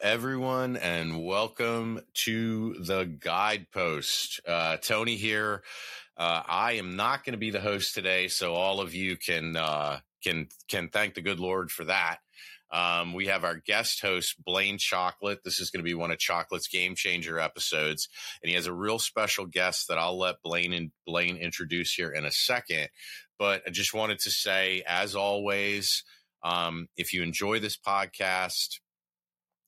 everyone, and welcome to The Guidepost. Tony here. I am not going to be the host today, so all of you can thank the good Lord for that. We have our guest host, Blaine Chocklett. This is going to be one of Chocklett's Game Changer episodes, and he has a real special guest that I'll let Blaine introduce here in a second. But I just wanted to say, as always, if you enjoy this podcast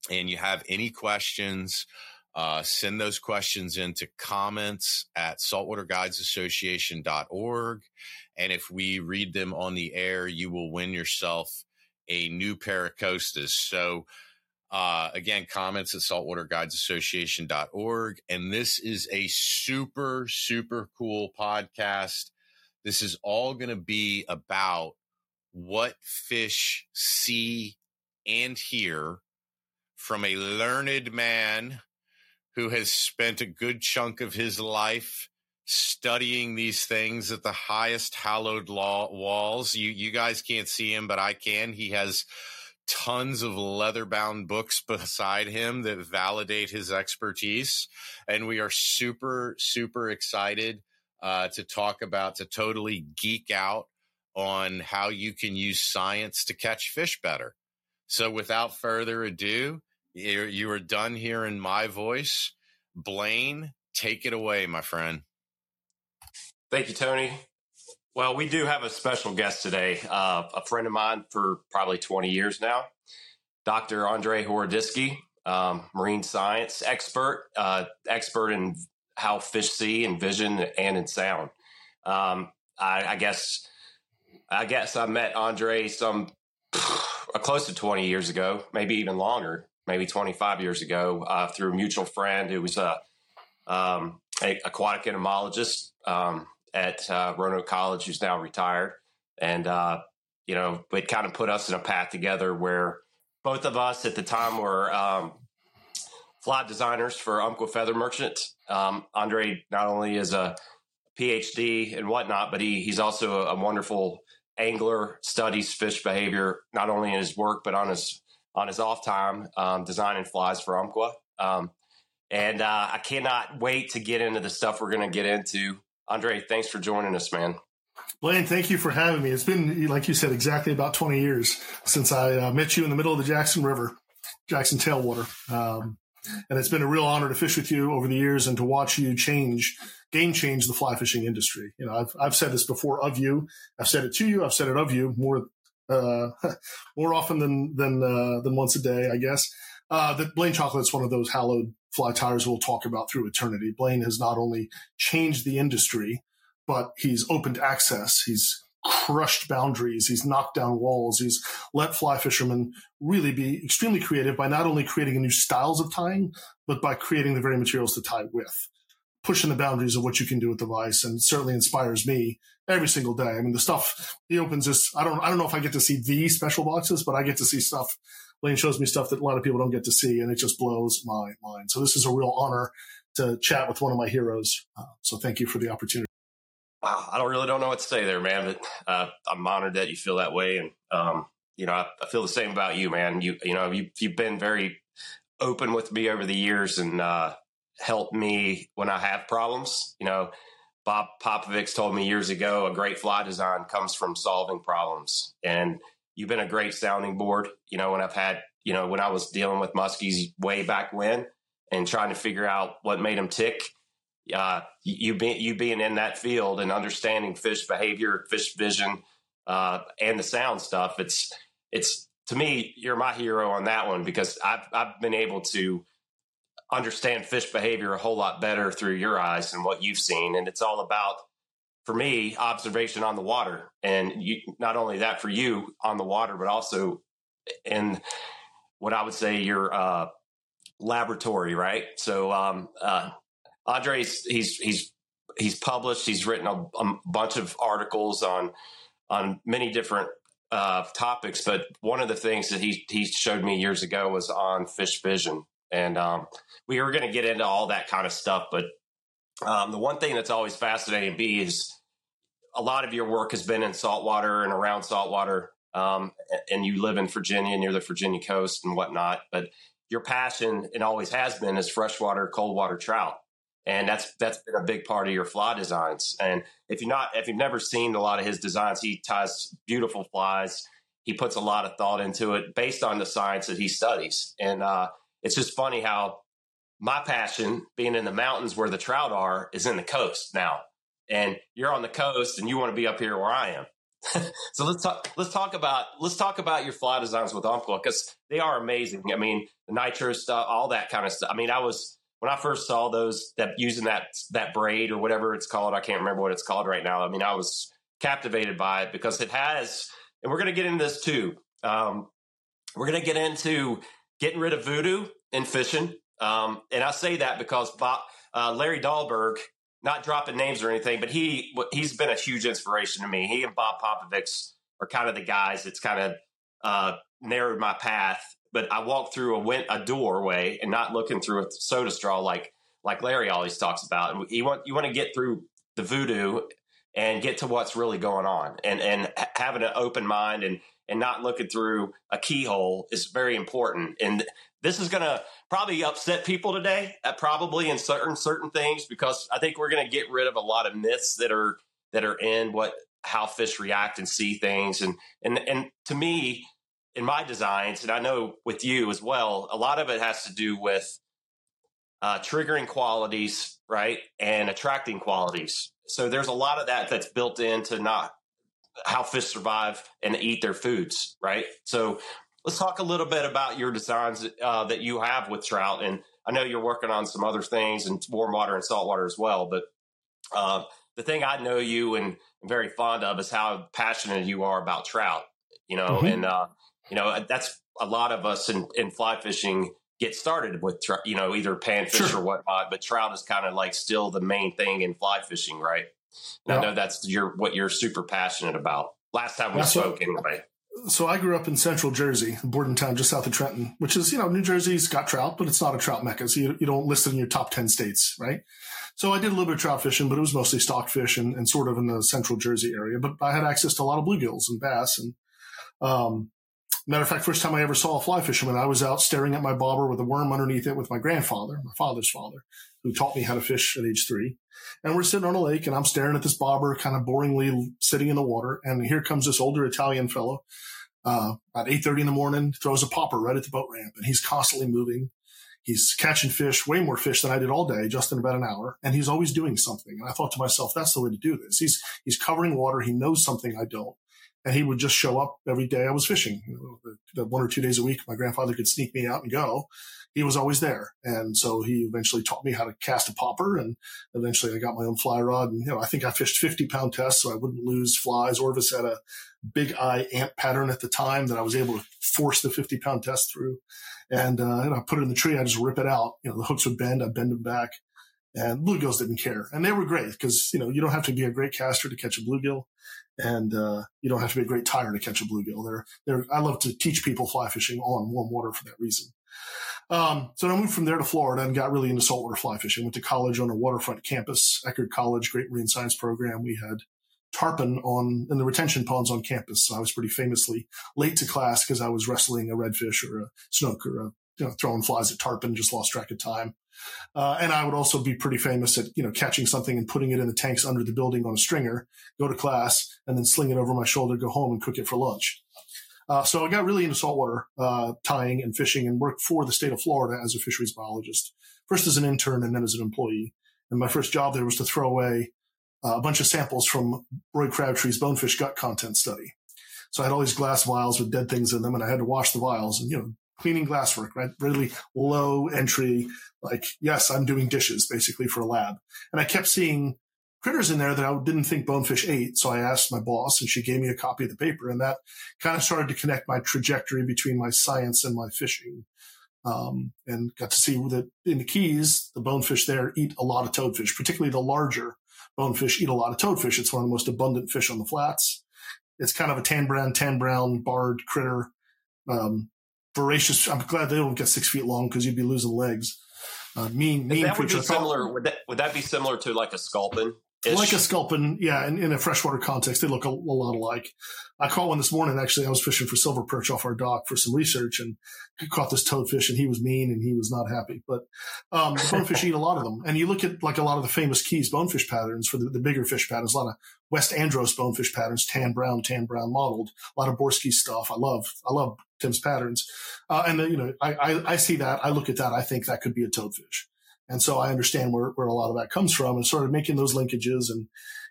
and you have any questions, send those questions into comments at saltwaterguidesassociation.org. And if we read them on the air, you will win yourself a new pair of Costas. So again, comments at saltwaterguidesassociation.org. And this is a super, super cool podcast. This is all going to be about what fish see and hear from a learned man who has spent a good chunk of his life studying these things at the highest hallowed walls. You guys can't see him, but I can. He has tons of leather-bound books beside him that validate his expertise. And we are super, super excited to totally geek out on how you can use science to catch fish better. So without further ado, you are done hearing my voice. Blaine, take it away, my friend. Thank you, Tony. Well, we do have a special guest today, a friend of mine for probably 20 years now, Dr. Andrij Horodysky, marine science expert in how fish see and vision and in sound. I guess I met Andrij close to 20 years ago, maybe even longer. Maybe 25 years ago, through a mutual friend who was an aquatic entomologist at Roanoke College, who's now retired. And, it kind of put us in a path together where both of us at the time were fly designers for Umpqua Feather Merchants. Andrij not only is a PhD and whatnot, but he's also a wonderful angler, studies fish behavior, not only in his work, but on his off time, designing flies for Umpqua. And I cannot wait to get into the stuff we're going to get into. Andrij, thanks for joining us, man. Blaine, thank you for having me. It's been, like you said, exactly about 20 years since I met you in the middle of the Jackson River, Jackson Tailwater. And it's been a real honor to fish with you over the years and to watch you game change the fly fishing industry. You know, I've said this before of you. I've said it to you. I've said it of you more often than once a day, I guess. That Blaine Chocklett's one of those hallowed fly tires we'll talk about through eternity. Blaine has not only changed the industry, but he's opened access. He's crushed boundaries. He's knocked down walls. He's let fly fishermen really be extremely creative by not only creating new styles of tying, but by creating the very materials to tie with, pushing the boundaries of what you can do with the device. And it certainly inspires me every single day. I mean, the stuff he opens is, I don't know if I get to see the special boxes, but I get to see stuff. Blaine shows me stuff that a lot of people don't get to see, and it just blows my mind. So this is a real honor to chat with one of my heroes. So thank you for the opportunity. Wow. I don't know what to say there, man, but I'm honored that you feel that way. And, I feel the same about you, man. You've been very open with me over the years and helped me when I have problems. Bob Popovics told me years ago, a great fly design comes from solving problems. And you've been a great sounding board, when I was dealing with muskies way back when and trying to figure out what made them tick, you being in that field and understanding fish behavior, fish vision, and the sound stuff. It's to me, you're my hero on that one, because I've been able to understand fish behavior a whole lot better through your eyes and what you've seen. And it's all about, for me, observation on the water. And you, not only that for you on the water, but also in what I would say your laboratory, right? So Andrej's he's published, he's written a bunch of articles on many different topics, but one of the things that he showed me years ago was on fish vision, and we were going to get into all that kind of stuff, but the one thing that's always fascinating to me is a lot of your work has been in saltwater and around saltwater, and you live in Virginia near the Virginia coast and whatnot, but your passion, and always has been, is freshwater, cold water trout. And that's been a big part of your fly designs. And if you've never seen a lot of his designs, he ties beautiful flies. He puts a lot of thought into it based on the science that he studies. And it's just funny how my passion, being in the mountains where the trout are, is in the coast now. And you're on the coast and you want to be up here where I am. So let's talk about your fly designs with Umpqua, because they are amazing. I mean, the nitro stuff, all that kind of stuff. I mean, when I first saw those, using that braid or whatever it's called, I can't remember what it's called right now. I mean, I was captivated by it because it has, and we're going to get into this too. We're going to get into getting rid of voodoo and fishing. And I say that because Larry Dahlberg, not dropping names or anything, but he's been a huge inspiration to me. He and Bob Popovics are kind of the guys that's kind of narrowed my path. But I walked through a doorway and not looking through a soda straw like Larry always talks about. And you want to get through the voodoo and get to what's really going on, and having an open mind and not looking through a keyhole is very important. And this is going to probably upset people today, probably in certain things, because I think we're going to get rid of a lot of myths that are in how fish react and see things. And to me, in my designs, and I know with you as well, a lot of it has to do with triggering qualities, right, and attracting qualities. So there's a lot of that's built into not how fish survive and eat their foods, right? So let's talk a little bit about your designs that you have with trout, and I know you're working on some other things in warm water and saltwater as well, but the thing I know you and I'm very fond of is how passionate you are about trout, you know, mm-hmm. and that's a lot of us in fly fishing get started with, either panfish sure. or whatnot, but trout is kind of like still the main thing in fly fishing, right? And yeah. I know that's what you're super passionate about. Last time we spoke, anyway. So I grew up in Central Jersey, Bordentown, just south of Trenton, which is, New Jersey's got trout, but it's not a trout mecca. So you don't list it in your top 10 states, right? So I did a little bit of trout fishing, but it was mostly stockfish and sort of in the Central Jersey area. But I had access to a lot of bluegills and bass and, matter of fact, first time I ever saw a fly fisherman, I was out staring at my bobber with a worm underneath it with my grandfather, my father's father, who taught me how to fish at age 3. And we're sitting on a lake, and I'm staring at this bobber kind of boringly sitting in the water. And here comes this older Italian fellow about 8:30 in the morning, throws a popper right at the boat ramp. And he's constantly moving. He's catching fish, way more fish than I did all day, just in about an hour. And he's always doing something. And I thought to myself, that's the way to do this. He's covering water. He knows something I don't. And he would just show up every day I was fishing. The 1 or 2 days a week, my grandfather could sneak me out and go. He was always there. And so he eventually taught me how to cast a popper. And eventually I got my own fly rod. And, I think I fished 50-pound tests, so I wouldn't lose flies. Orvis had a big eye ant pattern at the time that I was able to force the 50-pound test through. And I put it in the tree. I just rip it out. The hooks would bend. I'd bend them back. And bluegills didn't care. And they were great because, you don't have to be a great caster to catch a bluegill. And you don't have to be a great tire to catch a bluegill. I love to teach people fly fishing on warm water for that reason. So I moved from there to Florida and got really into saltwater fly fishing. Went to college on a waterfront campus, Eckerd College, great marine science program. We had tarpon in the retention ponds on campus. So I was pretty famously late to class because I was wrestling a redfish or a snook or throwing flies at tarpon, just lost track of time. And I would also be pretty famous at, catching something and putting it in the tanks under the building on a stringer, go to class, and then sling it over my shoulder, go home and cook it for lunch. So I got really into saltwater tying and fishing and worked for the state of Florida as a fisheries biologist, first as an intern and then as an employee. And my first job there was to throw away a bunch of samples from Roy Crabtree's bonefish gut content study. So I had all these glass vials with dead things in them, and I had to wash the vials and, cleaning glasswork, right? Really low entry, like, yes, I'm doing dishes basically for a lab. And I kept seeing critters in there that I didn't think bonefish ate. So I asked my boss and she gave me a copy of the paper, and that kind of started to connect my trajectory between my science and my fishing. and got to see that in the Keys, the bonefish there eat a lot of toadfish, particularly the larger bonefish eat a lot of toadfish. It's one of the most abundant fish on the flats. It's kind of a tan brown, barred critter, voracious. I'm glad they don't get 6 feet long because you'd be losing legs. Mean creature. Would that be similar to like a sculpin? Like a sculpin, yeah, in a freshwater context, they look a lot alike. I caught one this morning, actually. I was fishing for silver perch off our dock for some research and caught this toadfish, and he was mean and he was not happy. But bonefish eat a lot of them. And you look at like a lot of the famous Keys bonefish patterns for the bigger fish patterns, a lot of West Andros bonefish patterns, tan brown modeled, a lot of Borski stuff. I love Tim's patterns. And I see that. I look at that. I think that could be a toadfish. And so I understand where a lot of that comes from and started making those linkages and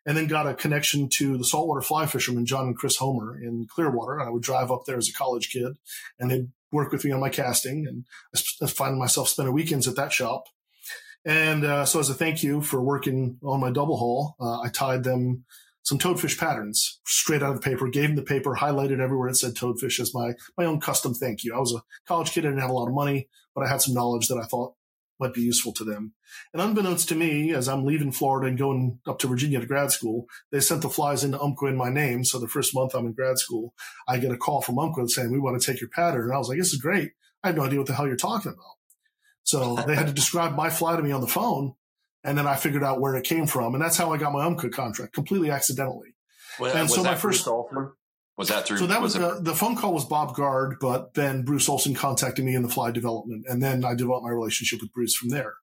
then got a connection to the saltwater fly fishermen, John and Chris Homer in Clearwater. And I would drive up there as a college kid and they'd work with me on my casting. And I find myself spending weekends at that shop. And so as a thank you for working on my double haul, I tied them some toadfish patterns straight out of the paper, gave them the paper, highlighted everywhere it said toadfish as my own custom thank you. I was a college kid. I didn't have a lot of money, but I had some knowledge that I thought might be useful to them. And unbeknownst to me, as I'm leaving Florida and going up to Virginia to grad school, they sent the flies into Umpqua in my name. So the first month I'm in grad school, I get a call from Umpqua saying, we want to take your pattern. And I was like, this is great. I have no idea what the hell you're talking about. So they had to describe my fly to me on the phone. And then I figured out where it came from. And that's how I got my Umpqua contract, completely accidentally. Well, and so my first offer. Was that through? So that was the phone call was Bob Guard, but then Bruce Olsen contacted me in the fly development, and then I developed my relationship with Bruce from there.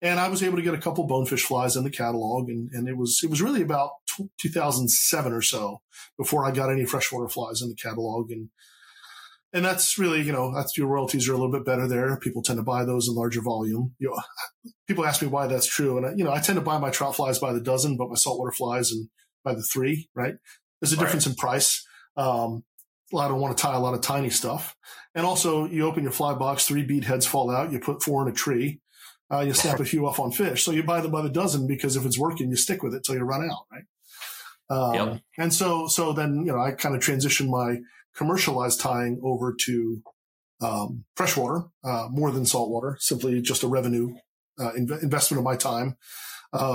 And I was able to get a couple bonefish flies in the catalog, and it was really about 2007 or so before I got any freshwater flies in the catalog, and that's really, that's your royalties are a little bit better there. People tend to buy those in larger volume. People ask me why that's true, and I tend to buy my trout flies by the dozen, but my saltwater flies and by the three. Right? There's a difference in price. I don't want to tie a lot of tiny stuff. And also you open your fly box, 3 bead heads fall out. You put 4 in a tree. You snap a few off on fish. So you buy them by the dozen because if it's working, you stick with it till you run out. Right. Yep. And so then, I kind of transitioned my commercialized tying over to, freshwater, more than saltwater, simply just a revenue, investment of my time,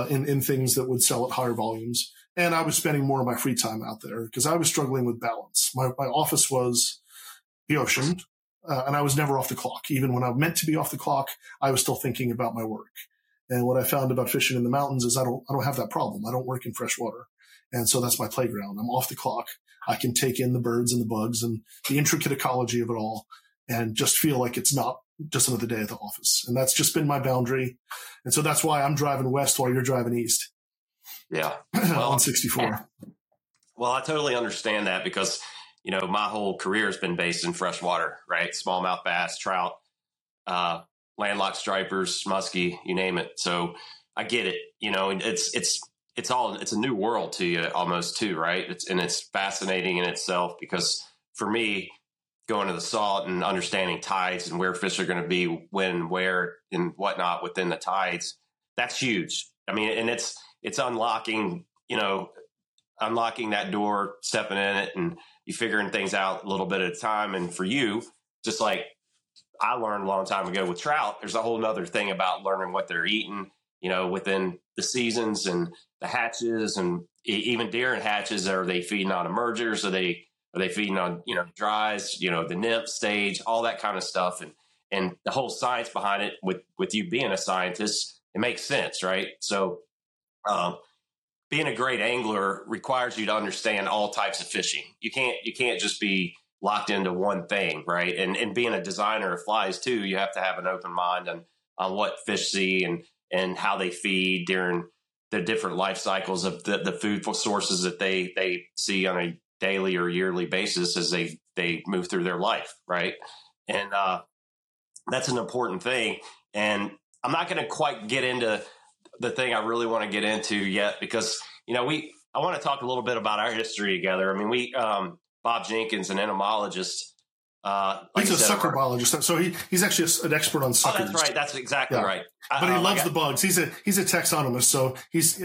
in things that would sell at higher volumes. And I was spending more of my free time out there because I was struggling with balance. My office was the ocean, and I was never off the clock. Even when I meant to be off the clock, I was still thinking about my work. And what I found about fishing in the mountains is I don't have that problem. I don't work in fresh water. And so that's my playground. I'm off the clock. I can take in the birds and the bugs and the intricate ecology of it all and just feel like it's not just another day at the office. And that's just been my boundary. And so that's why I'm driving west while you're driving east. Yeah. Well, on 64. Well, I totally understand that because, my whole career has been based in freshwater, right? Smallmouth bass, trout, landlocked stripers, muskie, you name it. So I get it. It's a new world to you almost too, right? It's fascinating in itself because for me, going to the salt and understanding tides and where fish are going to be when, where, and whatnot within the tides, that's huge. I mean, and it's unlocking that door, stepping in it, and you figuring things out a little bit at a time. And for you, just like I learned a long time ago with trout, there's a whole nother thing about learning what they're eating, within the seasons and the hatches and even deer and hatches. Are they feeding on emergers? Are they feeding on, dries, the nymph stage, all that kind of stuff. And the whole science behind it with you being a scientist, it makes sense. Right. So, being a great angler requires you to understand all types of fishing. You can't just be locked into one thing, right? And being a designer of flies too, you have to have an open mind on what fish see and how they feed during the different life cycles of the food sources that they see on a daily or yearly basis as they move through their life, right? And that's an important thing. And I'm not going to quite get into the thing I really want to get into yet, because, I want to talk a little bit about our history together. I mean, Bob Jenkins, an entomologist, he's a sucker biologist. So he's actually an expert on suckers. Oh, that's right. That's exactly right. But he loves the bugs. He's a taxonomist. So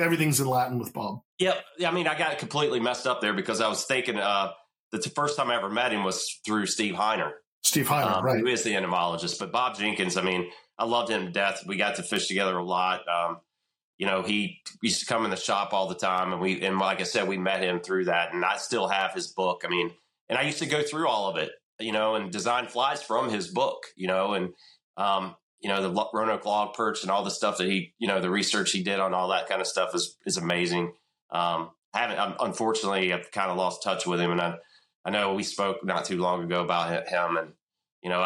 everything's in Latin with Bob. Yep. I mean, I got completely messed up there because I was thinking, the first time I ever met him was through Steve Hiner. Steve Hiner, right. Who is the entomologist. But Bob Jenkins, I mean, I loved him to death. We got to fish together a lot. You know, he used to come in the shop all the time, and like I said, we met him through that, and I still have his book. I mean, and I used to go through all of it, you know, and design flies from his book, you know, and, you know, the Roanoke log perch and all the stuff that he, you know, the research he did on all that kind of stuff is amazing. Unfortunately, I've kind of lost touch with him, and I know we spoke not too long ago about him, and, you know,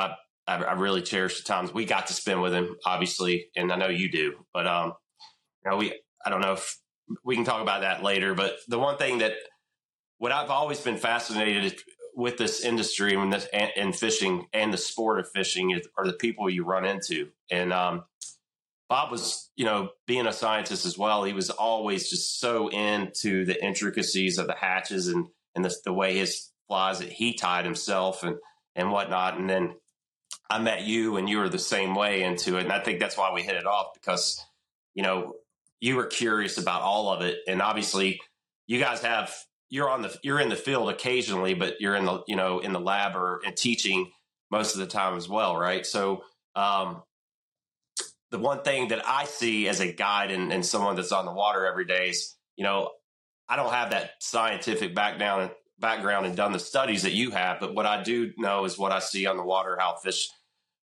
I really cherish the times we got to spend with him, obviously. And I know you do, but, you know, I don't know if we can talk about that later, but the one thing what I've always been fascinated with this industry and fishing and the sport of fishing are the people you run into. And, Bob was, you know, being a scientist as well, he was always just so into the intricacies of the hatches and the way his flies that he tied himself and whatnot. And then I met you, and you were the same way into it. And I think that's why we hit it off, because, you know, you were curious about all of it. And obviously you guys you're in the field occasionally, but you're in the lab or teaching most of the time as well. Right. So, the one thing that I see as a guide and someone that's on the water every day is, you know, I don't have that scientific background and done the studies that you have, but what I do know is what I see on the water, how fish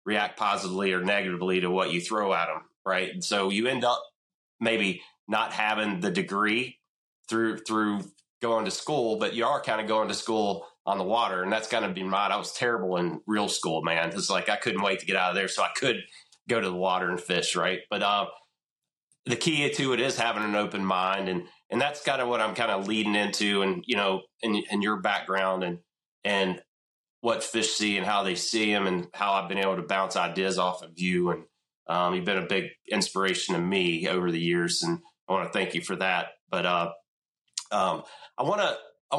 react positively or negatively to what you throw at them. Right. And so you end up maybe not having the degree through going to school, but you are kind of going to school on the water. And that's kind of been mine. I was terrible in real school, man. It's like, I couldn't wait to get out of there so I could go to the water and fish. Right. But, the key to it is having an open mind, and that's kind of what I'm kind of leading into, and, you know, and your background and what fish see and how they see them, and how I've been able to bounce ideas off of you. And, you've been a big inspiration to me over the years, and I want to thank you for that. But, I want to I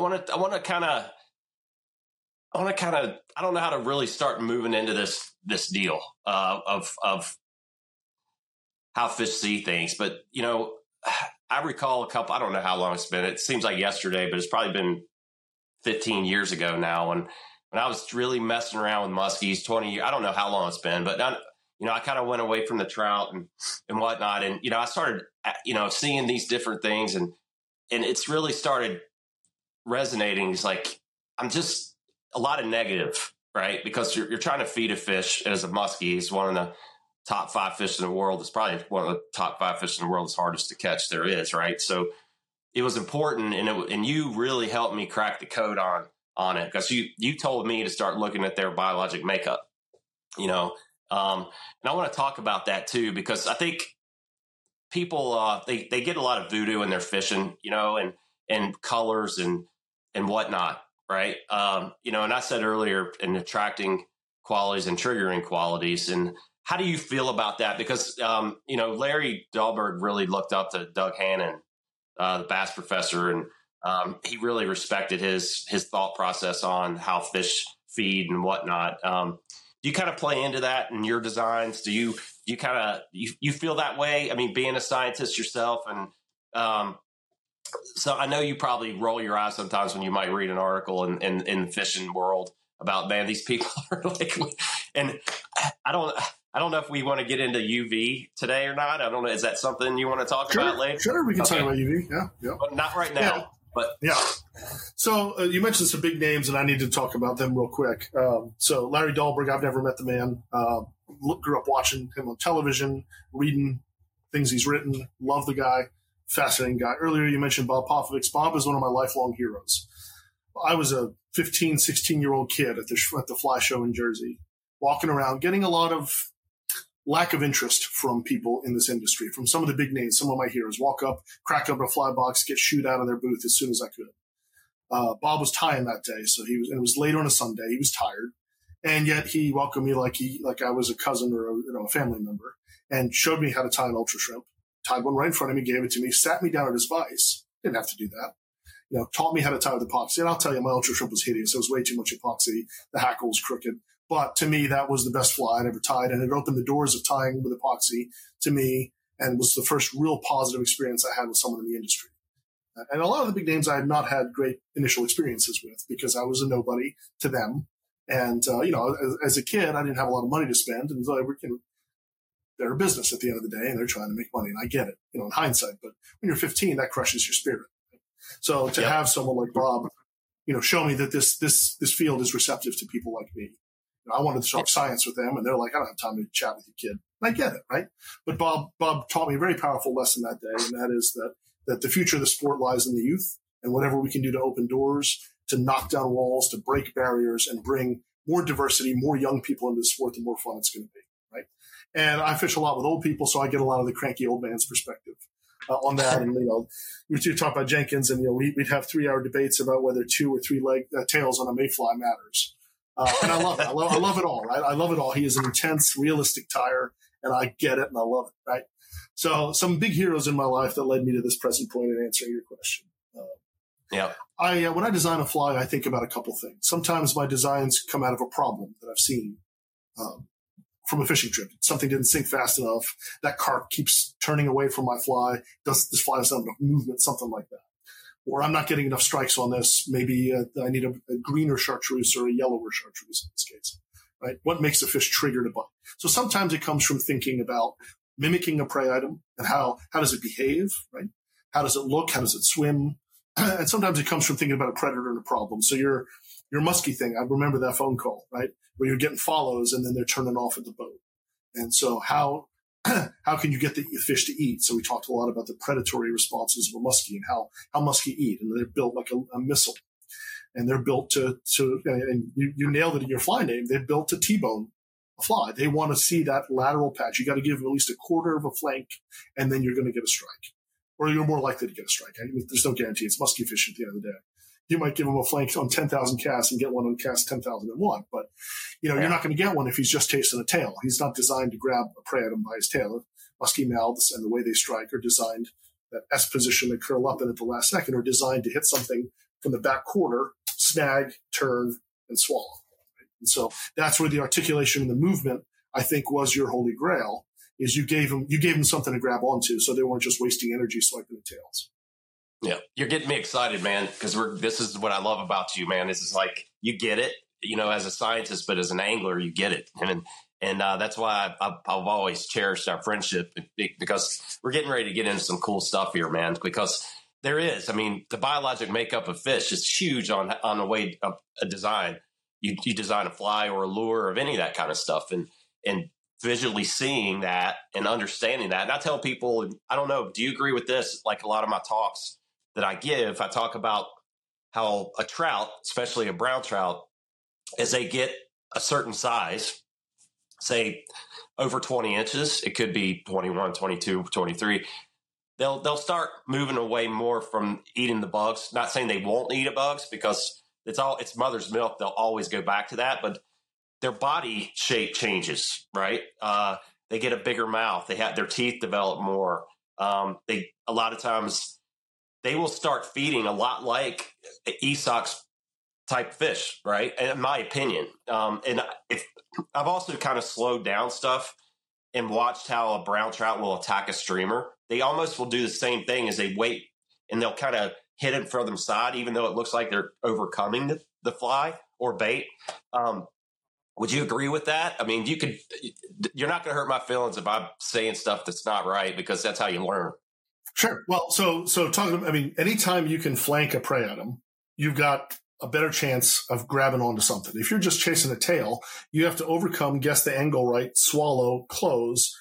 don't know how to really start moving into this deal, of how fish see things. But, you know, I recall I don't know how long it's been. It seems like yesterday, but it's probably been 15 years ago now. And when I was really messing around with muskies, 20 years, I don't know how long it's been, but you know, I kind of went away from the trout and whatnot. And, you know, I started, you know, seeing these different things, and it's really started resonating. It's like, I'm just a lot of negative, right? Because you're trying to feed a fish as a muskie. It's one of the top 5 fish in the world. It's probably one of the top 5 fish in the world. It's hardest to catch there is, right? So it was important. And you really helped me crack the code on it, because you told me to start looking at their biologic makeup, you know? And I want to talk about that too, because I think people, they get a lot of voodoo in their fishing, you know, and colors and whatnot. Right. You know, and I said earlier in attracting qualities and triggering qualities. And how do you feel about that? Because, you know, Larry Dahlberg really looked up to Doug Hannon, the bass professor. And, he really respected his thought process on how fish feed and whatnot. You kind of play into that in your designs? Do you feel that way? I mean, being a scientist yourself, and so I know you probably roll your eyes sometimes when you might read an article in the fishing world about, man, these people are like, and I don't know if we want to get into UV today or not. I don't know. Is that something you want to talk about later? Sure, we can talk about UV. Yeah. But not right now. Yeah. But yeah. So you mentioned some big names, and I need to talk about them real quick. So Larry Dahlberg, I've never met the man. Grew up watching him on television, reading things he's written. Love the guy. Fascinating guy. Earlier you mentioned Bob Popovics. Bob is one of my lifelong heroes. I was a 15, 16-year-old kid at the fly show in Jersey, walking around, getting a lot of lack of interest from people in this industry, from some of the big names, some of my heroes. Walk up, crack up a fly box, get shooed out of their booth as soon as I could. Bob was tying that day, so it was late on a Sunday. He was tired, and yet he welcomed me like I was a cousin or a family member, and showed me how to tie an ultra shrimp. Tied one right in front of me, gave it to me, sat me down at his vise. Didn't have to do that. You know, taught me how to tie with epoxy. And I'll tell you, my ultra shrimp was hideous. It was way too much epoxy. The hackle was crooked. But to me, that was the best fly I'd ever tied, and it opened the doors of tying with epoxy to me, and was the first real positive experience I had with someone in the industry. And a lot of the big names I had not had great initial experiences with, because I was a nobody to them, And, you know, as a kid, I didn't have a lot of money to spend. And so they're a business at the end of the day, and they're trying to make money. And I get it, you know, in hindsight. But when you're 15, that crushes your spirit. So to have someone like Bob, you know, show me that this field is receptive to people like me. You know, I wanted to talk science with them, and they're like, I don't have time to chat with you, kid. And I get it, right? But Bob taught me a very powerful lesson that day, and that is that the future of the sport lies in the youth, and whatever we can do to open doors, to knock down walls, to break barriers, and bring more diversity, more young people into the sport, the more fun it's going to be, right? And I fish a lot with old people, so I get a lot of the cranky old man's perspective on that. And, you know, we talk about Jenkins, and, you know, we'd have 3-hour debates about whether 2 or 3 leg tails on a mayfly matters. And I love it. I love it all, right? I love it all. He is an intense, realistic tire, and I get it, and I love it, right? So some big heroes in my life that led me to this present point in answering your question. When I design a fly, I think about a couple things. Sometimes my designs come out of a problem that I've seen from a fishing trip. Something didn't sink fast enough. That carp keeps turning away from my fly. This fly doesn't have enough movement, something like that. Or I'm not getting enough strikes on this. Maybe I need a greener chartreuse or a yellower chartreuse in this case. Right? What makes a fish trigger to bite? So sometimes it comes from thinking about mimicking a prey item and how does it behave, right? How does it look? How does it swim? And sometimes it comes from thinking about a predator and a problem. So your muskie thing, I remember that phone call, right? Where you're getting follows and then they're turning off at the boat. And so how can you get the fish to eat? So we talked a lot about the predatory responses of a muskie and how muskie eat. And they're built like a missile. And they're built to and you nailed it in your fly name, they're built to T-bone a fly. They want to see that lateral patch. You got to give them at least a quarter of a flank, and then you're going to get a strike. Or you're more likely to get a strike. There's no guarantee. It's musky fish at the end of the day. You might give him a flank on 10,000 casts and get one on cast 10,001. But, you know, you're not going to get one if he's just chasing a tail. He's not designed to grab a prey item by his tail. Musky mouths and the way they strike are designed, that S position they curl up in at the last second, are designed to hit something from the back quarter, snag, turn, and swallow. Right? And so that's where the articulation and the movement, I think, was your holy grail. Is you gave them something to grab onto, so they weren't just wasting energy swiping the tails. Yeah, you're getting me excited, man, because this is what I love about you, man. This is like, you get it, you know, as a scientist, but as an angler, you get it. And that's why I've always cherished our friendship, because we're getting ready to get into some cool stuff here, man, because there is, I mean, the biologic makeup of fish is huge on the way of a design. You design a fly or a lure of any of that kind of stuff. And visually seeing that and understanding that. And I tell people, I don't know, do you agree with this? Like a lot of my talks that I give, I talk about how a trout, especially a brown trout, as they get a certain size, say over 20 inches, it could be 21, 22, 23, they'll start moving away more from eating the bugs. Not saying they won't eat bugs, because it's mother's milk. They'll always go back to that. But their body shape changes, right? They get a bigger mouth. They have their teeth develop more. A lot of times they will start feeding a lot like Esox type fish, right? In my opinion. I've also kind of slowed down stuff and watched how a brown trout will attack a streamer. They almost will do the same thing as they wait, and they'll kind of hit it from the side, even though it looks like they're overcoming the fly or bait. Would you agree with that? I mean, you're not going to hurt my feelings if I'm saying stuff that's not right, because that's how you learn. Sure. Well, so talking, I mean, anytime you can flank a prey item, you've got a better chance of grabbing onto something. If you're just chasing a tail, you have to overcome, guess the angle right, swallow, close,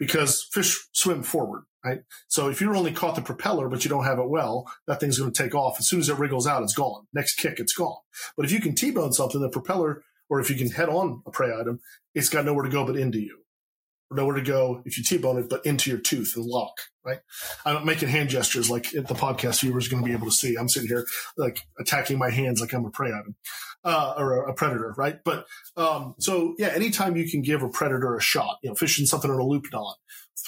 because fish swim forward, right? So if you're only caught the propeller, but you don't have it well, that thing's going to take off. As soon as it wriggles out, it's gone. Next kick, it's gone. But if you can T-bone something, the propeller, or if you can head on a prey item, it's got nowhere to go but into you. Or nowhere to go, if you T-bone it, but into your tooth and lock, right? I'm making hand gestures like the podcast viewers are going to be able to see. I'm sitting here like attacking my hands like I'm a prey item or a predator, right? But anytime you can give a predator a shot, you know, fishing something on a loop knot,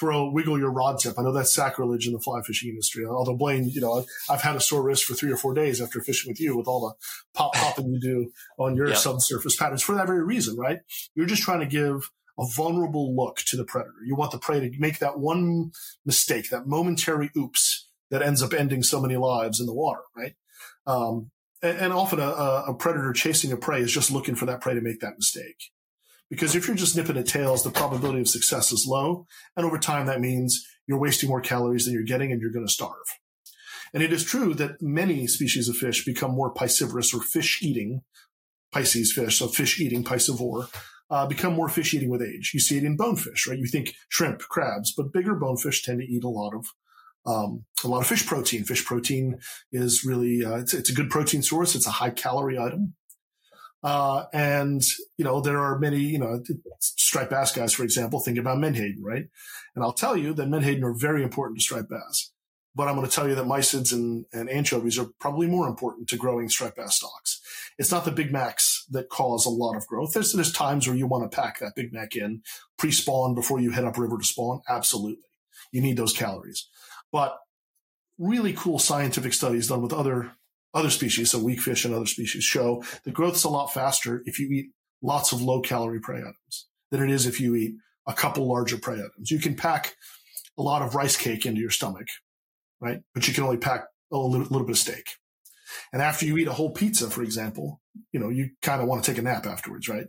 wiggle your rod tip. I know that's sacrilege in the fly fishing industry. Although, Blaine, you know, I've had a sore wrist for 3 or 4 days after fishing with you, with all the popping you do on your subsurface patterns for that very reason, right? You're just trying to give a vulnerable look to the predator. You want the prey to make that one mistake, that momentary oops that ends up ending so many lives in the water, right? And often a predator chasing a prey is just looking for that prey to make that mistake. Because if you're just nipping at tails, the probability of success is low. And over time, that means you're wasting more calories than you're getting and you're going to starve. And it is true that many species of fish become more piscivorous or fish-eating, Pisces fish, so fish-eating, piscivore, become more fish-eating with age. You see it in bonefish, right? You think shrimp, crabs, but bigger bonefish tend to eat a lot of fish protein. Fish protein is really it's a good protein source. It's a high-calorie item. And, you know, there are many, you know, striped bass guys, for example, think about menhaden, right? And I'll tell you that menhaden are very important to striped bass. But I'm going to tell you that mysids and anchovies are probably more important to growing striped bass stocks. It's not the Big Macs that cause a lot of growth. There's times where you want to pack that Big Mac in, pre-spawn before you head upriver to spawn. Absolutely. You need those calories. But really cool scientific studies done with other species, so weak fish and other species, show that growth's a lot faster if you eat lots of low-calorie prey items than it is if you eat a couple larger prey items. You can pack a lot of rice cake into your stomach, right? But you can only pack a little bit of steak. And after you eat a whole pizza, for example, you know, you kind of want to take a nap afterwards, right?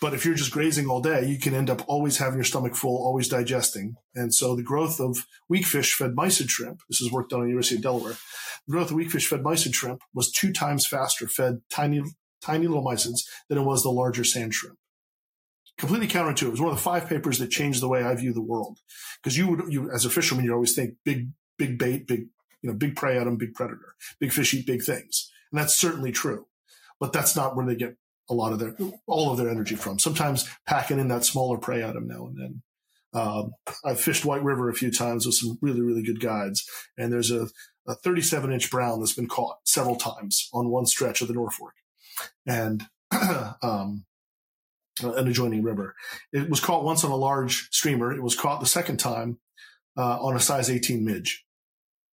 But if you're just grazing all day, you can end up always having your stomach full, always digesting. And so the growth of weak fish-fed mysid shrimp, this is work done at the University of Delaware, the growth of weak fish-fed mysid shrimp was 2 times faster fed tiny little mysids than it was the larger sand shrimp. Completely counterintuitive. It was one of the 5 papers that changed the way I view the world. Because you as a fisherman, you always think big bait, big prey item, big predator. Big fish eat big things. And that's certainly true. But that's not where they get all of their energy from. Sometimes packing in that smaller prey item now and then. I've fished White River a few times with some really, really good guides. And there's a 37-inch brown that's been caught several times on one stretch of the North Fork and an adjoining river. It was caught once on a large streamer. It was caught the second time on a size 18 midge.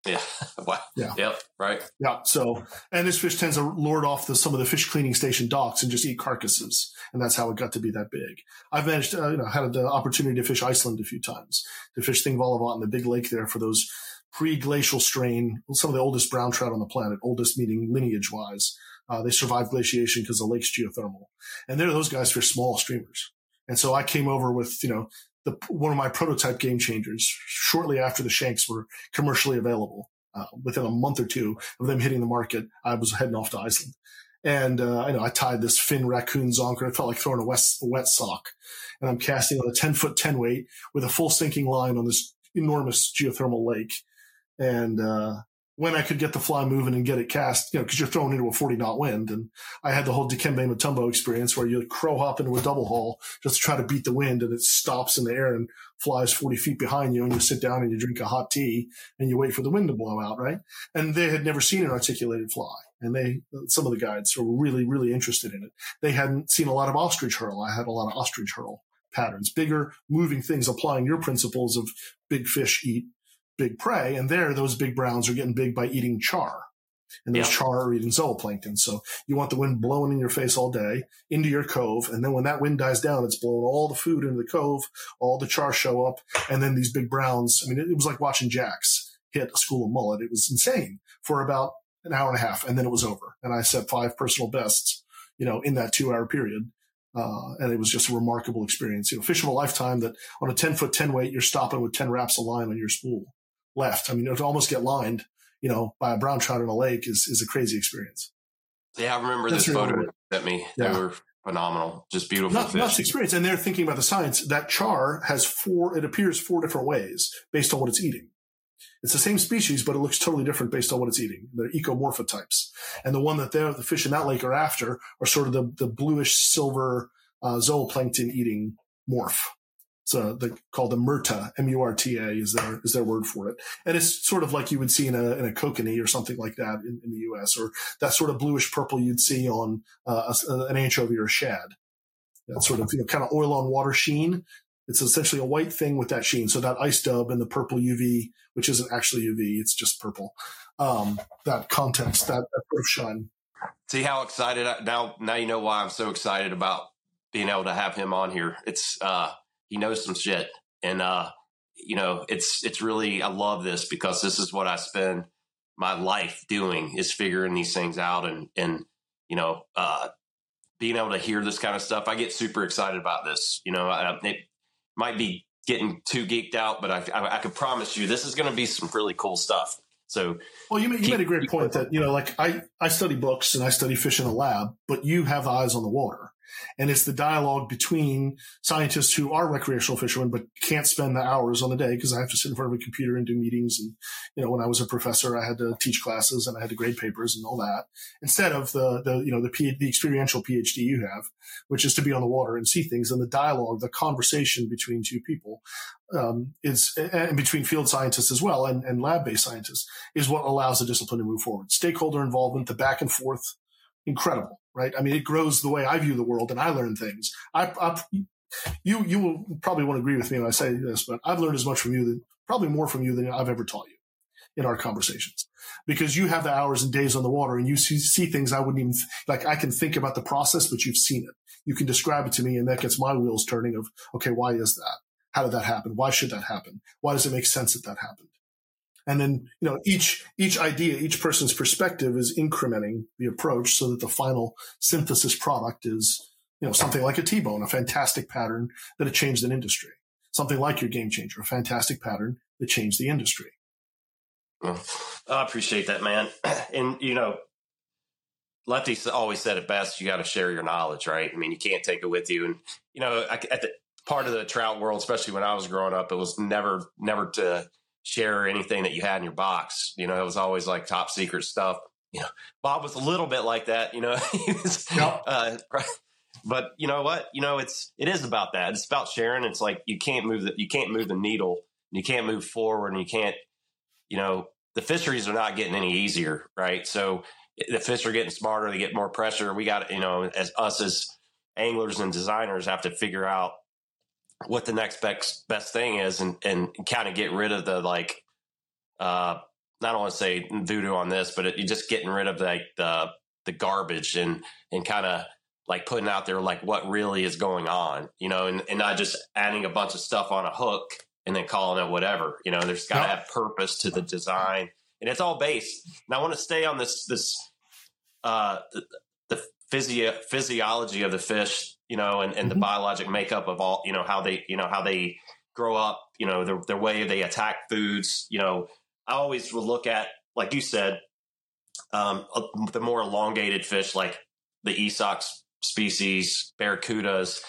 Yeah. Wow. Yeah. Yep. Right. Yeah. So, and this fish tends to lord off some of the fish cleaning station docks and just eat carcasses. And that's how it got to be that big. I've managed to, had the opportunity to fish Iceland a few times, to fish Thingvallavatn in the big lake there for those pre-glacial strain, some of the oldest brown trout on the planet, oldest meaning lineage wise. They survived glaciation because the lake's geothermal. And there, those guys fish small streamers. And so I came over with, one of my prototype game changers shortly after the shanks were commercially available, within a month or two of them hitting the market. I was heading off to Iceland and, I tied this fin raccoon zonker. I felt like throwing a wet sock, and I'm casting on a 10-foot 10 weight with a full sinking line on this enormous geothermal lake. And, when I could get the fly moving and get it cast, because you're thrown into a 40-knot wind. And I had the whole Dikembe Mutombo experience where you crow hop into a double haul just to try to beat the wind, and it stops in the air and flies 40 feet behind you, and you sit down and you drink a hot tea and you wait for the wind to blow out, right? And they had never seen an articulated fly. And some of the guides were really, really interested in it. They hadn't seen a lot of ostrich hurl. I had a lot of ostrich hurl patterns, bigger moving things, applying your principles of big fish eat big prey. And those big browns are getting big by eating char, and those char are eating zooplankton. So you want the wind blowing in your face all day into your cove. And then when that wind dies down, it's blowing all the food into the cove, all the char show up. And then these big browns, it was like watching jacks hit a school of mullet. It was insane for about an hour and a half. And then it was over. And I set 5 personal bests, in that 2-hour period. And it was just a remarkable experience, fish of a lifetime that on a 10-foot 10 weight, you're stopping with 10 wraps of line on your spool left. To almost get lined, by a brown trout in a lake is a crazy experience. Yeah, I remember this photo you sent me. Yeah. They were phenomenal, just beautiful fish. Nuts experience. And they're thinking about the science. That char has 4 different ways based on what it's eating. It's the same species, but it looks totally different based on what it's eating. They're ecomorphotypes. And the one that the fish in that lake are after are sort of the bluish silver zooplankton eating morph. So they're called the murta, M-U-R-T-A is their word for it. And it's sort of like you would see in a kokanee or something like that in the U.S., or that sort of bluish purple you'd see on an anchovy or a shad. That sort of, kind of oil on water sheen. It's essentially a white thing with that sheen. So that ice dove and the purple UV, which isn't actually UV, it's just purple. That context, that sort of shine. See how excited now you know why I'm so excited about being able to have him on here. It's, he knows some shit, and it's really, I love this because this is what I spend my life doing is figuring these things out and, you know, being able to hear this kind of stuff. I get super excited about this. You know, it might be getting too geeked out, but I could promise you this is going to be some really cool stuff. So, well, you made a great point that, you know, like I study books and I study fish in the lab, but you have eyes on the water. And it's the dialogue between scientists who are recreational fishermen, but can't spend the hours on the day because I have to sit in front of a computer and do meetings. And, you know, when I was a professor, I had to teach classes and I had to grade papers and all that, instead of the experiential PhD you have, which is to be on the water and see things. And the dialogue, the conversation between two people, and between field scientists as well and lab-based scientists, is what allows the discipline to move forward. Stakeholder involvement, the back and forth, incredible. Right. I mean, it grows the way I view the world and I learn things. You will probably won't agree with me when I say this, but I've learned as much from you, probably more from you than I've ever taught you in our conversations, because you have the hours and days on the water and you see things I wouldn't even like. I can think about the process, but you've seen it. You can describe it to me and that gets my wheels turning of, okay, why is that? How did that happen? Why should that happen? Why does it make sense that that happened? And then, you know, each idea, each person's perspective is incrementing the approach so that the final synthesis product is, you know, something like a T-bone, a fantastic pattern that it changed an industry. Something like your game changer, a fantastic pattern that changed the industry. Well, I appreciate that, man. And, you know, Lefty always said it best, you got to share your knowledge, right? I mean, you can't take it with you. And, you know, at the part of the trout world, especially when I was growing up, it was never to share anything that you had in your box. You know, it was always like top secret stuff. You know, Bob was a little bit like that, you know, he was, yep. But you know what, you know, it is about that. It's about sharing. It's like, you can't move the needle, you can't move forward, and you can't, you know, the fisheries are not getting any easier. Right. So the fish are getting smarter. They get more pressure. We got, you know, as us as anglers and designers have to figure out what the next best thing is and kind of get rid of the, like, I don't want to say voodoo on this, but you're just getting rid of like the garbage and kind of like putting out there, like what really is going on, you know, and not just adding a bunch of stuff on a hook and then calling it whatever, you know, there's got to have purpose to the design and it's all based. And I want to stay on the physiology of the fish, you know, and the biologic makeup of all, you know, how they grow up, you know, their way they attack foods. You know, I always will look at, like you said, the more elongated fish, like the Esox species, barracudas,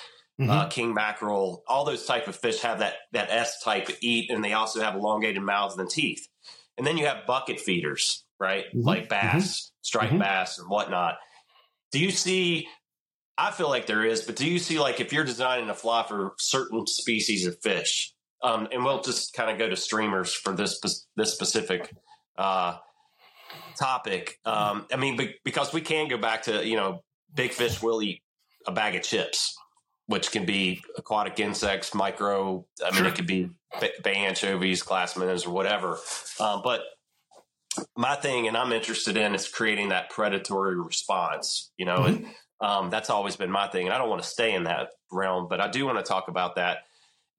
king mackerel, all those type of fish have that S type eat, and they also have elongated mouths and teeth. And then you have bucket feeders, right? Like bass, striped bass and whatnot. Do you see, I feel like there is, but do you see, like, if you're designing a fly for certain species of fish, and we'll just kind of go to streamers for this specific topic. I mean, because we can go back to, you know, big fish will eat a bag of chips, which can be aquatic insects, micro. I mean, it could be bay anchovies, classmans, or whatever. But my thing, and I'm interested in, is creating that predatory response, you know, and that's always been my thing. And I don't want to stay in that realm, but I do want to talk about that.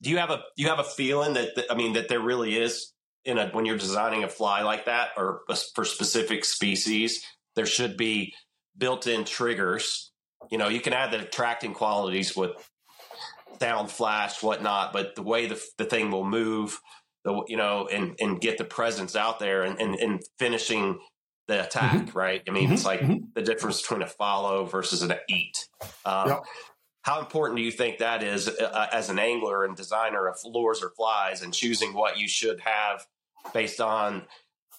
Do you have a feeling that there really is when you're designing a fly like that, or for specific species, there should be built-in triggers. You know, you can add the attracting qualities with sound, flash, whatnot, but the way the thing will move, you know, and get the presence out there and finishing the attack, right? I mean, it's like the difference between a follow versus an eat. How important do you think that is as an angler and designer of lures or flies, and choosing what you should have based on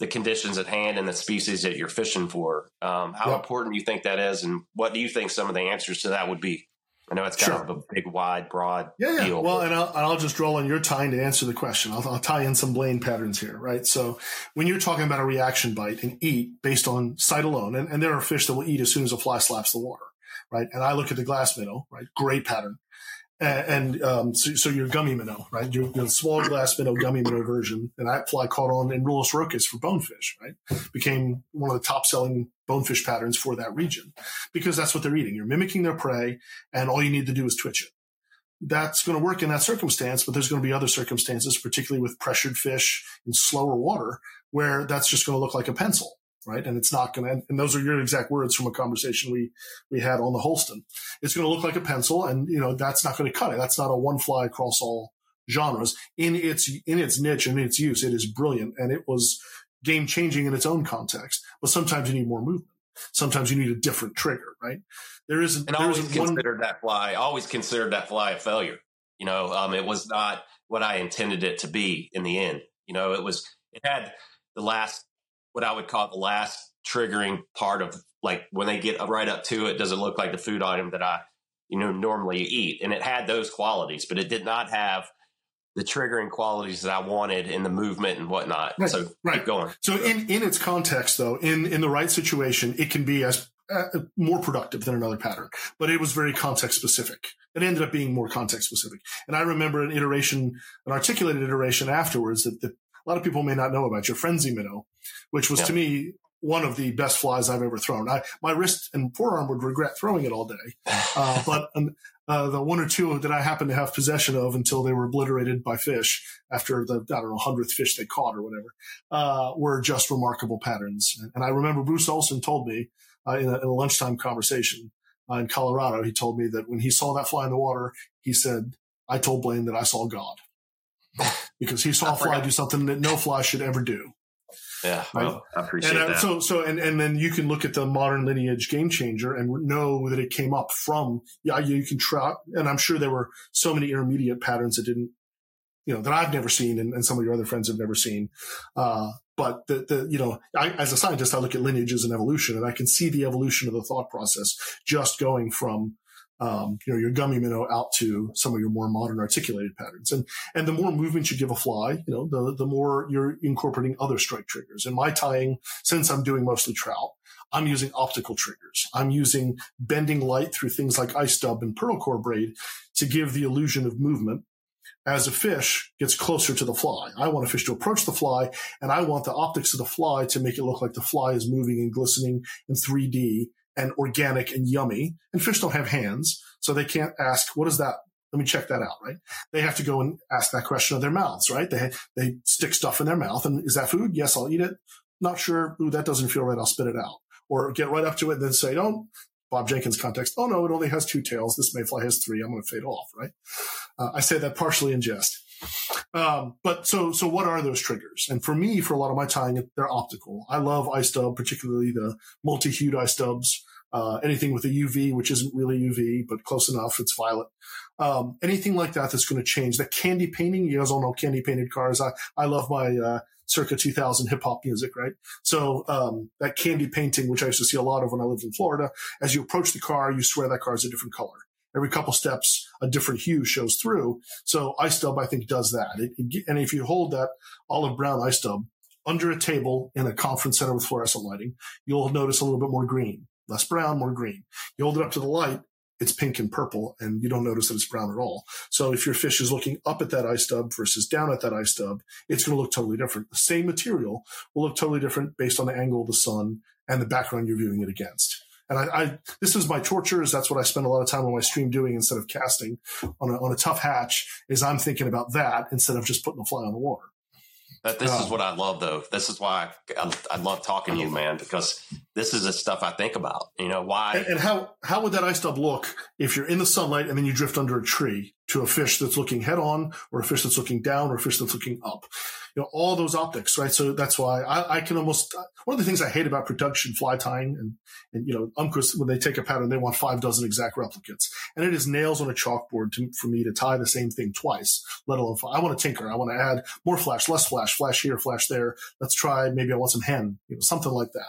the conditions at hand and the species that you're fishing for? How important do you think that is, and what do you think some of the answers to that would be? I know it's kind of a big, wide, broad deal. Well, and I'll just roll on your time to answer the question. I'll tie in some Blaine patterns here, right? So when you're talking about a reaction bite and eat based on sight alone, and there are fish that will eat as soon as a fly slaps the water, right? And I look at the glass minnow, right? Great pattern. And so your gummy minnow, right? Your small glass minnow, gummy minnow version. And that fly caught on in Rulus rocus for bonefish, right? Became one of the top selling bonefish patterns for that region, because that's what they're eating. You're mimicking their prey, and all you need to do is twitch it. that's going to work in that circumstance, but there's going to be other circumstances, particularly with pressured fish in slower water, where that's just going to look like a pencil, right? And it's not going to, and those are your exact words from a conversation we had on the Holston. It's going to look like a pencil, and, you know, that's not going to cut it. That's not a one fly across all genres. In its niche and its use, it is brilliant, and it was game changing in its own context. But sometimes you need more movement. Sometimes you need a different trigger, right? There isn't. And always considered that fly a failure. You know, it was not what I intended it to be in the end. You know, it had the last, what I would call the last triggering part of, like, when they get right up to it, does it look like the food item that I, you know, normally eat? And it had those qualities, but it did not have the triggering qualities that I wanted in the movement and whatnot. Right, so keep going. So in its context, though, in the right situation, it can be as more productive than another pattern, but it was very context specific. It ended up being more context specific. And I remember an articulated iteration afterwards that a lot of people may not know about, your frenzy minnow, which was, to me, one of the best flies I've ever thrown. My wrist and forearm would regret throwing it all day. But the one or two that I happened to have possession of until they were obliterated by fish after the, 100th fish they caught or whatever, were just remarkable patterns. And I remember Bruce Olsen told me in a lunchtime conversation in Colorado, he told me that when he saw that fly in the water, he said, I told Blaine that I saw God. Because he saw a fly do something that no fly should ever do. Yeah, well, I appreciate that. So, and then you can look at the modern lineage Game Changer and know that it came up from, you can try, and I'm sure there were so many intermediate patterns that didn't, you know, that I've never seen and some of your other friends have never seen. But I, as a scientist, I look at lineages and evolution, and I can see the evolution of the thought process just going from, your gummy minnow out to some of your more modern articulated patterns. And the more movement you give a fly, you know, the more you're incorporating other strike triggers. In my tying, since I'm doing mostly trout, I'm using optical triggers. I'm using bending light through things like ice dub and pearl core braid to give the illusion of movement as a fish gets closer to the fly. I want a fish to approach the fly, and I want the optics of the fly to make it look like the fly is moving and glistening in 3D and organic and yummy. And fish don't have hands, so they can't ask, what is that? Let me check that out, right? They have to go and ask that question of their mouths, right? They stick stuff in their mouth, and is that food? Yes, I'll eat it. Not sure. Ooh, that doesn't feel right. I'll spit it out. Or get right up to it and then say, Bob Jenkins context, oh no, it only has 2 tails. This mayfly has 3. I'm going to fade off, right? I say that partially in jest. But so what are those triggers? And for me, for a lot of my tying, they're optical. I love ice dub, particularly the multi-hued ice dubs. Anything with a UV, which isn't really UV, but close enough, it's violet. Anything like that that's going to change. The candy painting, you guys all know candy painted cars. I love my circa 2000 hip hop music, right? So that candy painting, which I used to see a lot of when I lived in Florida, as you approach the car, you swear that car is a different color. Every couple steps, a different hue shows through. So ice dub, I think, does that. And if you hold that olive brown ice dub under a table in a conference center with fluorescent lighting, you'll notice a little bit more green. Less brown, more green. You hold it up to the light, it's pink and purple, and you don't notice that it's brown at all. So if your fish is looking up at that ice dub versus down at that ice dub, it's going to look totally different. The same material will look totally different based on the angle of the sun and the background you're viewing it against. And this is my torture, is that's what I spend a lot of time on my stream doing instead of casting on a tough hatch, is I'm thinking about that instead of just putting a fly on the water. This is what I love, though. This is why I love talking to you, man, because this is the stuff I think about. You know, why? And how would that ice dub look if you're in the sunlight and then you drift under a tree to a fish that's looking head on, or a fish that's looking down, or a fish that's looking up? You know, all those optics, right? So that's why I can almost – one of the things I hate about production fly tying and you know, Umpquist, when they take a pattern, they want 6 exact replicates. And it is nails on a chalkboard for me to tie the same thing twice, let alone – I want to tinker. I want to add more flash, less flash, flash here, flash there. Let's try – maybe I want some hen, you know, something like that.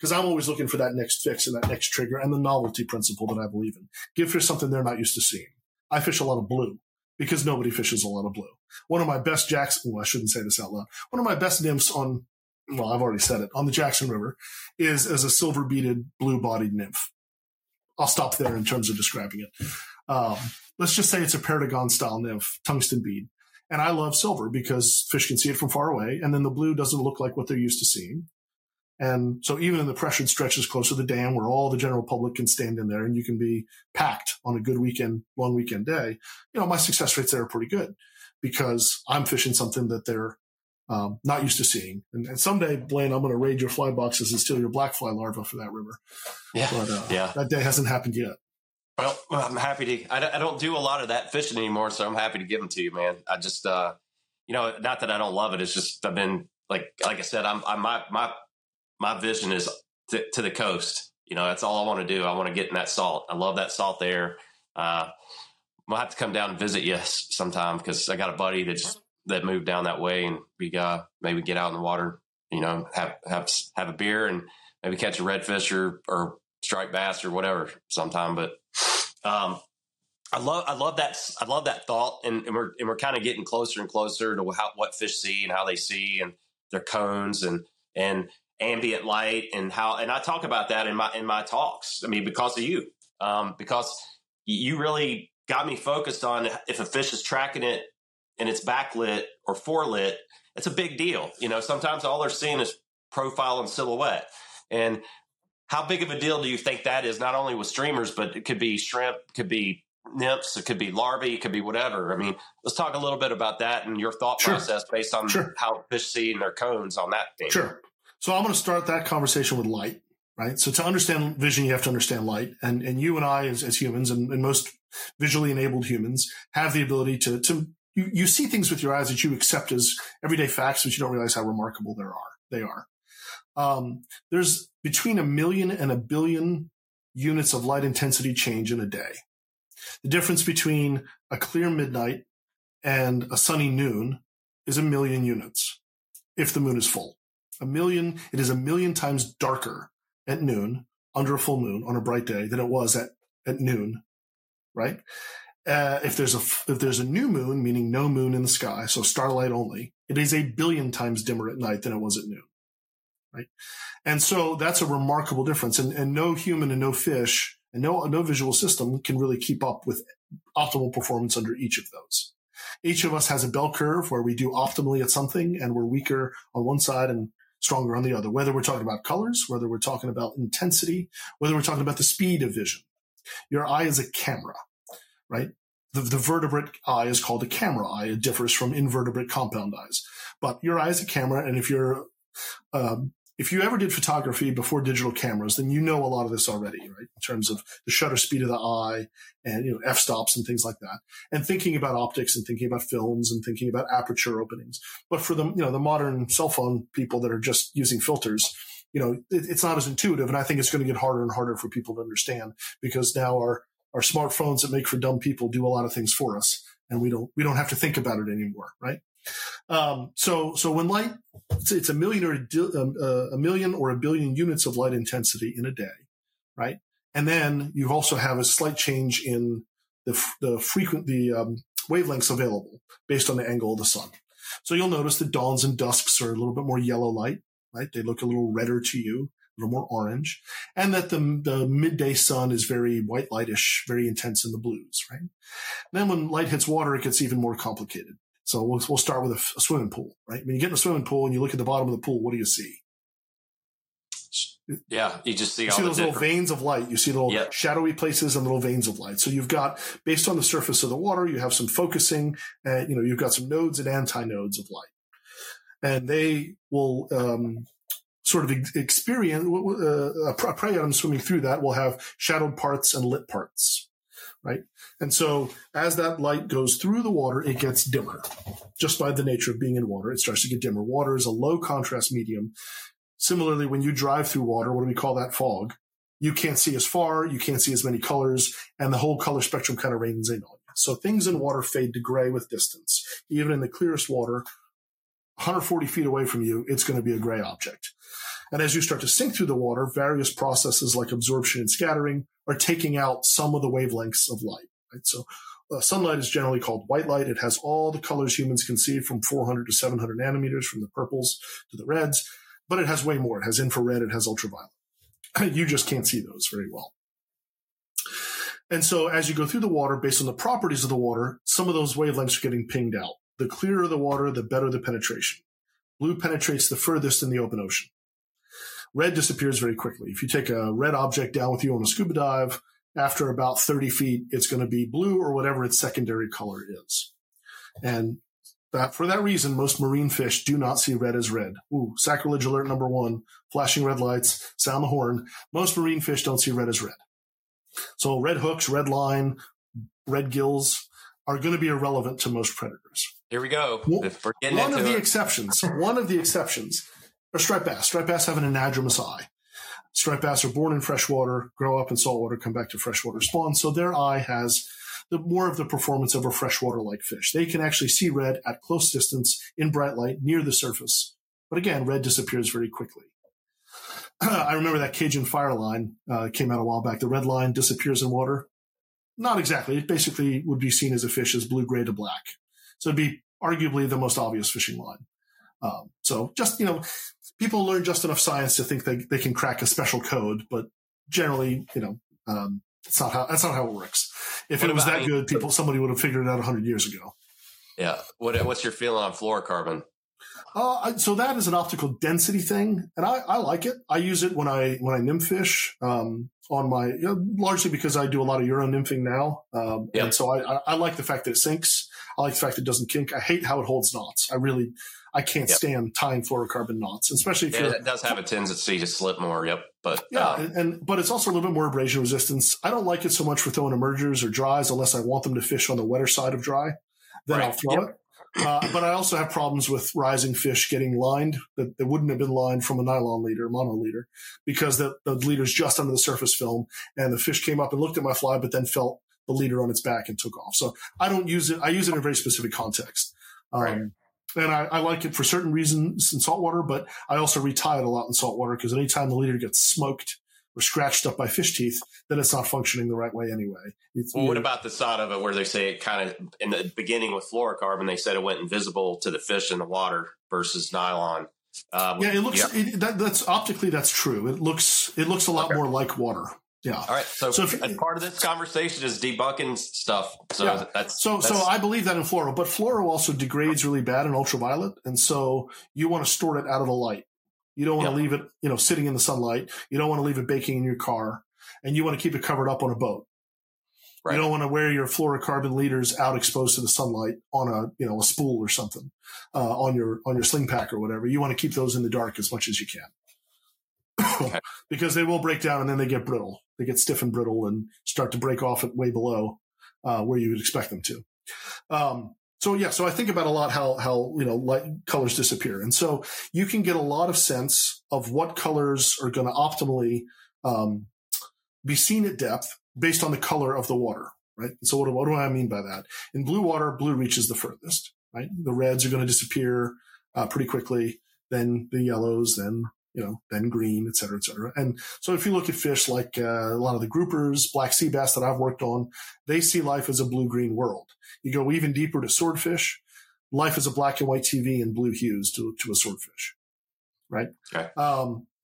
Because I'm always looking for that next fix and that next trigger and the novelty principle that I believe in. Give fish something they're not used to seeing. I fish a lot of blue because nobody fishes a lot of blue. One of my best I shouldn't say this out loud. One of my best nymphs I've already said it, on the Jackson River is as a silver beaded blue bodied nymph. I'll stop there in terms of describing it. Let's just say it's a Pertagon style nymph, tungsten bead. And I love silver because fish can see it from far away. And then the blue doesn't look like what they're used to seeing. And so even in the pressured stretches close to the dam where all the general public can stand in there and you can be packed on a good weekend, long weekend day, you know, my success rates there are pretty good because I'm fishing something that they're not used to seeing. And someday, Blaine, I'm going to raid your fly boxes and steal your blackfly larva for that river. Yeah. But that day hasn't happened yet. Well, I'm happy to, I don't do a lot of that fishing anymore, so I'm happy to give them to you, man. I just, you know, not that I don't love it. It's just, I've been like I said, my vision is to the coast. You know, that's all I want to do. I want to get in that salt. I love that salt there. I'll have to come down and visit you sometime because I got a buddy that moved down that way, and we maybe get out in the water. You know, have a beer and maybe catch a redfish or striped bass or whatever sometime. But I love that thought, and we're kind of getting closer and closer to what fish see and how they see and their cones and ambient light and I talk about that in my talks. I mean, because of you, because you really got me focused on if a fish is tracking it and it's backlit or forelit, it's a big deal. You know, sometimes all they're seeing is profile and silhouette. And how big of a deal do you think that is? Not only with streamers, but it could be shrimp, it could be nymphs, it could be larvae, it could be whatever. I mean, let's talk a little bit about that and your thought process based on how fish see and their cones on that thing. Sure. So I'm going to start that conversation with light, right? So to understand vision, you have to understand light. And you and I as humans and most visually enabled humans have the ability to see things with your eyes that you accept as everyday facts, but you don't realize how remarkable they are. There's between 1 million and 1 billion units of light intensity change in a day. The difference between a clear midnight and a sunny noon is 1 million units if the moon is full. It is 1 million times darker at noon under a full moon on a bright day than it was at noon, right? If there's a new moon, meaning no moon in the sky, so starlight only, it is 1 billion times dimmer at night than it was at noon, right? And so that's a remarkable difference. And no human and no fish and no visual system can really keep up with optimal performance under each of those. Each of us has a bell curve where we do optimally at something and we're weaker on one side and stronger on the other, whether we're talking about colors, whether we're talking about intensity, whether we're talking about the speed of vision. Your eye is a camera, right? The vertebrate eye is called a camera eye. It differs from invertebrate compound eyes. But your eye is a camera, and if you ever did photography before digital cameras, then you know a lot of this already, right? In terms of the shutter speed of the eye and, you know, f-stops and things like that, and thinking about optics and thinking about films and thinking about aperture openings. But for the, you know, the modern cell phone people that are just using filters, you know, it's not as intuitive. And I think it's going to get harder and harder for people to understand because now our smartphones that make for dumb people do a lot of things for us, and we don't have to think about it anymore, right? So when light, it's 1 million or a 1 billion units of light intensity in a day, right? And then you also have a slight change in the wavelengths available based on the angle of the sun. So you'll notice that dawns and dusks are a little bit more yellow light, right? They look a little redder to you, a little more orange, and that the midday sun is very white lightish, very intense in the blues, right? And then when light hits water, it gets even more complicated. So we'll start with a swimming pool, right? When you get in a swimming pool and you look at the bottom of the pool, what do you see? Yeah, you just see all those little veins of light. You see little shadowy places and little veins of light. So you've got, based on the surface of the water, you have some focusing, and you know, you've got some nodes and antinodes of light, and they will sort of experience. A prey item swimming through that will have shadowed parts and lit parts. Right. And so as that light goes through the water, it gets dimmer just by the nature of being in water. It starts to get dimmer. Water is a low contrast medium. Similarly, when you drive through water, what do we call that? Fog. You can't see as far. You can't see as many colors, and the whole color spectrum kind of rains in on you. So things in water fade to gray with distance. Even in the clearest water, 140 feet away from you, it's going to be a gray object. And as you start to sink through the water, various processes like absorption and scattering are taking out some of the wavelengths of light, right? So sunlight is generally called white light. It has all the colors humans can see from 400 to 700 nanometers, from the purples to the reds, but it has way more. It has infrared. It has ultraviolet. You just can't see those very well. And so as you go through the water, based on the properties of the water, some of those wavelengths are getting pinged out. The clearer the water, the better the penetration. Blue penetrates the furthest in the open ocean. red disappears very quickly. If you take a red object down with you on a scuba dive, after about 30 feet, it's going to be blue or whatever its secondary color is. And that, for that reason, most marine fish do not see red as red. Ooh, sacrilege alert number one, flashing red lights, sound the horn. Most marine fish don't see red as red. So red hooks, red line, red gills are going to be irrelevant to most predators. Here we go. One of the exceptions are striped bass. Striped bass have an anadromous eye. Striped bass are born in freshwater, grow up in saltwater, come back to freshwater spawn. So their eye has the more of the performance of a freshwater-like fish. They can actually see red at close distance in bright light near the surface. But again, red disappears very quickly. I remember that Cajun fire line came out a while back. The red line disappears in water. Not exactly. It basically would be seen as a fish as blue, gray to black. So it'd be arguably the most obvious fishing line. So just, you know, people learn just enough science to think they can crack a special code, but generally, you know, that's not how it works. If it was that good, somebody would have figured it out 100 years ago. Yeah. What's your feeling on fluorocarbon? So that is an optical density thing, and I like it. I use it when I nymph fish, on my, you know, largely because I do a lot of Euro nymphing now. And so I like the fact that it sinks. I like the fact that it doesn't kink. I hate how it holds knots. I can't stand tying fluorocarbon knots, especially if it does have a tendency to slip more. Yep. But but it's also a little bit more abrasion resistance. I don't like it so much for throwing emergers or dries unless I want them to fish on the wetter side of dry. Then I'll throw it. But I also have problems with rising fish getting lined that wouldn't have been lined from a nylon leader, mono leader, because the leader's just under the surface film, and the fish came up and looked at my fly, but then felt the leader on its back and took off. So I don't use it. I use it in a very specific context. And I like it for certain reasons in saltwater, but I also retie it a lot in saltwater because anytime the leader gets smoked or scratched up by fish teeth, then it's not functioning the right way anyway. What about the side of it where they say it kind of, in the beginning with fluorocarbon, they said it went invisible to the fish in the water versus nylon. It looks that's optically that's true. It looks a lot more like water. Yeah. All right. So if part of this conversation is debunking stuff. So I believe that in fluoro, but fluoro also degrades really bad in ultraviolet, and so you want to store it out of the light. You don't want to leave it, you know, sitting in the sunlight. You don't want to leave it baking in your car, and you want to keep it covered up on a boat. Right. You don't want to wear your fluorocarbon leaders out exposed to the sunlight on a spool or something on your sling pack or whatever. You want to keep those in the dark as much as you can. Okay. Because they will break down and then they get brittle. They get stiff and brittle and start to break off at way below where you would expect them to. So I think about a lot how you know, light colors disappear. And so you can get a lot of sense of what colors are going to optimally be seen at depth based on the color of the water, right? And so what do I mean by that? In blue water, blue reaches the furthest, right? The reds are going to disappear pretty quickly, then the yellows, then green, et cetera, et cetera. And so if you look at fish like a lot of the groupers, black sea bass that I've worked on, they see life as a blue-green world. You go even deeper to swordfish, life is a black and white TV and blue hues to a swordfish, right? Okay.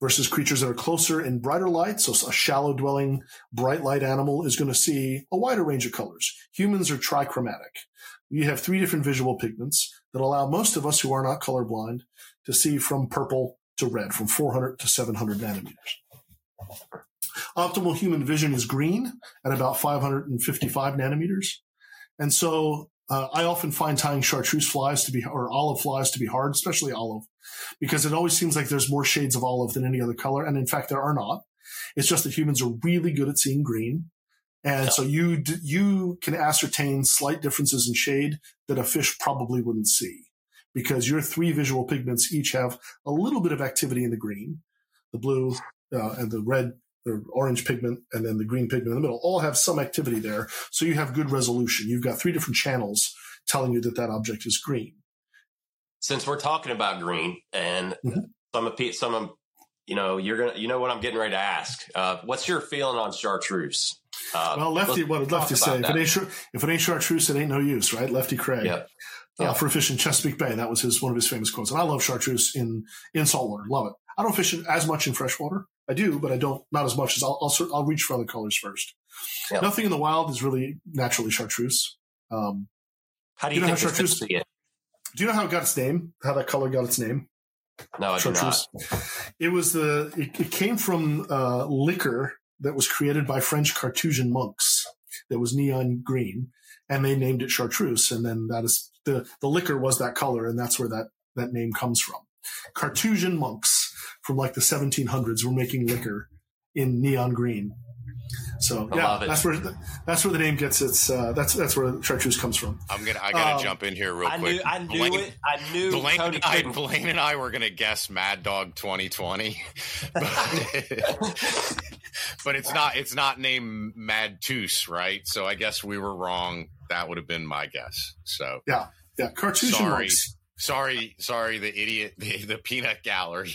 Versus creatures that are closer in brighter light. So a shallow-dwelling, bright-light animal is going to see a wider range of colors. Humans are trichromatic. You have three different visual pigments that allow most of us who are not colorblind to see from purple to red, from 400 to 700 nanometers. Optimal human vision is green at about 555 nanometers. And so I often find tying chartreuse flies or olive flies to be hard, especially olive, because it always seems like there's more shades of olive than any other color. And in fact, there are not. It's just that humans are really good at seeing green. And so you can ascertain slight differences in shade that a fish probably wouldn't see, because your three visual pigments each have a little bit of activity in the green, the blue, and the red, the orange pigment, and then the green pigment in the middle all have some activity there. So you have good resolution. You've got three different channels telling you that object is green. Since we're talking about green, and some of you know, what I'm getting ready to ask. What's your feeling on chartreuse? Lefty say? If it ain't chartreuse, it ain't no use, right? Lefty Kreh. Yeah. For fish in Chesapeake Bay, that was one of his famous quotes. And I love chartreuse in saltwater. Love it. I don't fish it as much in freshwater. I do, but I don't, not as much as I'll reach for other colors first. Yeah. Nothing in the wild is really naturally chartreuse. How do you know how chartreuse? Do you know how it got its name? How that color got its name? No, I do not. It was it came from liquor that was created by French Carthusian monks that was neon green, and they named it chartreuse. And then that is the liquor was that color, and that's where that name comes from. Carthusian monks from like the 1700s were making liquor in neon green. So yeah, that's where the name gets its. That's where chartreuse comes from. I gotta jump in here real quick. I knew. Blaine and I were gonna guess Mad Dog 2020, but it's not. It's not named Mad Toos, right? So I guess we were wrong. That would have been my guess. So yeah, Carthusian monks. Sorry, the idiot, the peanut gallery.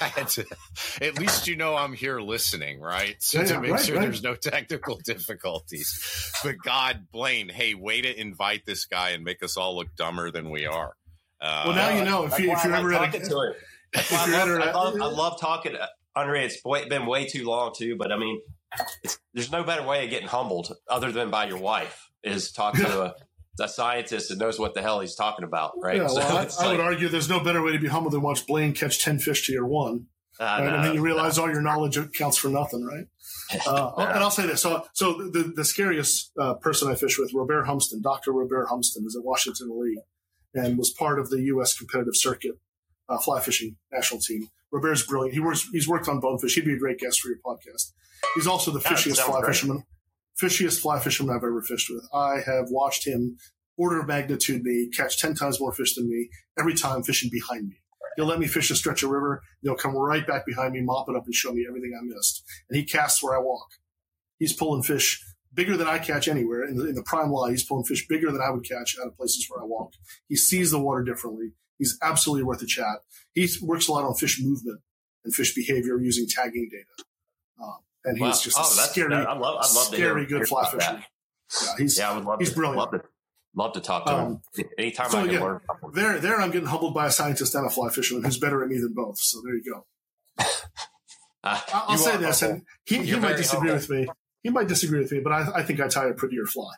At least you know I'm here listening, right? So yeah, to make sure there's no technical difficulties. But God, Blaine, hey, way to invite this guy and make us all look dumber than we are. Well, now you know. I love talking, Andrij. It's been way too long, too. But, I mean, there's no better way of getting humbled other than by your wife is talking to a scientist that knows what the hell he's talking about, right? Yeah, I would argue there's no better way to be humble than watch Blaine catch 10 fish to your one. Right? No, and then you realize all your knowledge counts for nothing, right? And I'll say this. So the scariest person I fished with, Robert Humston, Dr. Robert Humston, is at Washington League and was part of the U.S. competitive circuit fly fishing national team. Robert's brilliant. He's worked on bonefish. He'd be a great guest for your podcast. He's also the fishiest fly fisherman I've ever fished with. I have watched him order of magnitude me, catch 10 times more fish than me every time fishing behind me. He'll let me fish a stretch of river. He'll come right back behind me, mop it up, and show me everything I missed. And he casts where I walk. He's pulling fish bigger than I catch anywhere. In the prime lie, he's pulling fish bigger than I would catch out of places where I walk. He sees the water differently. He's absolutely worth a chat. He works a lot on fish movement and fish behavior using tagging data. And he's just a scary good fly fisherman. He's brilliant. Love to talk to him. Anytime I can learn. There I'm getting humbled by a scientist and a fly fisherman who's better at me than both. So there you go. I'll say this, and he might disagree with me. He might disagree with me, but I think I tied a prettier fly.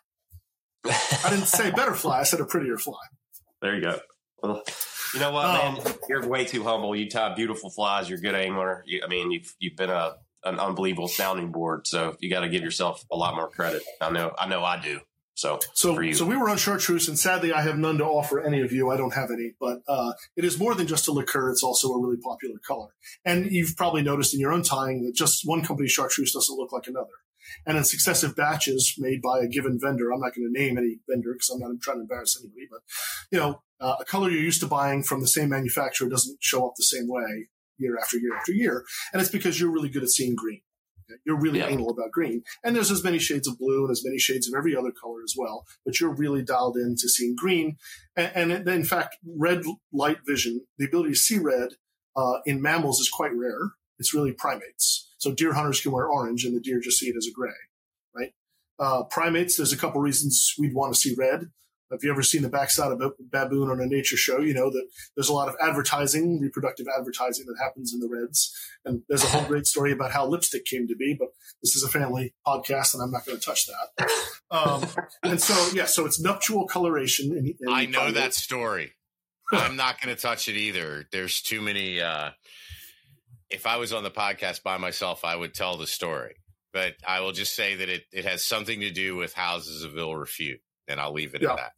I didn't say better fly. I said a prettier fly. There you go. Well, you know what, man? You're way too humble. You tie beautiful flies. You're a good angler. You've been an unbelievable sounding board. So you got to give yourself a lot more credit. I know I do. So for you. So we were on chartreuse, and sadly I have none to offer any of you. I don't have any, but it is more than just a liqueur. It's also a really popular color. And you've probably noticed in your own tying that just one company's chartreuse doesn't look like another. And in successive batches made by a given vendor, I'm not going to name any vendor because I'm not trying to embarrass anybody, but a color you're used to buying from the same manufacturer doesn't show up the same way year after year after year. And it's because you're really good at seeing green. You're really anal about green. And there's as many shades of blue and as many shades of every other color as well, but you're really dialed into seeing green. And in fact, red light vision, the ability to see red in mammals is quite rare. It's really primates. So deer hunters can wear orange and the deer just see it as a gray, right? Primates, there's a couple reasons we'd want to see red. If you ever seen the backside of a baboon on a nature show, you know that there's a lot of advertising, reproductive advertising that happens in the reds. And there's a whole great story about how lipstick came to be, but this is a family podcast and I'm not going to touch that. So it's nuptial coloration. I know that story. I'm not going to touch it either. There's too many. If I was on the podcast by myself, I would tell the story, but I will just say that it has something to do with houses of ill repute. And I'll leave it at that.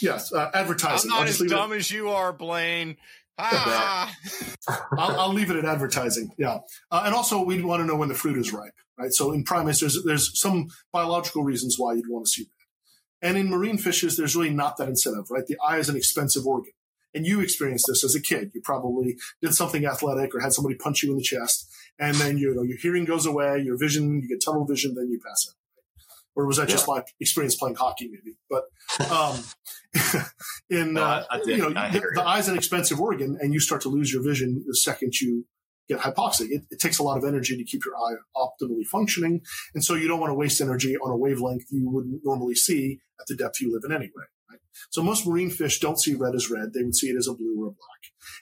Yes, advertising. I'm not as dumb as you are, Blaine. I'll leave it at advertising. Yeah, and also we'd want to know when the fruit is ripe, right? So in primates, there's some biological reasons why you'd want to see that, and in marine fishes, there's really not that incentive, right? The eye is an expensive organ, and you experienced this as a kid. You probably did something athletic or had somebody punch you in the chest, and then your hearing goes away, your vision, you get tunnel vision, then you pass out. Or was that just my experience playing hockey, maybe? But the eye's an expensive organ, and you start to lose your vision the second you get hypoxic. It takes a lot of energy to keep your eye optimally functioning, and so you don't want to waste energy on a wavelength you wouldn't normally see at the depth you live in anyway. Right? So most marine fish don't see red as red; they would see it as a blue or a black.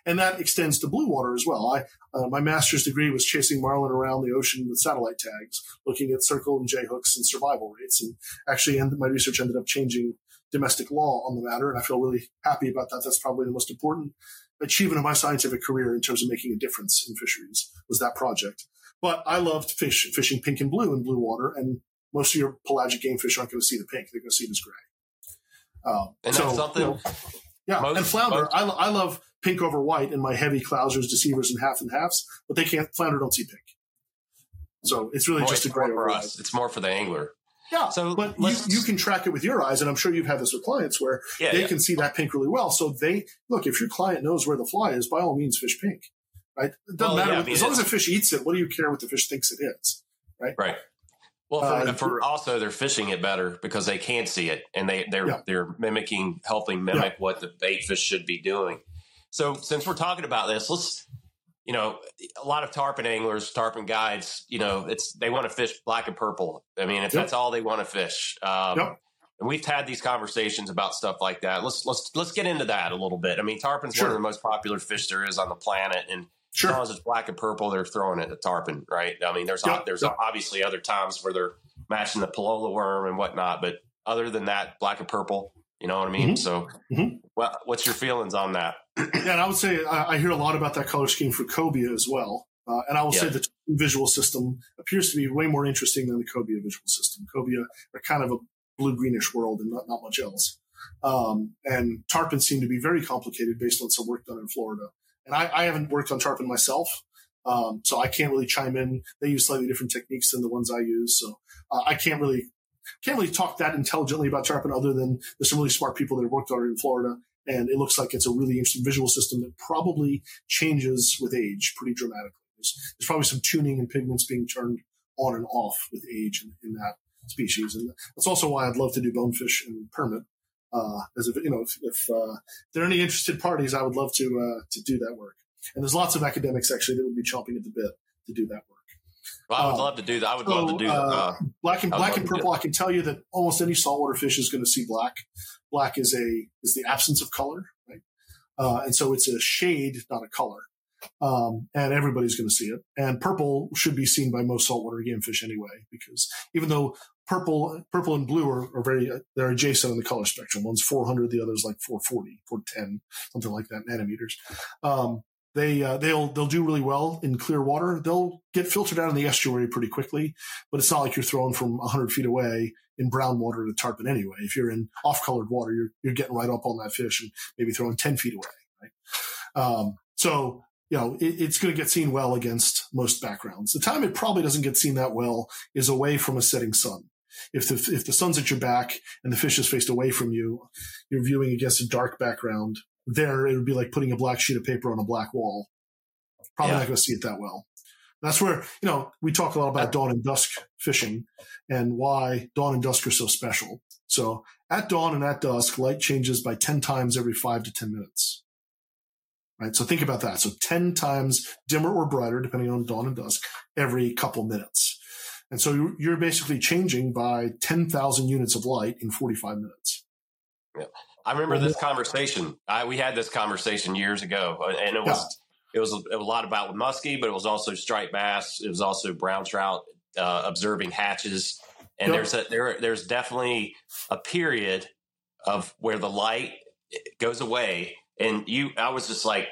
And that extends to blue water as well. My master's degree was chasing marlin around the ocean with satellite tags, looking at circle and J hooks and survival rates. And actually, my research ended up changing domestic law on the matter, and I feel really happy about that. That's probably the most important achievement of my scientific career in terms of making a difference in fisheries was that project. But I loved fishing pink and blue in blue water, and most of your pelagic game fish aren't going to see the pink; they're going to see it as gray. And so, that's something. You know, yeah, most, and flounder. Most. I love pink over white in my heavy clousers, deceivers, and half and halves, but they can't. Flounder don't see pink, so it's really just a gray over white. It's more for the angler. Yeah, so but you can track it with your eyes, and I'm sure you've had this with clients where they can see that pink really well. So they look, if your client knows where the fly is, by all means, fish pink. Right? It doesn't matter. As long as the fish eats it, what do you care what the fish thinks it is? Right? Right. Well, for also they're fishing it better because they can see it, and they're mimicking, helping mimic what the bait fish should be doing. So since we're talking about this, let's. You know, a lot of tarpon anglers, tarpon guides, you know, they want to fish black and purple. I mean, if that's all they want to fish. And we've had these conversations about stuff like that. Let's get into that a little bit. I mean, tarpon's one of the most popular fish there is on the planet. And as long as it's black and purple, they're throwing it at tarpon, right? I mean, there's obviously other times where they're matching the Pallola worm and whatnot. But other than that, black and purple, you know what I mean? Mm-hmm. So well, what's your feelings on that? And I would say I hear a lot about that color scheme for cobia as well. And I will say the visual system appears to be way more interesting than the cobia visual system. Cobia are kind of a blue-greenish world and not much else. And tarpon seem to be very complicated based on some work done in Florida. And I haven't worked on tarpon myself, so I can't really chime in. They use slightly different techniques than the ones I use. So I can't really talk that intelligently about tarpon other than there's some really smart people that have worked on it in Florida. And it looks like it's a really interesting visual system that probably changes with age pretty dramatically. There's probably some tuning and pigments being turned on and off with age in that species. And that's also why I'd love to do bonefish and permit. If there are any interested parties, I would love to do that work. And there's lots of academics actually that would be chomping at the bit to do that work. Well, I would love to do that. I would love to do that. Black and purple. I can tell you that almost any saltwater fish is going to see black. Black is the absence of color, right? And so it's a shade, not a color. And everybody's going to see it. And purple should be seen by most saltwater game fish anyway, because even though purple and blue they're adjacent in the color spectrum. One's 400, the other's like 440, 410, something like that, nanometers. They'll do really well in clear water. They'll get filtered out in the estuary pretty quickly, but it's not like you're throwing from 100 feet away in brown water to tarpon anyway. If you're in off-colored water, you're getting right up on that fish and maybe throwing 10 feet away. Right? So you know it's going to get seen well against most backgrounds. The time it probably doesn't get seen that well is away from a setting sun. If the sun's at your back and the fish is faced away from you, you're viewing against a dark background. There, it would be like putting a black sheet of paper on a black wall. Probably not going to see it that well. That's where, you know, we talk a lot about dawn and dusk fishing and why dawn and dusk are so special. So at dawn and at dusk, light changes by 10 times every 5 to 10 minutes. Right? So think about that. So 10 times dimmer or brighter, depending on dawn and dusk, every couple minutes. And so you're basically changing by 10,000 units of light in 45 minutes. Yeah. I remember this conversation. We had this conversation years ago, and it was a lot about muskie, but it was also striped bass. It was also brown trout observing hatches. And there's definitely a period of where the light goes away. And I was just like,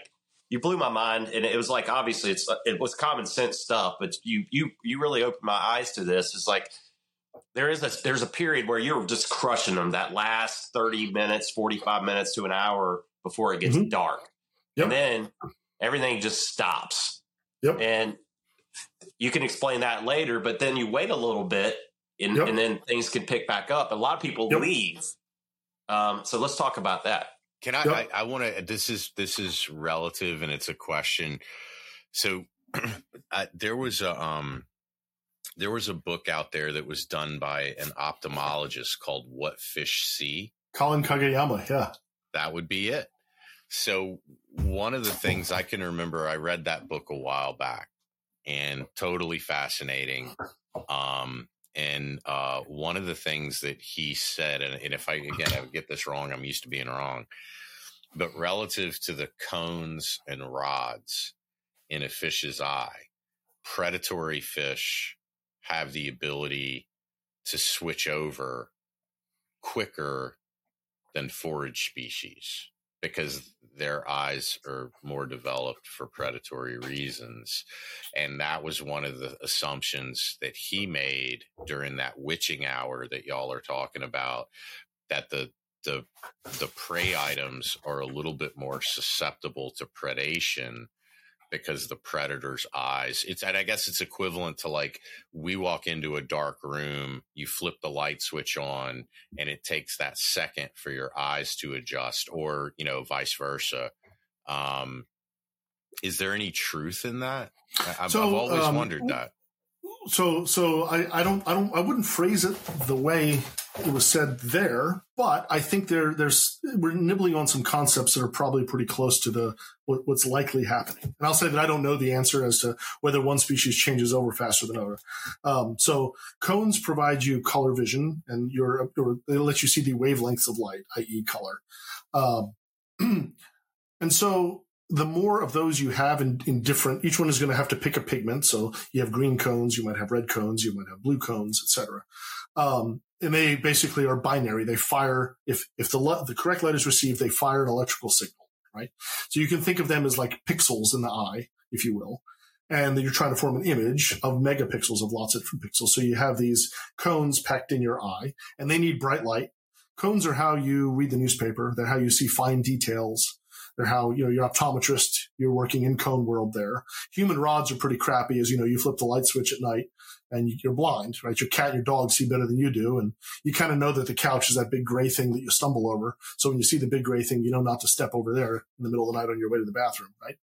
you blew my mind. And it was like, obviously it was common sense stuff, but you really opened my eyes to this. It's like, there's a period where you're just crushing them that last 30 minutes, 45 minutes to an hour before it gets dark. Yep. And then everything just stops. Yep. And you can explain that later, but then you wait a little bit and then things can pick back up. A lot of people leave. So let's talk about that. Can I, I want to, this is relative and it's a question. So there was a book out there that was done by an ophthalmologist called What Fish See? Colin Kageyama, yeah. That would be it. So one of the things I can remember, I read that book a while back and totally fascinating. One of the things that he said, and if I would get this wrong, I'm used to being wrong, but relative to the cones and rods in a fish's eye, predatory fish have the ability to switch over quicker than forage species. because their eyes are more developed for predatory reasons. And that was one of the assumptions that he made during that witching hour that y'all are talking about, that the prey items are a little bit more susceptible to predation because the predator's eyes, and I guess it's equivalent to like we walk into a dark room, you flip the light switch on, and it takes that second for your eyes to adjust, or, you know, vice versa. Is there any truth in that? I've always wondered that. So I wouldn't phrase it the way it was said there, but I think we're nibbling on some concepts that are probably pretty close to what's likely happening. And I'll say that I don't know the answer as to whether one species changes over faster than another. So cones provide you color vision, and they let you see the wavelengths of light, i.e. color. And so the more of those you have in different, each one is going to have to pick a pigment. So you have green cones, you might have red cones, you might have blue cones, etc. And they basically are binary. They fire, if the correct light is received, they fire an electrical signal, right? So you can think of them as like pixels in the eye, if you will. And then you're trying to form an image of megapixels, of lots of different pixels. So you have these cones packed in your eye, and they need bright light. Cones are how you read the newspaper. They're how you see fine details. They're how, you know, your optometrist, you're working in cone world there. Human rods are pretty crappy, as you know, you flip the light switch at night and you're blind, right? Your cat and your dog see better than you do. And you kind of know that the couch is that big gray thing that you stumble over. So when you see the big gray thing, you know not to step over there in the middle of the night on your way to the bathroom, right?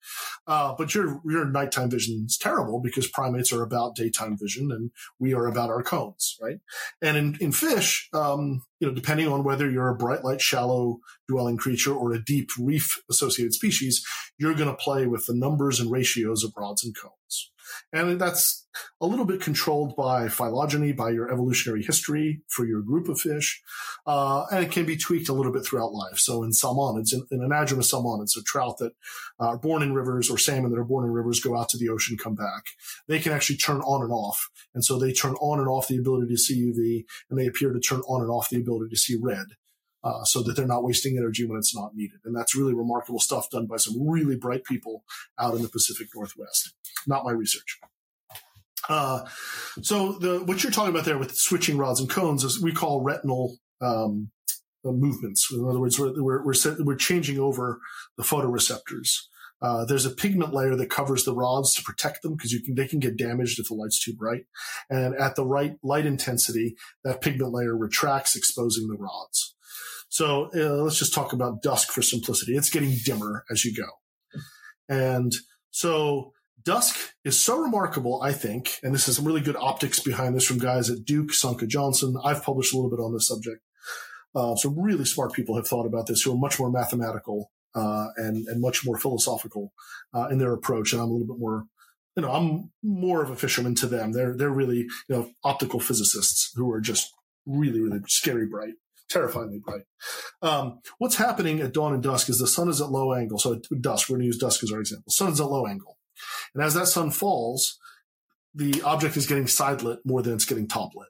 But your nighttime vision is terrible because primates are about daytime vision and we are about our cones, right? And in fish, you know, depending on whether you're a bright light, shallow dwelling creature or a deep reef associated species, you're going to play with the numbers and ratios of rods and cones. And that's a little bit controlled by phylogeny, by your evolutionary history for your group of fish. And it can be tweaked a little bit throughout life. So in salmonids, in anadromous salmonids, so trout that are born in rivers or salmon that are born in rivers, go out to the ocean, come back. They can actually turn on and off. And so they turn on and off the ability to see UV, and they appear to turn on and off the ability to see red. So that they're not wasting energy when it's not needed. And that's really remarkable stuff done by some really bright people out in the Pacific Northwest. Not my research. So what you're talking about there with switching rods and cones is we call retinal movements. In other words, we're changing over the photoreceptors. There's a pigment layer that covers the rods to protect them because they can get damaged if the light's too bright. And at the right light intensity, that pigment layer retracts, exposing the rods. So let's just talk about dusk for simplicity. It's getting dimmer as you go. And so dusk is so remarkable, I think, and this is some really good optics behind this from guys at Duke, Sanka Johnson. I've published a little bit on this subject. Some really smart people have thought about this who are much more mathematical and much more philosophical in their approach. And I'm a little bit more, you know, I'm more of a fisherman to them. They're really, you know, optical physicists who are just really, really scary bright. Terrifyingly bright. What's happening at dawn and dusk is the sun is at low angle. So at dusk, we're going to use dusk as our example. Sun's at low angle. And as that sun falls, the object is getting side lit more than it's getting top lit.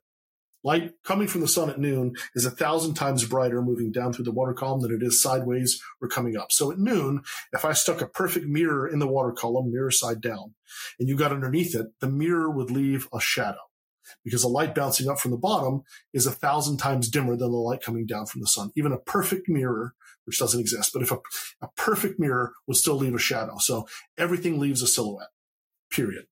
Light coming from the sun at noon is 1,000 times brighter moving down through the water column than it is sideways or coming up. So at noon, if I stuck a perfect mirror in the water column, mirror side down, and you got underneath it, the mirror would leave a shadow. Because the light bouncing up from the bottom is 1,000 times dimmer than the light coming down from the sun. Even a perfect mirror, which doesn't exist, but if a perfect mirror would still leave a shadow. So everything leaves a silhouette, period.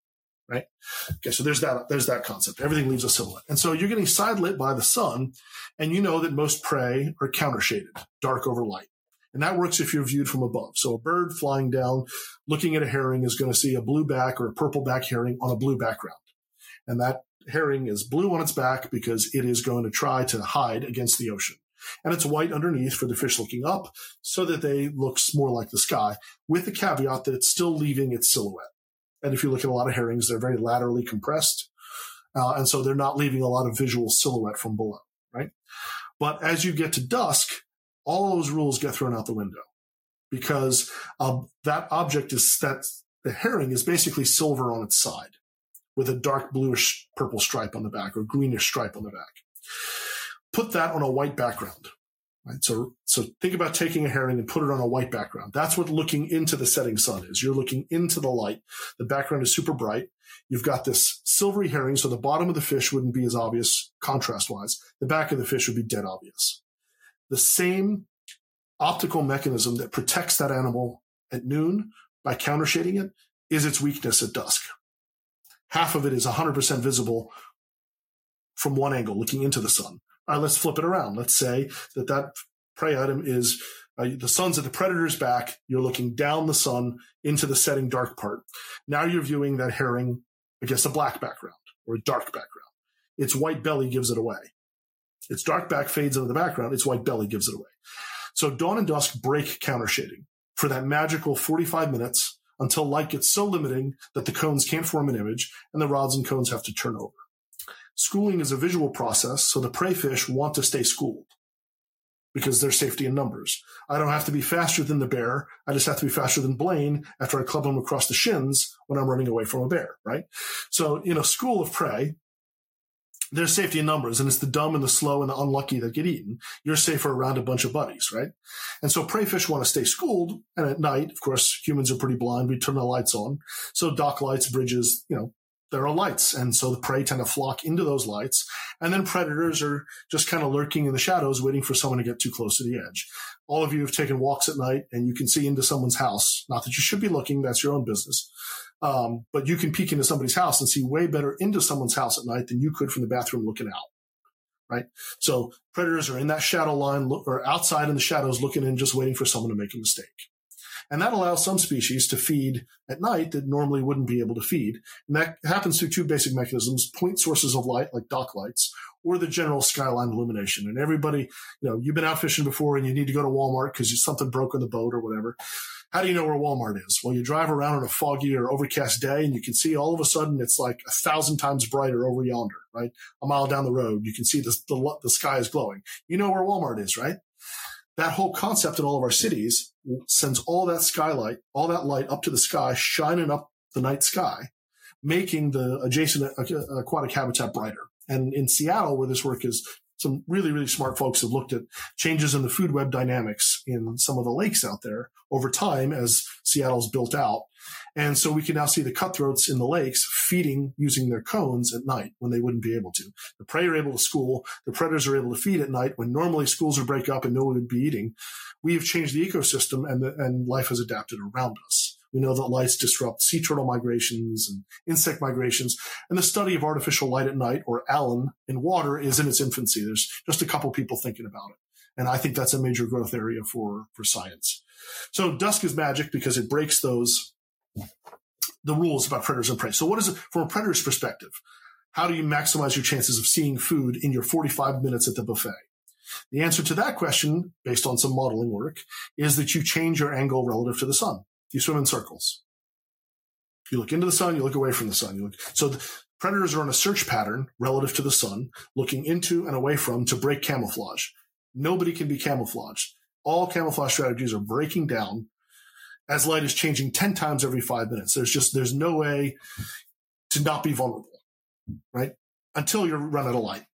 Right? Okay. So there's that concept. Everything leaves a silhouette. And so you're getting side lit by the sun, and you know that most prey are counter shaded, dark over light. And that works if you're viewed from above. So a bird flying down, looking at a herring is going to see a blue back or a purple back herring on a blue background. And that herring is blue on its back because it is going to try to hide against the ocean. And it's white underneath for the fish looking up so that they look more like the sky, with the caveat that it's still leaving its silhouette. And if you look at a lot of herrings, they're very laterally compressed. And so they're not leaving a lot of visual silhouette from below, right? But as you get to dusk, all those rules get thrown out the window because the herring is basically silver on its side, with a dark bluish purple stripe on the back or greenish stripe on the back. Put that on a white background. Right? So think about taking a herring and put it on a white background. That's what looking into the setting sun is. You're looking into the light. The background is super bright. You've got this silvery herring, so the bottom of the fish wouldn't be as obvious contrast-wise. The back of the fish would be dead obvious. The same optical mechanism that protects that animal at noon by countershading it is its weakness at dusk. Half of it is 100% visible from one angle, looking into the sun. All right, let's flip it around. Let's say that prey item is the sun's at the predator's back. You're looking down the sun into the setting dark part. Now you're viewing that herring against a black background or a dark background. Its white belly gives it away. Its dark back fades into the background. Its white belly gives it away. So dawn and dusk break countershading for that magical 45 minutes until light gets so limiting that the cones can't form an image and the rods and cones have to turn over. Schooling is a visual process, so the prey fish want to stay schooled because there's safety in numbers. I don't have to be faster than the bear. I just have to be faster than Blaine after I club him across the shins when I'm running away from a bear, right? So in a school of prey, there's safety in numbers, and it's the dumb and the slow and the unlucky that get eaten. You're safer around a bunch of buddies, right? And so prey fish want to stay schooled, and at night, of course, humans are pretty blind. We turn the lights on. So dock lights, bridges, there are lights, and so the prey tend to flock into those lights, and then predators are just kind of lurking in the shadows waiting for someone to get too close to the edge. All of you have taken walks at night, and you can see into someone's house. Not that you should be looking, that's your own business, but you can peek into somebody's house and see way better into someone's house at night than you could from the bathroom looking out, right? So predators are in that shadow line or outside in the shadows looking in, just waiting for someone to make a mistake. And that allows some species to feed at night that normally wouldn't be able to feed. And that happens through two basic mechanisms, point sources of light like dock lights or the general skyline illumination. And everybody, you've been out fishing before and you need to go to Walmart because something broke on the boat or whatever. How do you know where Walmart is? Well, you drive around on a foggy or overcast day and you can see all of a sudden it's like 1,000 times brighter over yonder, right? A mile down the road, you can see the sky is glowing. You know where Walmart is, right? That whole concept in all of our cities sends all that skylight, all that light up to the sky, shining up the night sky, making the adjacent aquatic habitat brighter. And in Seattle, where this work is, some really, really smart folks have looked at changes in the food web dynamics in some of the lakes out there over time as Seattle's built out. And so we can now see the cutthroats in the lakes feeding using their cones at night when they wouldn't be able to. The prey are able to school. The predators are able to feed at night when normally schools would break up and no one would be eating. We have changed the ecosystem and life has adapted around us. We know that lights disrupt sea turtle migrations and insect migrations. And the study of artificial light at night, or ALAN, in water is in its infancy. There's just a couple people thinking about it. And I think that's a major growth area for science. So dusk is magic because it breaks the rules about predators and prey. So what is it from a predator's perspective? How do you maximize your chances of seeing food in your 45 minutes at the buffet? The answer to that question, based on some modeling work, is that you change your angle relative to the sun. You swim in circles. You look into the sun, you look away from the sun. So the predators are on a search pattern relative to the sun, looking into and away from to break camouflage. Nobody can be camouflaged. All camouflage strategies are breaking down as light is changing 10 times every 5 minutes. There's no way to not be vulnerable, right? Until you run out of light.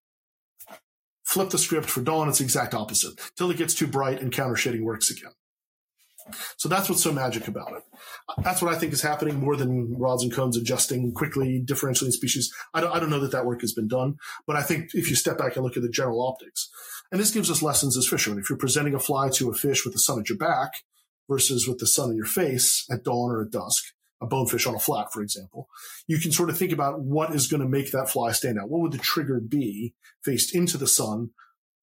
Flip the script for dawn, it's the exact opposite. Till it gets too bright and countershading works again. So that's what's so magic about it. That's what I think is happening more than rods and cones adjusting quickly, differentiating species. I don't know that work has been done, but I think if you step back and look at the general optics, and this gives us lessons as fishermen. If you're presenting a fly to a fish with the sun at your back versus with the sun in your face at dawn or at dusk, a bonefish on a flat, for example, you can sort of think about what is going to make that fly stand out. What would the trigger be faced into the sun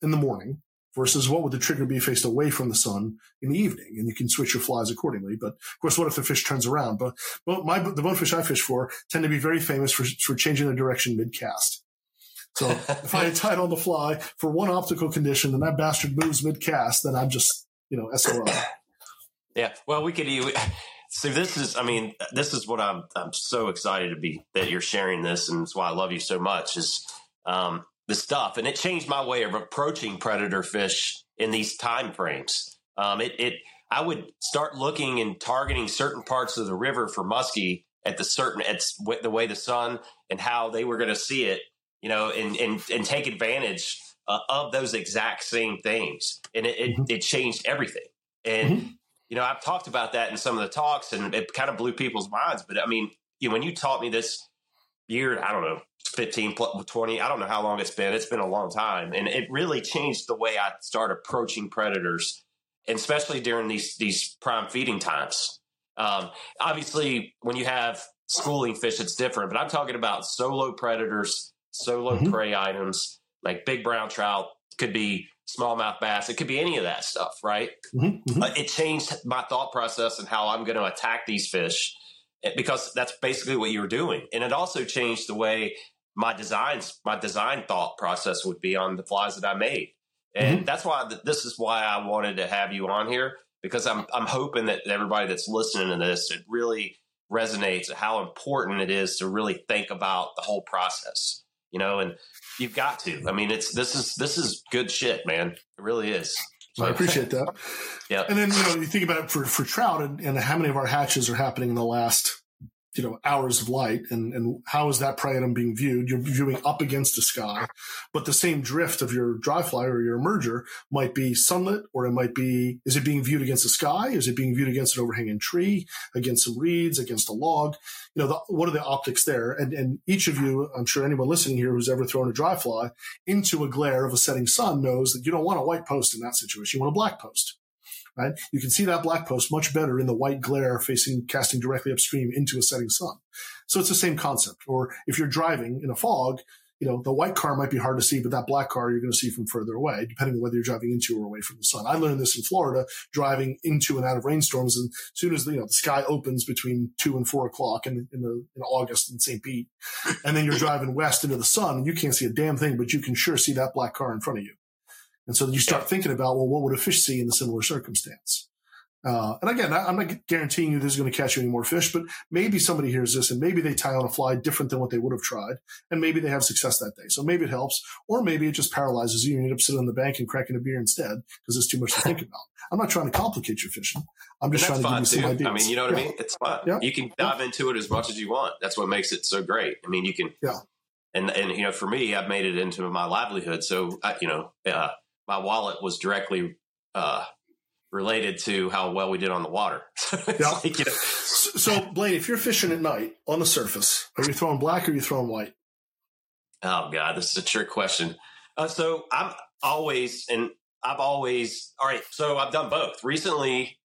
in the morning versus what would the trigger be faced away from the sun in the evening? And you can switch your flies accordingly. But, of course, what if the fish turns around? But the bonefish I fish for tend to be very famous for changing their direction mid-cast. So if I tied on the fly for one optical condition and that bastard moves mid-cast, then I'm just, SOL. Yeah, well, we could – see, this is what I'm so excited that you're sharing this, and it's why I love you so much is the stuff. And it changed my way of approaching predator fish in these time frames. I would start looking and targeting certain parts of the river for muskie at the way the sun and how they were going to see it, and take advantage of those exact same things. And it changed everything. And, you know, I've talked about that in some of the talks, and it kind of blew people's minds. But I mean, you know, when you taught me this year, I don't know, 15, 20, I don't know how long it's been. It's been a long time. And it really changed the way I start approaching predators, and especially during these prime feeding times. Obviously, when you have schooling fish, it's different. But I'm talking about solo predators, solo prey items, like big brown trout, could be smallmouth bass. It could be any of that stuff, right? It changed my thought process and how I'm going to attack these fish, because that's basically what you were doing. And it also changed the way my design thought process would be on the flies that I made. And that's why this is why I wanted to have you on here, because I'm hoping that everybody that's listening to this, it really resonates how important it is to really think about the whole process, you know, and you've got to. I mean, this is good shit, man. It really is. So. I appreciate that. Yeah. And then, you know, you think about it for trout and how many of our hatches are happening in the last, you know, hours of light, and how is that prey item being viewed? You're viewing up against the sky, but the same drift of your dry fly or your emerger might be sunlit, or it might be, is it being viewed against the sky? Is it being viewed against an overhanging tree, against some reeds, against a log? You know, what are the optics there? And each of you, I'm sure anyone listening here who's ever thrown a dry fly into a glare of a setting sun knows that you don't want a white post in that situation. You want a black post. Right? You can see that black post much better in the white glare casting directly upstream into a setting sun. So it's the same concept. Or if you're driving in a fog, you know, the white car might be hard to see, but that black car you're going to see from further away, depending on whether you're driving into or away from the sun. I learned this in Florida, driving into and out of rainstorms. And as soon as the sky opens between 2 and 4 o'clock in August in St. Pete, and then you're driving west into the sun, and you can't see a damn thing, but you can sure see that black car in front of you. And so you start thinking about, well, what would a fish see in a similar circumstance? And again, I'm not guaranteeing you this is going to catch any more fish, but maybe somebody hears this and maybe they tie on a fly different than what they would have tried, and maybe they have success that day. So maybe it helps, or maybe it just paralyzes you and you end up sitting on the bank and cracking a beer instead because it's too much to think about. I'm not trying to complicate your fishing. I'm just trying to give you some ideas. I mean, you know what I mean? It's fun. Yeah. You can dive into it as much as you want. That's what makes it so great. I mean, you can and you know, for me, I've made it into my livelihood. So, my wallet was directly related to how well we did on the water. So, Blaine, if you're fishing at night on the surface, are you throwing black or are you throwing white? Oh, God, this is a trick question. So all right, so I've done both. Recently,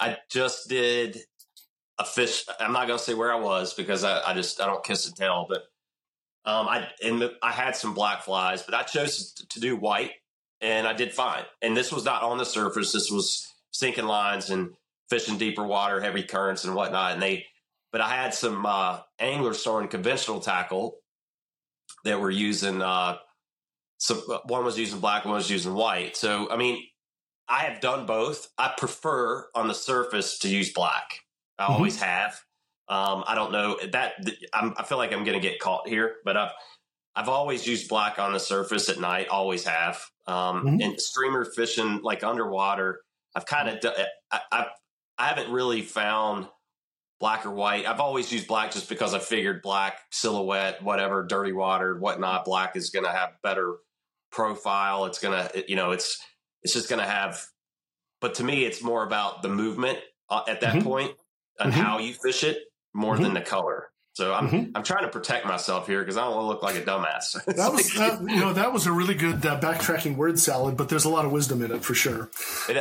I just did a fish. I'm not going to say where I was because I don't kiss and tell, but I had some black flies, but I chose to do white. And I did fine. And this was not on the surface. This was sinking lines and fishing deeper water, heavy currents and whatnot. But I had some anglers throwing conventional tackle that were using, one was using black, one was using white. So, I mean, I have done both. I prefer on the surface to use black. I always have. I don't know that I feel like I'm going to get caught here, but I've always used black on the surface at night, always have. And streamer fishing, like underwater, I've kind of I haven't really found black or white. I've always used black just because I figured black, silhouette, whatever, dirty water, whatnot, black is going to have better profile. It's going to, it's just going to have, but to me, it's more about the movement at that point and how you fish it more than the color. So I'm trying to protect myself here because I don't want to look like a dumbass. That was a really good backtracking word salad, but there's a lot of wisdom in it for sure. And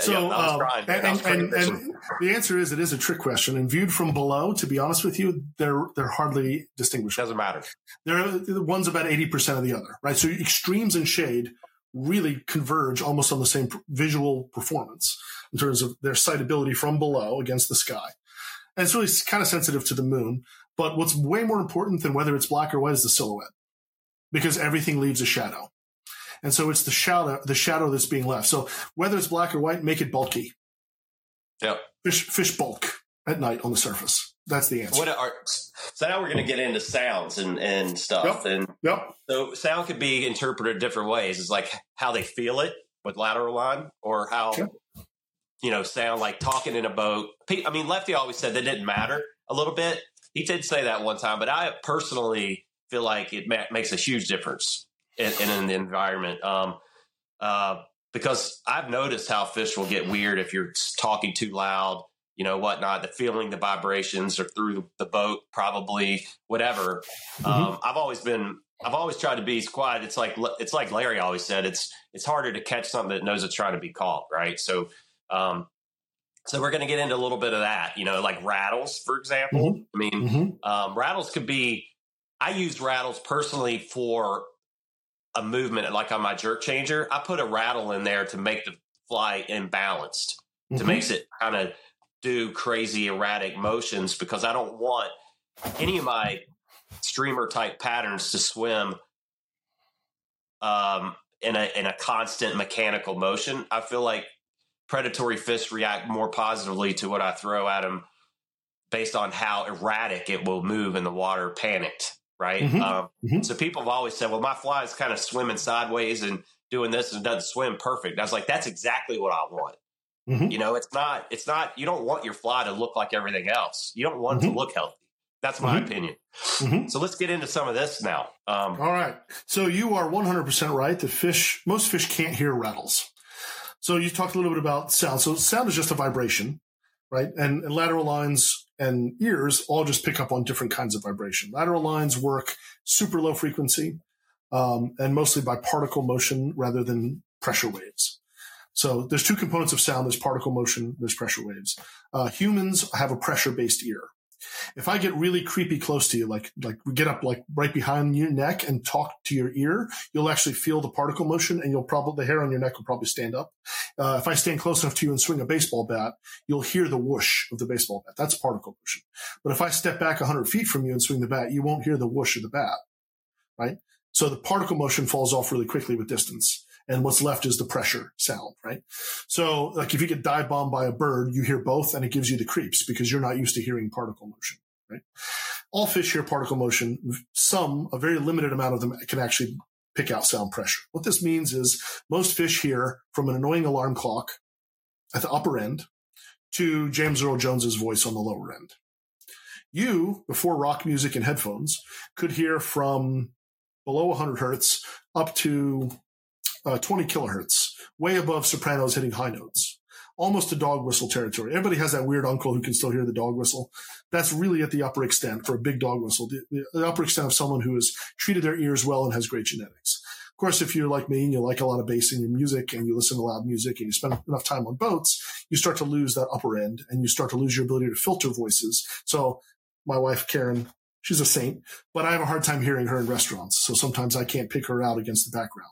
the answer is it is a trick question. And viewed from below, to be honest with you, they're hardly distinguishable. Doesn't matter. One's about 80% of the other, right? So extremes and shade really converge almost on the same visual performance in terms of their sightability from below against the sky. And it's really kind of sensitive to the moon. But what's way more important than whether it's black or white is the silhouette, because everything leaves a shadow. And so it's the shadow that's being left. So whether it's black or white, make it bulky. Yep. Fish bulk at night on the surface. That's the answer. So now we're going to get into sounds and stuff. Yep. So sound could be interpreted different ways. It's like how they feel it with lateral line, or how, sound like talking in a boat. I mean, Lefty always said that didn't matter a little bit. He did say that one time, but I personally feel like it makes a huge difference in the environment. because I've noticed how fish will get weird if you're talking too loud, you know, whatnot, the feeling, the vibrations or through the boat, probably whatever. I've always tried to be as quiet. It's like Larry always said, it's harder to catch something that knows it's trying to be caught. Right. So, so we're going to get into a little bit of that, you know, like rattles, for example. Rattles could be, I use rattles personally for a movement, like on my jerk changer. I put a rattle in there to make the fly imbalanced, to make it kind of do crazy erratic motions, because I don't want any of my streamer type patterns to swim in a constant mechanical motion. I feel like predatory fish react more positively to what I throw at them based on how erratic it will move in the water panicked, right? So people have always said, well, my fly is kind of swimming sideways and doing this and doesn't swim perfect. And I was like, that's exactly what I want. You know, you don't want your fly to look like everything else. You don't want it to look healthy. That's my opinion. So let's get into some of this now. All right. So you are 100% right. Most fish can't hear rattles. So you talked a little bit about sound. So sound is just a vibration, right? And lateral lines and ears all just pick up on different kinds of vibration. Lateral lines work super low frequency, and mostly by particle motion rather than pressure waves. So there's two components of sound. There's particle motion, there's pressure waves. Humans have a pressure-based ear. If I get really creepy close to you, like we get up like right behind your neck and talk to your ear, you'll actually feel the particle motion, and the hair on your neck will probably stand up. If I stand close enough to you and swing a baseball bat, you'll hear the whoosh of the baseball bat. That's particle motion. But if I step back 100 feet from you and swing the bat, you won't hear the whoosh of the bat, right? So the particle motion falls off really quickly with distance. And what's left is the pressure sound, right? So like if you get dive bombed by a bird, you hear both, and it gives you the creeps because you're not used to hearing particle motion, right? All fish hear particle motion. A very limited amount of them can actually pick out sound pressure. What this means is most fish hear from an annoying alarm clock at the upper end to James Earl Jones's voice on the lower end. You, before rock music and headphones, could hear from below 100 hertz up to 20 kilohertz, way above sopranos hitting high notes, almost to dog whistle territory. Everybody has that weird uncle who can still hear the dog whistle. That's really at the upper extent for a big dog whistle, the upper extent of someone who has treated their ears well and has great genetics. Of course, if you're like me and you like a lot of bass in your music and you listen to loud music and you spend enough time on boats, you start to lose that upper end and you start to lose your ability to filter voices. So my wife, Karen, she's a saint, but I have a hard time hearing her in restaurants. So sometimes I can't pick her out against the background.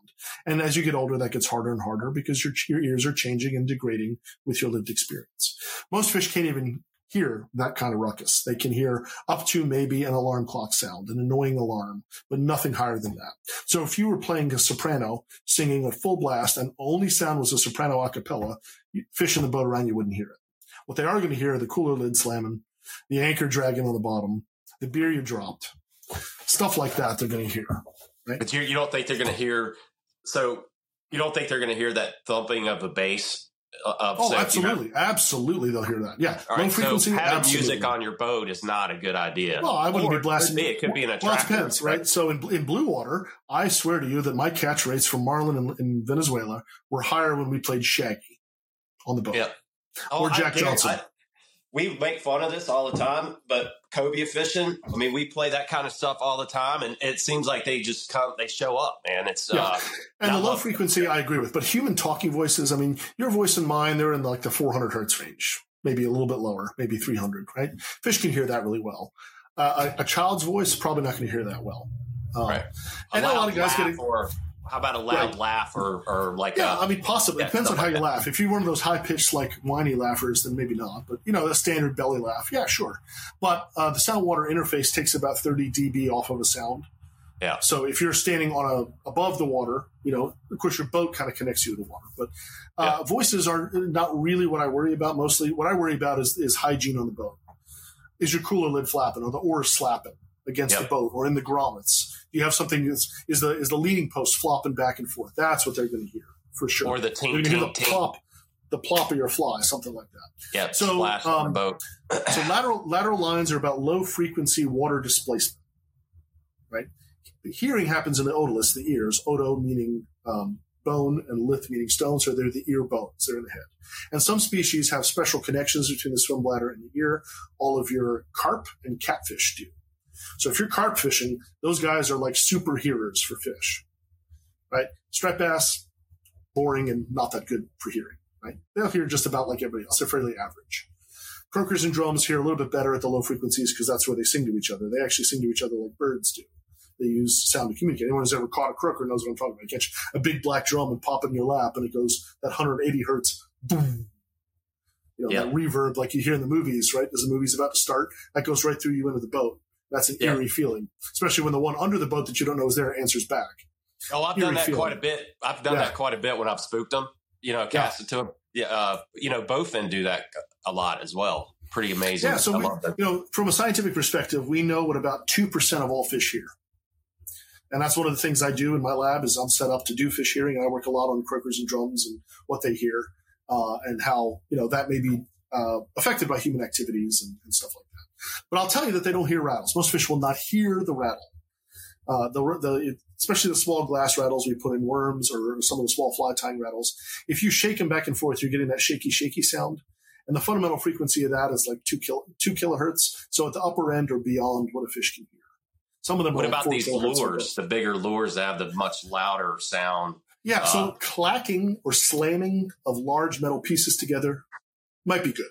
And as you get older, that gets harder and harder because your ears are changing and degrading with your lived experience. Most fish can't even hear that kind of ruckus. They can hear up to maybe an alarm clock sound, an annoying alarm, but nothing higher than that. So if you were playing a soprano singing at full blast and only sound was a soprano a cappella, fish in the boat around you wouldn't hear it. What they are going to hear are the cooler lid slamming, the anchor dragging on the bottom, the beer you dropped, stuff like that they're going to hear, right? But you don't think they're going to hear, so you don't think they're going to hear that thumping of the bass? Absolutely. You know? Absolutely they'll hear that. Yeah. All right, frequency, so having music on your boat is not a good idea. Well, I wouldn't be blasting. It could be an attractive. Well, it depends, right? So in blue water, I swear to you that my catch rates for marlin in Venezuela were higher when we played Shaggy on the boat. Yeah. Or Jack Johnson. We make fun of this all the time, but cobia fishing, I mean, we play that kind of stuff all the time, and it seems like they just they show up, man. It's and the low frequency, I agree with, but human talking voices, I mean, your voice and mine, they're in like the 400 hertz range, maybe a little bit lower, maybe 300, right? Fish can hear that really well. A child's voice, probably not going to hear that well. Right. And a lot of guys get how about a loud laugh or like possibly. It depends on how you laugh. If you're one of those high-pitched, like, whiny laughers, then maybe not. But, you know, a standard belly laugh, yeah, sure. But the sound-water interface takes about 30 dB off of a sound. Yeah. So if you're standing on above the water, you know, of course your boat kind of connects you to the water. But voices are not really what I worry about mostly. What I worry about is hygiene on the boat. Is your cooler lid flapping or the oar slapping against the boat or in the grommets? You have something is the leaning post flopping back and forth. That's what they're going to hear for sure. Or the tink, the plop of your fly, something like that. Yeah. So splash on the boat. So lateral lines are about low frequency water displacement. Right. The hearing happens in the otoliths, the ears. Oto meaning bone and lith meaning stone, so they're the ear bones, they're in the head. And some species have special connections between the swim bladder and the ear. All of your carp and catfish do. So if you're carp fishing, those guys are like super hearers for fish, right? Striped bass, boring and not that good for hearing, right? They'll hear just about like everybody else. They're fairly average. Croakers and drums hear a little bit better at the low frequencies because that's where they sing to each other. They actually sing to each other like birds do. They use sound to communicate. Anyone who's ever caught a croaker knows what I'm talking about. You catch a big black drum and pop it in your lap, and it goes that 180 hertz, boom. You know, that reverb like you hear in the movies, right? As the movie's about to start, that goes right through you into the boat. That's an eerie feeling, especially when the one under the boat that you don't know is there answers back. Oh, I've eerie done that feeling. Quite a bit. I've done that quite a bit when I've spooked them, you know, casted to them. Yeah, you know, bowfin do that a lot as well. Pretty amazing. Yeah, so from a scientific perspective, we know what about 2% of all fish hear. And that's one of the things I do in my lab is I'm set up to do fish hearing, and I work a lot on croakers and drums and what they hear and how, you know, that may be affected by human activities and stuff like that. But I'll tell you that they don't hear rattles. Most fish will not hear the rattle, especially the small glass rattles we put in worms or some of the small fly tying rattles. If you shake them back and forth, you're getting that shaky, shaky sound. And the fundamental frequency of that is like 2 kilohertz. So at the upper end or beyond what a fish can hear. Some of them. What about these lures? The bigger lures that have the much louder sound. Yeah, so clacking or slamming of large metal pieces together might be good,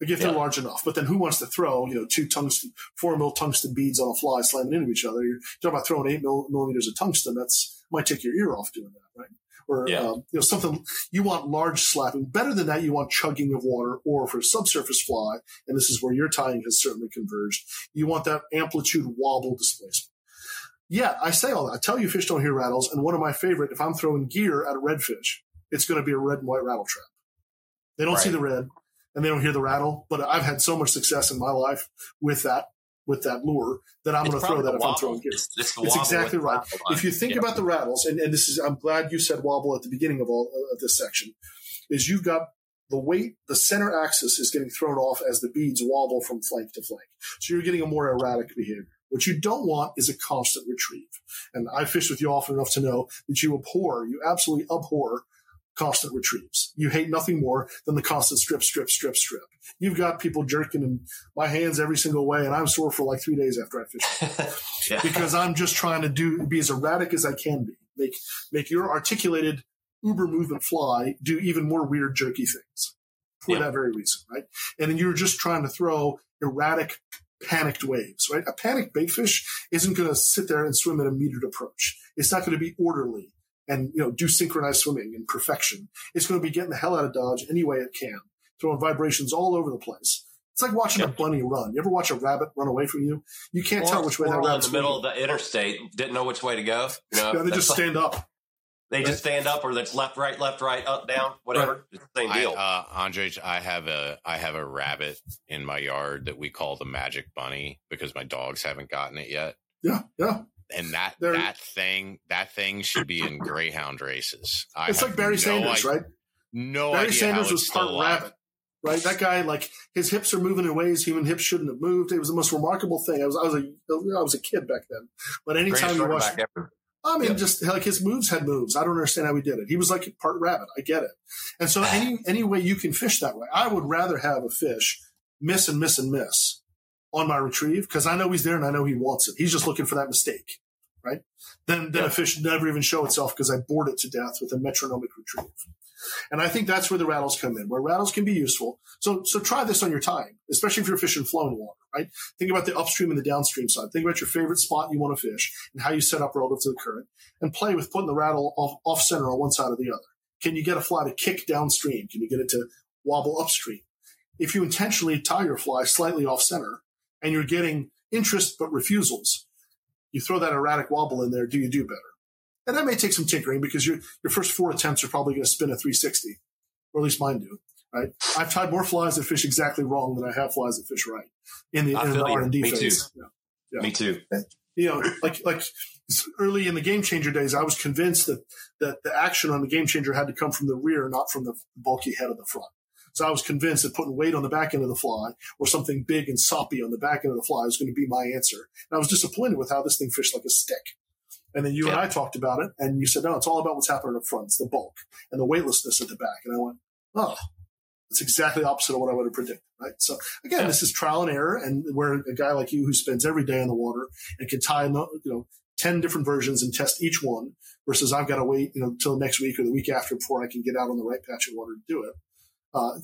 like if they're large enough. But then who wants to throw, you know, 4 mil tungsten beads on a fly slamming into each other? You're talking about throwing 8 millimeters of tungsten. That's might take your ear off doing that, right? Or you know, something you want large slapping. Better than that, you want chugging of water, or for a subsurface fly, and this is where your tying has certainly converged, you want that amplitude wobble displacement. Yeah, I say all that. I tell you fish don't hear rattles, and one of my favorite, if I'm throwing gear at a redfish, it's going to be a red and white rattle trap. They don't see the red, and they don't hear the rattle, but I've had so much success in my life with that lure that I'm going to throw that if I'm throwing gear. It's exactly right. If you think about the rattles, and this is, I'm glad you said wobble at the beginning of this section, is you've got the weight, the center axis is getting thrown off as the beads wobble from flank to flank. So you're getting a more erratic behavior. What you don't want is a constant retrieve. And I fished with you often enough to know that you absolutely abhor constant retrieves. You hate nothing more than the constant strip, strip, strip, strip. You've got people jerking in my hands every single way, and I'm sore for like 3 days after I fish because I'm just trying to be as erratic as I can be. Make your articulated uber movement fly do even more weird jerky things for that very reason, right? And then you're just trying to throw erratic, panicked waves, right? A panicked baitfish isn't going to sit there and swim at a metered approach. It's not going to be orderly and, you know, do synchronized swimming in perfection. It's going to be getting the hell out of dodge any way it can, throwing vibrations all over the place. It's like watching a bunny run. You ever watch a rabbit run away from you? You can't tell which way that rabbit's going. In the middle of the interstate, didn't know which way to go. You know, they just stand up. They just stand up, or that's left, right, up, down, whatever. Right. It's the same deal. Andrij, I have a rabbit in my yard that we call the magic bunny because my dogs haven't gotten it yet. Yeah, yeah. And that thing should be in greyhound races. It's like Barry Sanders, right? No, Barry Sanders was part rabbit, right? That guy, like his hips are moving in ways human hips shouldn't have moved. It was the most remarkable thing. I was a kid back then, but anytime you watched, I mean, just like his moves had moves. I don't understand how he did it. He was like part rabbit. I get it. And so any way you can fish that way, I would rather have a fish miss and miss and miss on my retrieve because I know he's there and I know he wants it. He's just looking for that mistake, right? Then a fish never even show itself because I bored it to death with a metronomic retrieve. And I think that's where the rattles come in, where rattles can be useful. So try this on your tying, especially if you're fishing flowing water, right? Think about the upstream and the downstream side. Think about your favorite spot you want to fish and how you set up relative to the current and play with putting the rattle off center on one side or the other. Can you get a fly to kick downstream? Can you get it to wobble upstream? If you intentionally tie your fly slightly off center, and you're getting interest but refusals, you throw that erratic wobble in there, do you do better? And that may take some tinkering because your first 4 attempts are probably going to spin a 360, or at least mine do, right? I've tied more flies that fish exactly wrong than I have flies that fish right in the R&D phase. Too. Yeah. Yeah. Me too. You know, like early in the Game Changer days, I was convinced that the action on the Game Changer had to come from the rear, not from the bulky head of the front. So I was convinced that putting weight on the back end of the fly or something big and soppy on the back end of the fly was going to be my answer. And I was disappointed with how this thing fished like a stick. And then you and I talked about it, and you said, no, it's all about what's happening up front. It's the bulk and the weightlessness at the back. And I went, oh, it's exactly opposite of what I would have predicted, right? So, again, this is trial and error, and where a guy like you who spends every day on the water and can tie, 10 different versions and test each one versus I've got to wait, till next week or the week after before I can get out on the right patch of water to do it.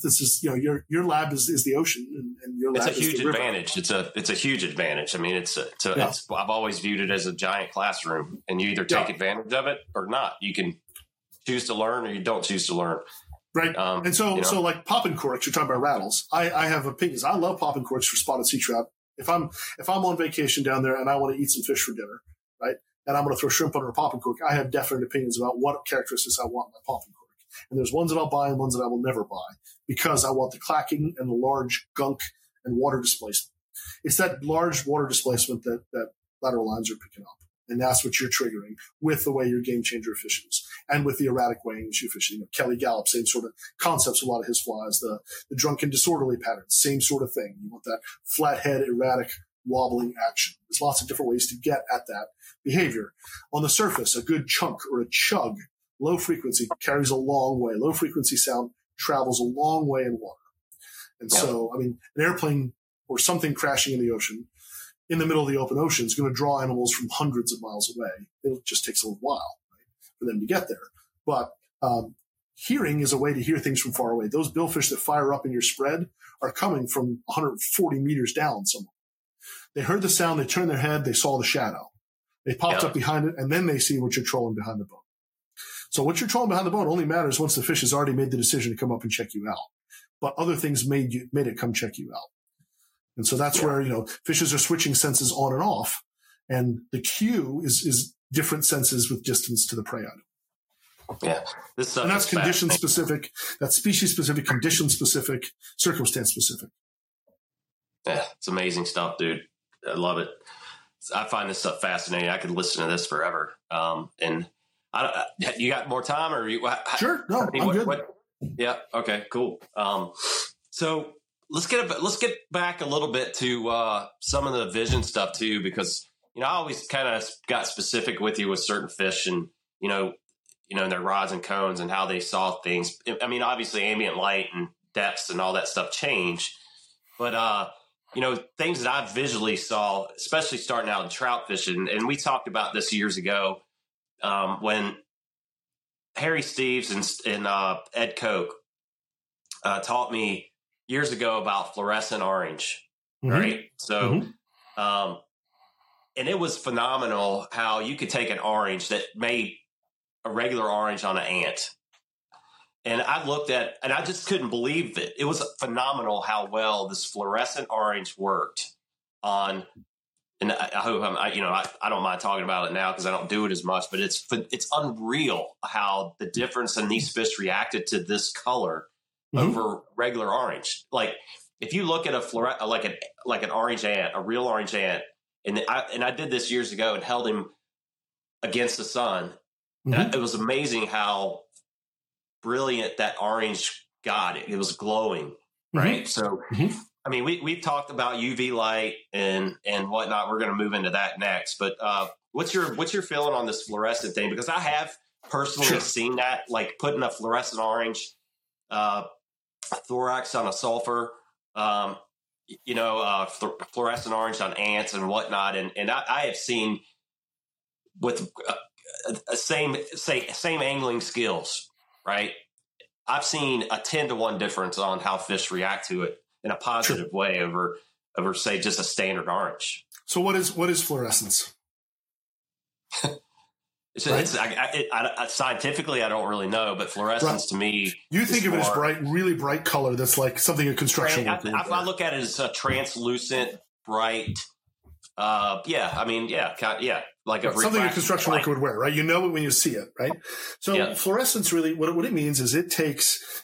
This is, your lab is the ocean, and your lab is the river. It's a huge advantage. It's a huge advantage. I mean, I've always viewed it as a giant classroom, and you either take advantage of it or not. You can choose to learn or you don't choose to learn. Right. And so, so like popping corks, you're talking about rattles. I have opinions. I love popping corks for spotted sea trout. If I'm on vacation down there and I want to eat some fish for dinner, right, and I'm going to throw shrimp under a popping cork, I have definite opinions about what characteristics I want in my popping cork. And there's ones that I'll buy and ones that I will never buy because I want the clacking and the large gunk and water displacement. It's that large water displacement that lateral lines are picking up. And that's what you're triggering with the way your game changer fishes and with the erratic way in which you fish. Kelly Gallup, same sort of concepts, a lot of his flies, the drunken disorderly patterns, same sort of thing. You want that flathead, erratic, wobbling action. There's lots of different ways to get at that behavior. On the surface, a good chunk or a chug, low frequency, carries a long way. Low frequency sound travels a long way in water. And so, an airplane or something crashing in the ocean in the middle of the open ocean is going to draw animals from hundreds of miles away. It just takes a little while, right, for them to get there. But hearing is a way to hear things from far away. Those billfish that fire up in your spread are coming from 140 meters down somewhere. They heard the sound, they turned their head, they saw the shadow. They popped up behind it, and then they see what you're trolling behind the boat. So what you're trolling behind the boat only matters once the fish has already made the decision to come up and check you out. But other things made it come check you out. And so that's where, fishes are switching senses on and off. And the cue is different senses with distance to the prey item. Yeah. This stuff, and that's condition specific, that's species specific, condition specific, circumstance specific. Yeah, it's amazing stuff, dude. I love it. I find this stuff fascinating. I could listen to this forever. You got more time, or you? Sure. No, I'm good. Yeah. Okay. Cool. So let's get back a little bit to some of the vision stuff too, because I always kind of got specific with you with certain fish and and their rods and cones and how they saw things. I mean, obviously, ambient light and depths and all that stuff change, but things that I visually saw, especially starting out in trout fishing, and we talked about this years ago. When Harry Steves and Ed Koch taught me years ago about fluorescent orange, right? So, and it was phenomenal how you could take an orange that made a regular orange on an ant. And I looked at, and I just couldn't believe it. It was phenomenal how well this fluorescent orange worked on. And I hope I don't mind talking about it now because I don't do it as much, but it's unreal how the difference in these fish reacted to this color over regular orange. Like if you look at an orange ant, a real orange ant, and I did this years ago and held him against the sun, and it was amazing how brilliant that orange got. It was glowing, right? So. I mean, we've talked about UV light and whatnot. We're going to move into that next. But what's your feeling on this fluorescent thing? Because I have personally seen that, like putting a fluorescent orange thorax on a sulfur, fluorescent orange on ants and whatnot. And I have seen with same angling skills, right? I've seen a 10-to-1 difference on how fish react to it in a positive way over say just a standard orange. So what is fluorescence? Scientifically, I don't really know, but fluorescence to me, you think of it as bright, really bright color. That's like something a construction. I look at it as a translucent, bright. Like something a construction worker would wear, right? You know it when you see it, right? So fluorescence really, what it means is it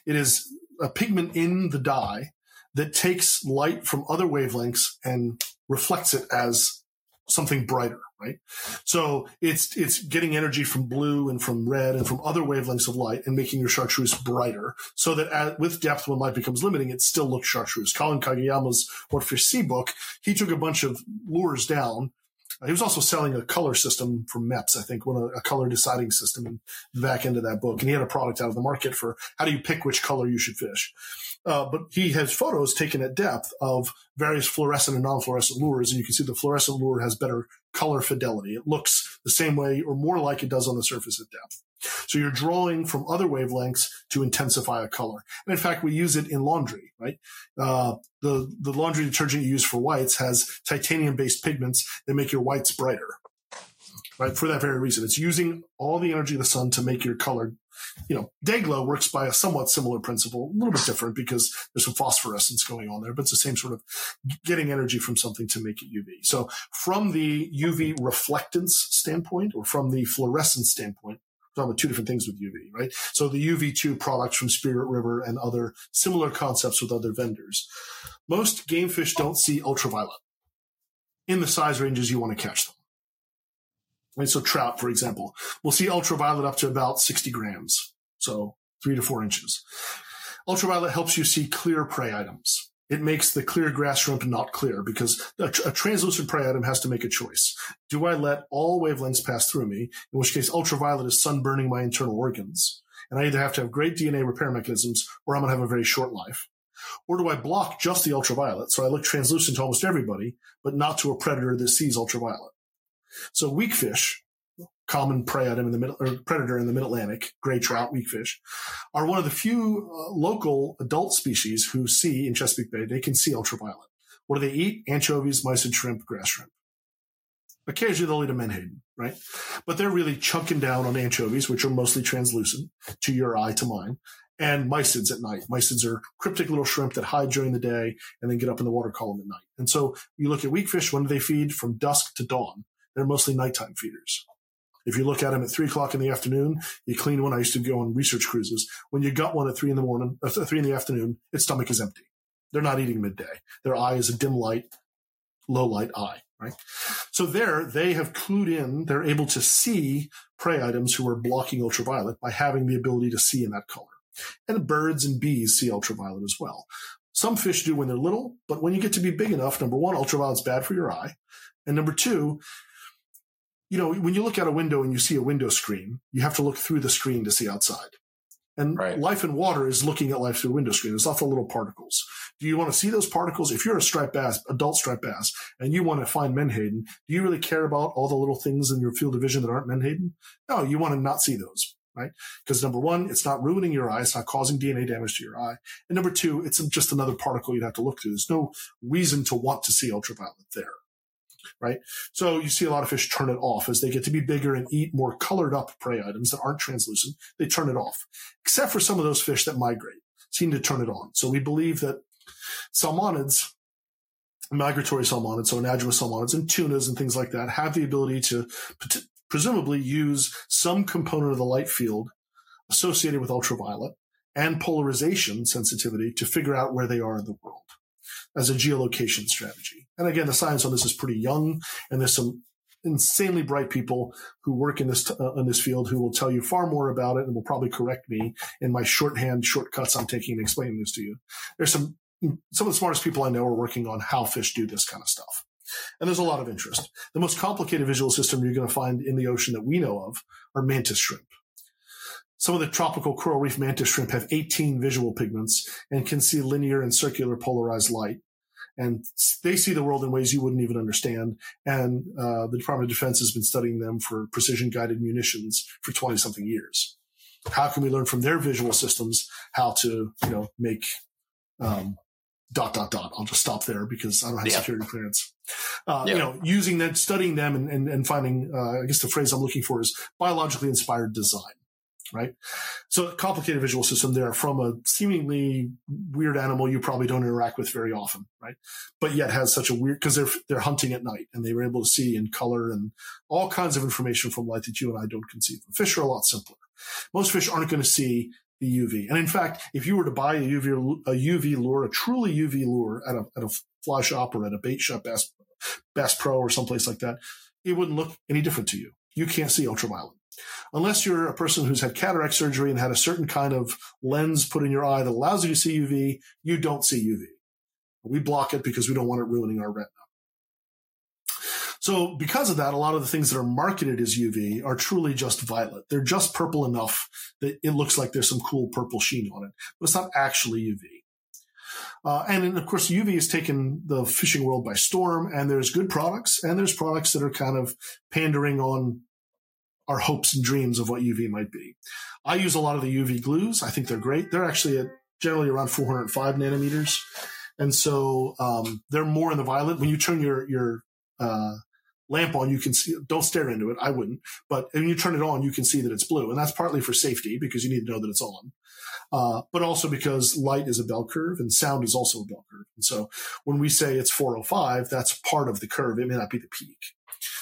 is a pigment in the dye that takes light from other wavelengths and reflects it as something brighter, right? So it's getting energy from blue and from red and from other wavelengths of light and making your chartreuse brighter so that with depth, when light becomes limiting, it still looks chartreuse. Colin Kageyama's What Fish Sea book, he took a bunch of lures down He was also selling a color system from MEPS, I think, a color deciding system in the back end of that book. And he had a product out of the market for how do you pick which color you should fish. But he has photos taken at depth of various fluorescent and non-fluorescent lures. And you can see the fluorescent lure has better color fidelity. It looks the same way or more like it does on the surface at depth. So you're drawing from other wavelengths to intensify a color. And in fact, we use it in laundry, right? The laundry detergent you use for whites has titanium-based pigments that make your whites brighter, right? For that very reason. It's using all the energy of the sun to make your color. Day glow works by a somewhat similar principle, a little bit different because there's some phosphorescence going on there, but it's the same sort of getting energy from something to make it UV. So from the UV reflectance standpoint or from the fluorescence standpoint, we're talking about two different things with UV, right? So the UV2 products from Spirit River and other similar concepts with other vendors. Most game fish don't see ultraviolet in the size ranges you want to catch them. Right, so trout, for example, we'll see ultraviolet up to about 60 grams, so 3 to 4 inches. Ultraviolet helps you see clear prey items. It makes the clear grass shrimp not clear because a translucent prey item has to make a choice. Do I let all wavelengths pass through me, in which case ultraviolet is sunburning my internal organs, and I either have to have great DNA repair mechanisms or I'm going to have a very short life? Or do I block just the ultraviolet so I look translucent to almost everybody, but not to a predator that sees ultraviolet? So weak fish, common prey item in the predator in the mid-Atlantic, gray trout, weak fish, are one of the few local adult species who see in Chesapeake Bay, they can see ultraviolet. What do they eat? Anchovies, mysid shrimp, grass shrimp. Occasionally they'll eat a menhaden, right? But they're really chunking down on anchovies, which are mostly translucent to your eye, to mine, and mysids at night. Mysids are cryptic little shrimp that hide during the day and then get up in the water column at night. And so you look at weak fish, when do they feed? From dusk to dawn. They're mostly nighttime feeders. If you look at them at 3 o'clock in the afternoon, you clean one. I used to go on research cruises. When you gut one at 3 in the afternoon, its stomach is empty. They're not eating midday. Their eye is a dim light, low light eye, right? So there, they have clued in. They're able to see prey items who are blocking ultraviolet by having the ability to see in that color. And birds and bees see ultraviolet as well. Some fish do when they're little, but when you get to be big enough, number one, ultraviolet's bad for your eye. And number two, when you look out a window and you see a window screen, you have to look through the screen to see outside. And right. Life in water is looking at life through a window screen. It's awful little particles. Do you want to see those particles? If you're a striped bass, adult striped bass, and you want to find menhaden, do you really care about all the little things in your field of vision that aren't menhaden? No, you want to not see those, right? Because number one, it's not ruining your eye. It's not causing DNA damage to your eye. And number two, it's just another particle you'd have to look through. There's no reason to want to see ultraviolet there. Right? So you see a lot of fish turn it off as they get to be bigger and eat more colored up prey items that aren't translucent. They turn it off, except for some of those fish that migrate seem to turn it on. So we believe that salmonids, migratory salmonids, so anadromous salmonids and tunas and things like that have the ability to presumably use some component of the light field associated with ultraviolet and polarization sensitivity to figure out where they are in the world as a geolocation strategy. And again, the science on this is pretty young, and there's some insanely bright people who work in this field who will tell you far more about it and will probably correct me in my shorthand shortcuts I'm taking in explaining this to you. There's some of the smartest people I know are working on how fish do this kind of stuff. And there's a lot of interest. The most complicated visual system you're going to find in the ocean that we know of are mantis shrimp. Some of the tropical coral reef mantis shrimp have 18 visual pigments and can see linear and circular polarized light. And they see the world in ways you wouldn't even understand. And the Department of Defense has been studying them for precision-guided munitions for 20-something years. How can we learn from their visual systems how to, make ... I'll just stop there because I don't have security clearance. Using that, studying them and finding, I guess the phrase I'm looking for is biologically inspired design. Right? So a complicated visual system there from a seemingly weird animal you probably don't interact with very often, right? But yet has such a weird, because they're hunting at night and they were able to see in color and all kinds of information from light that you and I don't conceive of. Fish are a lot simpler. Most fish aren't going to see the UV. And in fact, if you were to buy a truly UV lure at a fly shop or at a bait shop, Bass Pro or someplace like that, it wouldn't look any different to you. You can't see ultraviolet. Unless you're a person who's had cataract surgery and had a certain kind of lens put in your eye that allows you to see UV, you don't see UV. We block it because we don't want it ruining our retina. So because of that, a lot of the things that are marketed as UV are truly just violet. They're just purple enough that it looks like there's some cool purple sheen on it, but it's not actually UV. And of course, UV has taken the fishing world by storm, and there's good products, and there's products that are kind of pandering on our hopes and dreams of what UV might be. I use a lot of the UV glues. I think they're great. They're actually at generally around 405 nanometers. And so, they're more in the violet. When you turn your lamp on, you can see, don't stare into it. I wouldn't, but when you turn it on, you can see that it's blue. And that's partly for safety because you need to know that it's on. But also because light is a bell curve and sound is also a bell curve. And so when we say it's 405, that's part of the curve. It may not be the peak.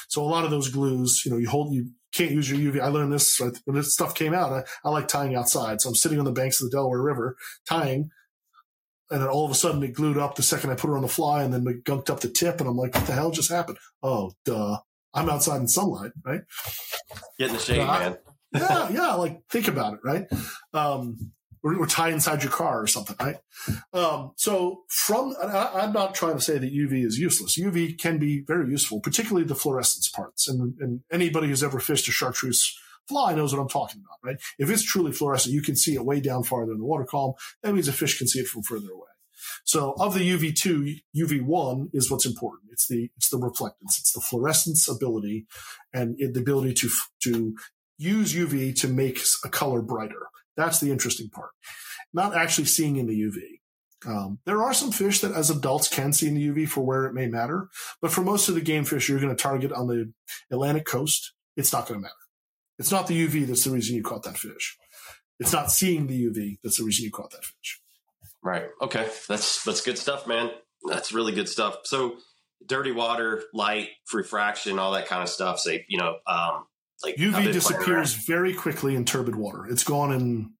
So a lot of those glues, you can't use your UV. I learned this when this stuff came out. I like tying outside. So I'm sitting on the banks of the Delaware River tying, and then all of a sudden it glued up the second I put her on the fly, and then it gunked up the tip, and I'm like, what the hell just happened? Oh, duh. I'm outside in sunlight, right? Get in the shade, man. Yeah, like think about it, right? Or tie inside your car or something, right? I'm not trying to say that UV is useless. UV can be very useful, particularly the fluorescence parts. And anybody who's ever fished a chartreuse fly knows what I'm talking about, right? If it's truly fluorescent, you can see it way down farther in the water column. That means a fish can see it from further away. So of the UV2, UV1 is what's important. It's the reflectance. It's the fluorescence ability and the ability to use UV to make a color brighter. That's the interesting part. Not actually seeing in the UV. There are some fish that as adults can see in the UV for where it may matter, but for most of the game fish you're going to target on the Atlantic coast, it's not going to matter. It's not the UV that's the reason you caught that fish. It's not seeing the UV that's the reason you caught that fish. Right. Okay. That's good stuff, man. That's really good stuff. So dirty water, light, refraction, all that kind of stuff. Say, like UV disappears very quickly in turbid water. It's gone in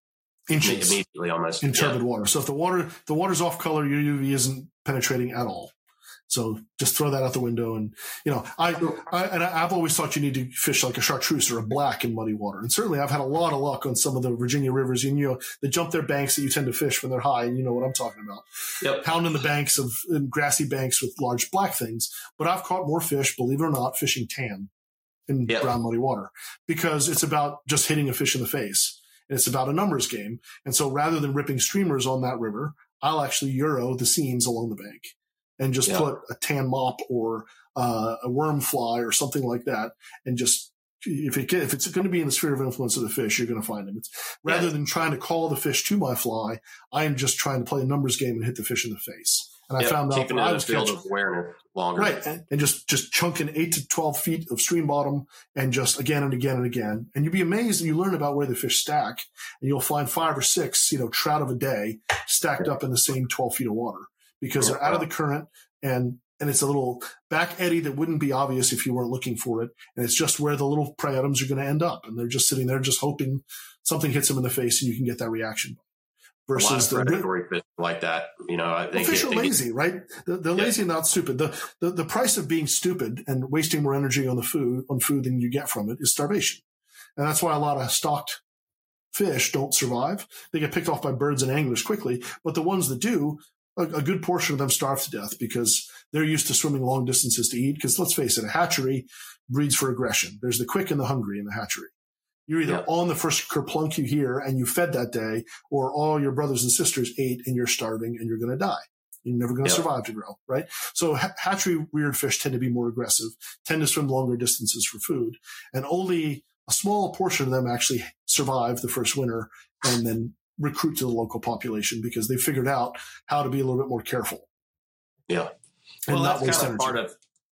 inches immediately, almost in turbid water. So if the water's off color, your UV isn't penetrating at all. So just throw that out the window. And I've always thought you need to fish like a chartreuse or a black in muddy water. And certainly I've had a lot of luck on some of the Virginia rivers. They jump their banks that you tend to fish when they're high, and you know what I'm talking about. Yep. Pounding the banks in grassy banks with large black things. But I've caught more fish, believe it or not, fishing tan in brown muddy water, because it's about just hitting a fish in the face, and it's about a numbers game. And so rather than ripping streamers on that river, I'll actually euro the seams along the bank and just put a tan mop or a worm fly or something like that. And just if it's going to be in the sphere of influence of the fish, you're going to find them. Rather than trying to call the fish to my fly, I am just trying to play a numbers game and hit the fish in the face. And I found out I was field of awareness longer. Right. And just chunking 8 to 12 feet of stream bottom, and just again and again and again. And you'd be amazed, and you learn about where the fish stack, and you'll find 5 or 6, trout of a day stacked up in the same 12 feet of water because they're out of the current, and it's a little back eddy that wouldn't be obvious if you weren't looking for it. And it's just where the little prey items are going to end up. And they're just sitting there just hoping something hits them in the face and you can get that reaction. Versus a lot of predatory fish like that, I think fish are lazy, right? They're lazy and not stupid. The price of being stupid and wasting more energy on food than you get from it is starvation, and that's why a lot of stocked fish don't survive. They get picked off by birds and anglers quickly, but the ones that do, a good portion of them starve to death because they're used to swimming long distances to eat. Because let's face it, a hatchery breeds for aggression. There's the quick and the hungry in the hatchery. You're either on the first kerplunk you hear and you fed that day, or all your brothers and sisters ate and you're starving and you're going to die. You're never going to survive to grow, right? So hatchery weird fish tend to be more aggressive, tend to swim longer distances for food, and only a small portion of them actually survive the first winter and then recruit to the local population because they figured out how to be a little bit more careful. Yeah. And well,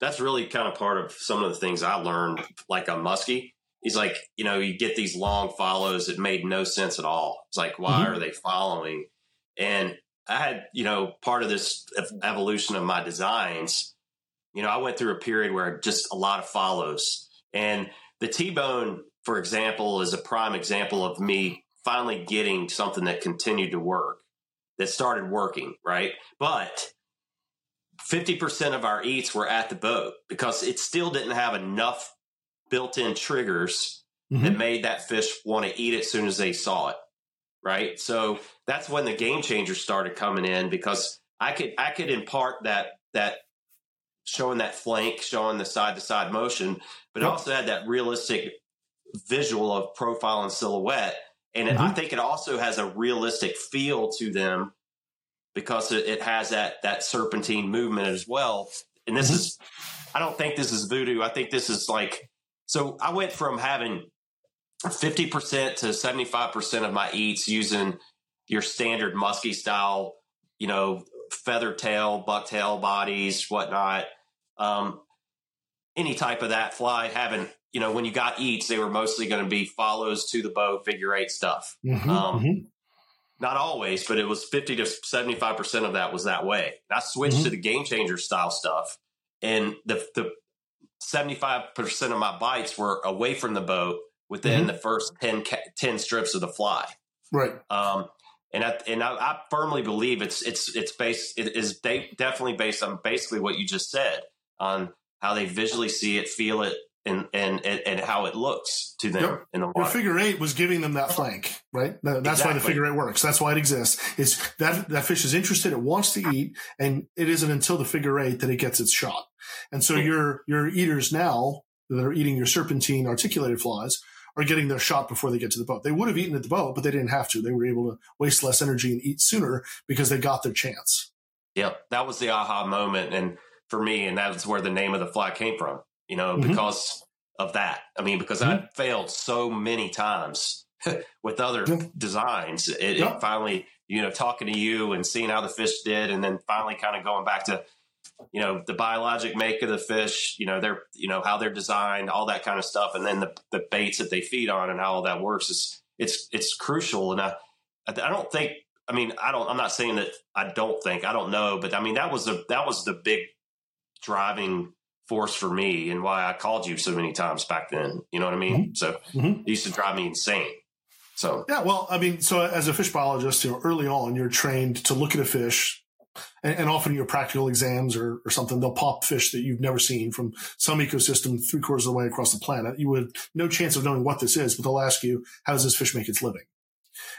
that's really kind of part of some of the things I learned, like a muskie. He's like, you get these long follows that made no sense at all. It's like, why are they following? And I had, part of this evolution of my designs, I went through a period where just a lot of follows. And the T-bone, for example, is a prime example of me finally getting something that continued to work, that started working, right? But 50% of our eats were at the boat because it still didn't have enough built-in triggers that made that fish want to eat it as soon as they saw it, right? So that's when the game changers started coming in, because I could impart that showing that flank, showing the side-to-side motion, but it also had that realistic visual of profile and silhouette. And I think it also has a realistic feel to them because it has that serpentine movement as well. And this is, I don't think this is voodoo. I think this is like, so I went from having 50% to 75% of my eats using your standard musky style, you know, feather tail, bucktail bodies, whatnot. Any type of that fly having, you know, when you got eats, they were mostly going to be follows to the bow, figure eight stuff. Not always, but it was 50 to 75% of that was that way. I switched to the game changer style stuff, and the 75% of my bites were away from the bow within the first 10 strips of the fly. Right. And I firmly believe it is definitely based on basically what you just said, on how they visually see it, feel it, and how it looks to them in the water. Well, figure eight was giving them that flank, right? That's why the figure eight works. That's why it exists. It's that fish is interested. It wants to eat, and it isn't until the figure eight that it gets its shot. And so your eaters now that are eating your serpentine articulated flies are getting their shot before they get to the boat. They would have eaten at the boat, but they didn't have to. They were able to waste less energy and eat sooner because they got their chance. Yeah, that was the aha moment, and for me, and that was where the name of the fly came from. You know, because of that. I mean, because I failed so many times with other designs. It finally, you know, talking to you and seeing how the fish did, and then finally kind of going back to, you know, the biologic make of the fish, you know, they're, you know, how they're designed, all that kind of stuff. And then the baits that they feed on and how all that works is it's crucial. And I don't know, but I mean, that was the big driving force for me and why I called you so many times back then, you know what I mean? So it used to drive me insane. So, yeah, well, I mean, so as a fish biologist, you know, early on, you're trained to look at a fish, and often your practical exams or something, they'll pop fish that you've never seen from some ecosystem 3/4 of the way across the planet. You would no chance of knowing what this is, but they'll ask you, how does this fish make its living?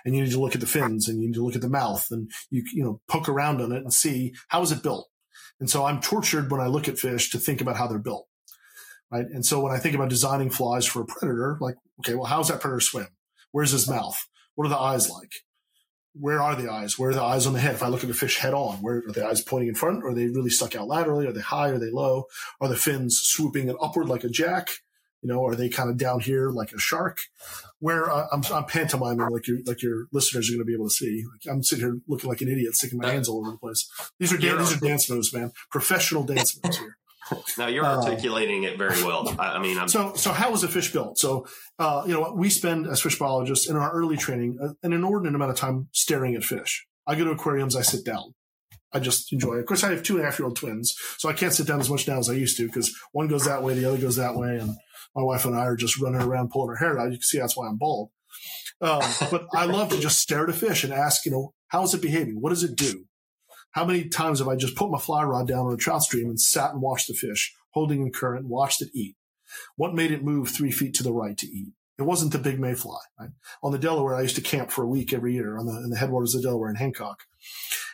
And you need to look at the fins, and you need to look at the mouth, and you know, poke around on it and see, how is it built? And so I'm tortured when I look at fish to think about how they're built, right? And so when I think about designing flies for a predator, like, okay, well, how's that predator swim? Where's his mouth? What are the eyes like? Where are the eyes? Where are the eyes on the head? If I look at a fish head on, where are the eyes pointing in front? Are they really stuck out laterally? Are they high? Are they low? Are the fins swooping and upward like a jack? You know, are they kind of down here like a shark? Where I'm pantomiming, like your listeners are going to be able to see. Like, I'm sitting here looking like an idiot, sticking my hands all over the place. These are dance moves, man. Professional dance moves here. No, you're articulating it very well. I mean, so how is a fish built? So, you know, we spend as fish biologists in our early training an inordinate amount of time staring at fish. I go to aquariums, I sit down. I just enjoy it. Of course, I have 2.5-year-old twins, so I can't sit down as much now as I used to because one goes that way, the other goes that way, and my wife and I are just running around pulling her hair out. You can see that's why I'm bald. But I love to just stare at a fish and ask, you know, how is it behaving? What does it do? How many times have I just put my fly rod down on a trout stream and sat and watched the fish, holding in current, watched it eat? What made it move 3 feet to the right to eat? It wasn't the big mayfly. Right? On the Delaware, I used to camp for a week every year in the headwaters of the Delaware in Hancock.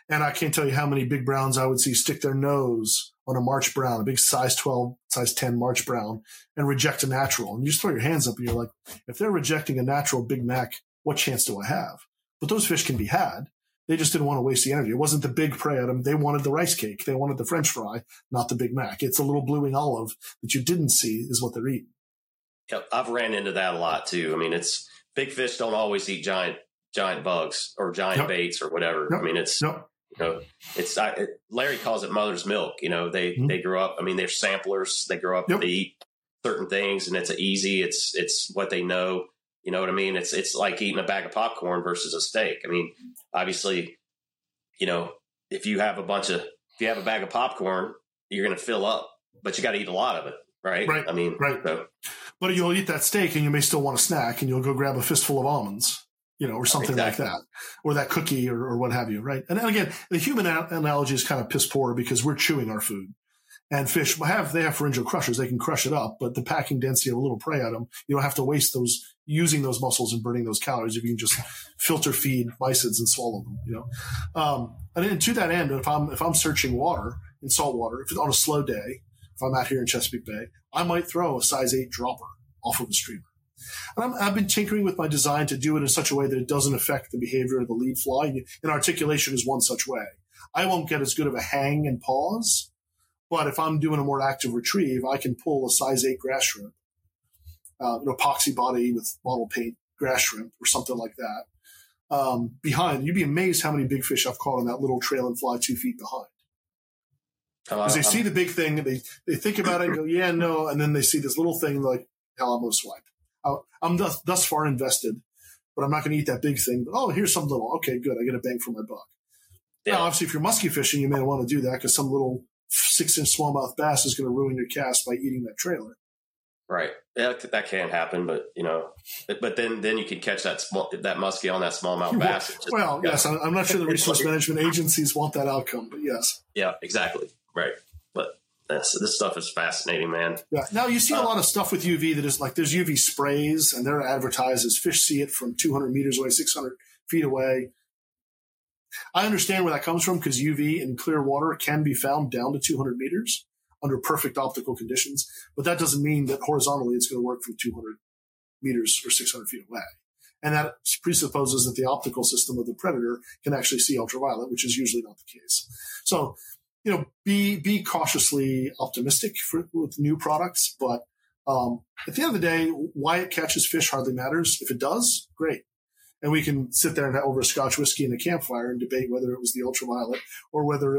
And I can't tell you how many big browns I would see stick their nose on a March brown, a big size 12, size 10 March brown, and reject a natural. And you just throw your hands up and you're like, if they're rejecting a natural Big Mac, what chance do I have? But those fish can be had. They just didn't want to waste the energy. It wasn't the big prey item. They wanted the rice cake. They wanted the French fry, not the Big Mac. It's a little blueing olive that you didn't see is what they're eating. Yeah, I've ran into that a lot too. I mean, it's big fish don't always eat giant bugs or giant baits or whatever. I mean, it's... You know, Larry calls it mother's milk. You know, they grow up. I mean, they're samplers. They grow up. They eat certain things, and it's what they know. You know what I mean? It's like eating a bag of popcorn versus a steak. I mean, obviously, you know, if you have a bag of popcorn, you're going to fill up, but you got to eat a lot of it. Right. I mean, right. So. But you'll eat that steak and you may still want a snack and you'll go grab a fistful of almonds. You know, or something like that, or that cookie or what have you, right? And again, the human analogy is kind of piss poor because we're chewing our food. And fish, they have pharyngeal crushers. They can crush it up, but the packing density of a little prey item, you don't have to waste using those muscles and burning those calories if you can just filter feed mysids and swallow them, you know? And to that end, if I'm searching water in salt water, if it's on a slow day, if I'm out here in Chesapeake Bay, I might throw a size 8 dropper off of a streamer. And I've been tinkering with my design to do it in such a way that it doesn't affect the behavior of the lead fly, and articulation is one such way. I won't get as good of a hang and pause, but if I'm doing a more active retrieve, I can pull a size 8 grass shrimp, an epoxy body with bottle paint grass shrimp or something like that, behind. You'd be amazed how many big fish I've caught on that little trail and fly 2 feet behind. Because they see the big thing, and they think about it and go, yeah, no, and then they see this little thing like, hell, I'm going to swipe. I'm thus far invested, but I'm not going to eat that big thing. But, oh, here's some little, okay, good, I get a bang for my buck. Yeah. Now, obviously, if you're musky fishing, you may want to do that because some little 6-inch smallmouth bass is going to ruin your cast by eating that trailer. Right. That can happen, but, you know, but then you can catch that muskie on that smallmouth bass. Well, yes, I'm not sure the resource management agencies want that outcome, but yes. Yeah, exactly. Right. But this stuff is fascinating, man. Yeah. Now, you see a lot of stuff with UV that is like, there's UV sprays, and they're advertised as fish see it from 200 meters away, 600 feet away. I understand where that comes from because UV in clear water can be found down to 200 meters. Under perfect optical conditions, but that doesn't mean that horizontally it's going to work from 200 meters or 600 feet away. And that presupposes that the optical system of the predator can actually see ultraviolet, which is usually not the case. So, you know, be cautiously optimistic with new products, but at the end of the day, why it catches fish hardly matters. If it does, great. And we can sit there and have over a Scotch whiskey and a campfire and debate whether it was the ultraviolet or whether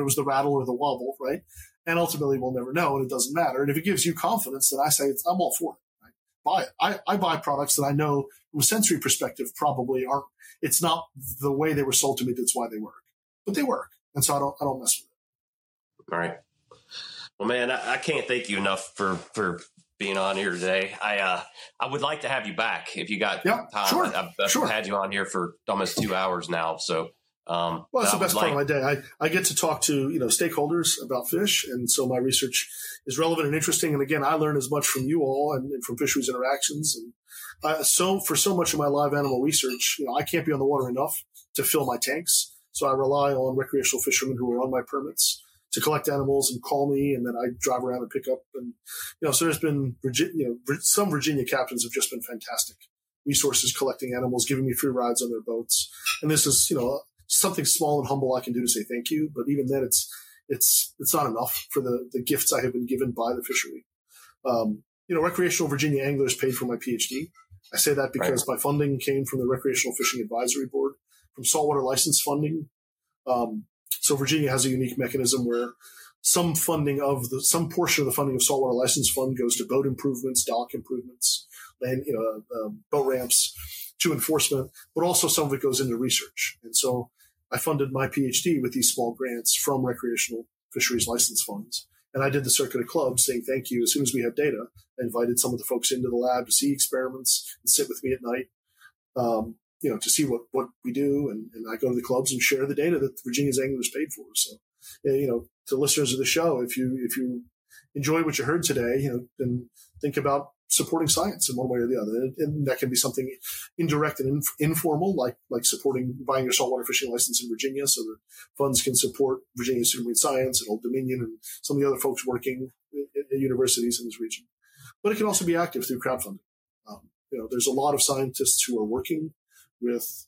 it was the rattle or the wobble, right? And ultimately, we'll never know, and it doesn't matter. And if it gives you confidence, then I say I'm all for it. Right? Buy it. I buy products that I know from a sensory perspective probably aren't. It's not the way they were sold to me. That's why they work, but they work, and so I don't mess with it. All right. Well, man, I can't thank you enough for being on here today. I would like to have you back if you got time. Sure, I've had you on here for almost 2 hours now. So, well, that's the best part of my day. I get to talk to, you know, stakeholders about fish. And so my research is relevant and interesting. And again, I learn as much from you all and from fisheries interactions. And so for so much of my live animal research, you know, I can't be on the water enough to fill my tanks. So I rely on recreational fishermen who are on my permits to collect animals and call me, and then I drive around and pick up. And, you know, so there's been, some Virginia captains have just been fantastic resources collecting animals, giving me free rides on their boats. And this is, you know, something small and humble I can do to say thank you. But even then, it's not enough for the gifts I have been given by the fishery. You know, recreational Virginia anglers paid for my PhD. I say that because my funding came from the Recreational Fishing Advisory Board, from saltwater license funding. So Virginia has a unique mechanism where some portion of the funding of Saltwater License Fund goes to boat improvements, dock improvements, and, you know, boat ramps, to enforcement, but also some of it goes into research. And so I funded my PhD with these small grants from recreational fisheries license funds. And I did the circuit of clubs saying thank you. As soon as we have data, I invited some of the folks into the lab to see experiments and sit with me at night, you know, to see what we do. And I go to the clubs and share the data that Virginia's anglers paid for. So, you know, to listeners of the show, if you enjoy what you heard today, you know, then think about supporting science in one way or the other. And that can be something indirect and informal, like buying your saltwater fishing license in Virginia so that funds can support Virginia Supermarine Science and Old Dominion and some of the other folks working at universities in this region. But it can also be active through crowdfunding. You know, there's a lot of scientists who are working with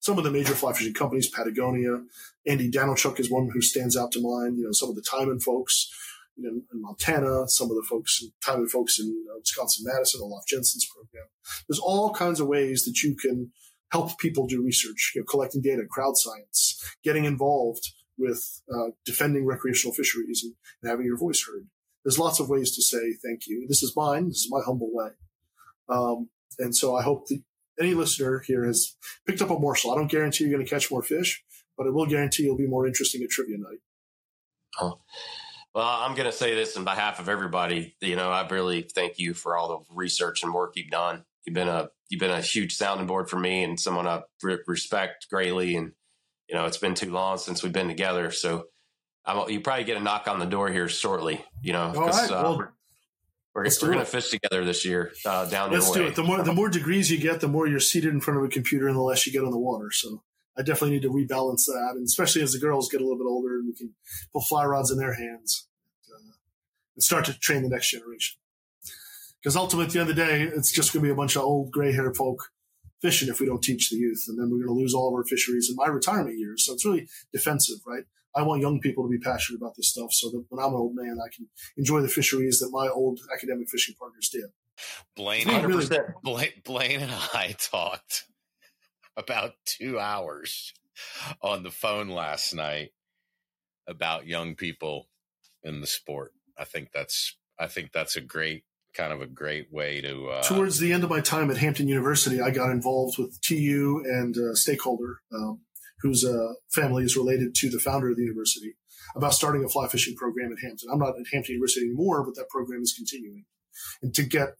some of the major fly fishing companies, Patagonia. Andy Danilchuk is one who stands out to mind. You know, some of the Tyman folks in Montana, some of the folks in Wisconsin, Madison, Olaf Jensen's program. There's all kinds of ways that you can help people do research, you know, collecting data, crowd science, getting involved with defending recreational fisheries and having your voice heard. There's lots of ways to say thank you. This is mine. This is my humble way. And so I hope that any listener here has picked up a morsel. I don't guarantee you're going to catch more fish, but I will guarantee you'll be more interesting at trivia night. Oh. Well, I'm going to say this on behalf of everybody. You know, I really thank you for all the research and work you've done. You've been a huge sounding board for me and someone I respect greatly. And, you know, it's been too long since we've been together. So you probably get a knock on the door here shortly, you know, because we're going to fish together this year down your way. Let's do it. The more degrees you get, the more you're seated in front of a computer and the less you get on the water. So I definitely need to rebalance that, and especially as the girls get a little bit older and we can put fly rods in their hands. and start to train the next generation. Because ultimately, at the end of the day, it's just going to be a bunch of old gray-haired folk fishing if we don't teach the youth. And then we're going to lose all of our fisheries in my retirement years. So it's really defensive, right? I want young people to be passionate about this stuff so that when I'm an old man, I can enjoy the fisheries that my old academic fishing partners did. Blaine, 100%. Blaine and I talked about 2 hours on the phone last night about young people in the sport. I think that's a great, kind of a great way to... Towards the end of my time at Hampton University, I got involved with TU and a stakeholder whose family is related to the founder of the university about starting a fly fishing program at Hampton. I'm not at Hampton University anymore, but that program is continuing. And to get,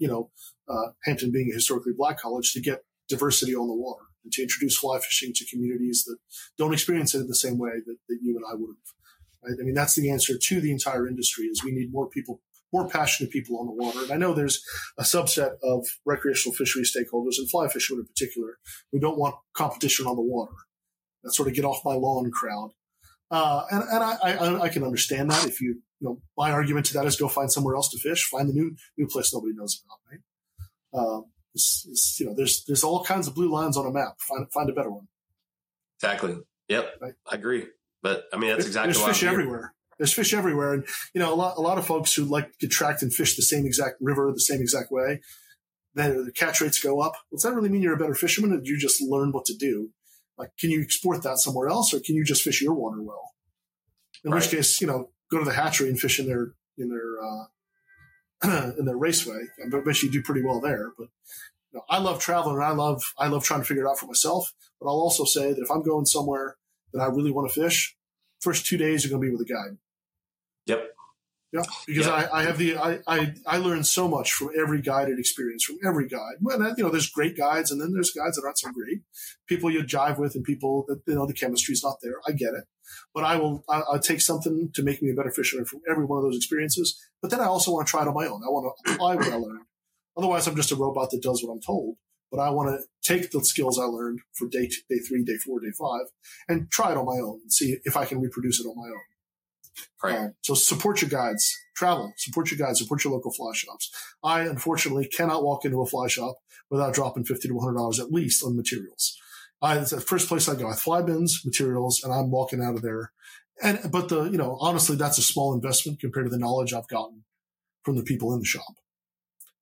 Hampton being a historically black college, to get diversity on the water and to introduce fly fishing to communities that don't experience it in the same way that you and I would have. Right? I mean, that's the answer to the entire industry is we need more people, more passionate people on the water. And I know there's a subset of recreational fishery stakeholders and fly fishermen in particular who don't want competition on the water. That sort of get off my lawn crowd. And I can understand that. If my argument to that is go find somewhere else to fish, find the new place nobody knows about, right? There's all kinds of blue lines on a map. Find a better one. Exactly. Yep. Right? I agree. But I mean, that's exactly why There's fish everywhere. And, a lot of folks who like to track and fish the same exact river, the same exact way, then the catch rates go up. Does that really mean you're a better fisherman or did you just learn what to do? Like, can you export that somewhere else or can you just fish your water well? In which case, go to the hatchery and fish in their raceway. I bet you do pretty well there. But I love traveling and I love trying to figure it out for myself. But I'll also say that if I'm going somewhere that I really want to fish, first 2 days are going to be with a guide. Yep. Yeah, because yep. I learned so much from every guided experience, from every guide. Well, there's great guides, and then there's guides that aren't so great. People you jive with, and people that the chemistry's not there. I get it, but I'll take something to make me a better fisherman from every one of those experiences. But then I also want to try it on my own. I want to apply what I learned. Otherwise, I'm just a robot that does what I'm told. But I want to take the skills I learned for day 3, day 4, day 5, and try it on my own and see if I can reproduce it on my own. Right. So support your guides, travel, support your guides, support your local fly shops. I, unfortunately, cannot walk into a fly shop without dropping $50 to $100 at least on materials. It's the first place I go. I fly bins, materials, and I'm walking out of there. But honestly, that's a small investment compared to the knowledge I've gotten from the people in the shop.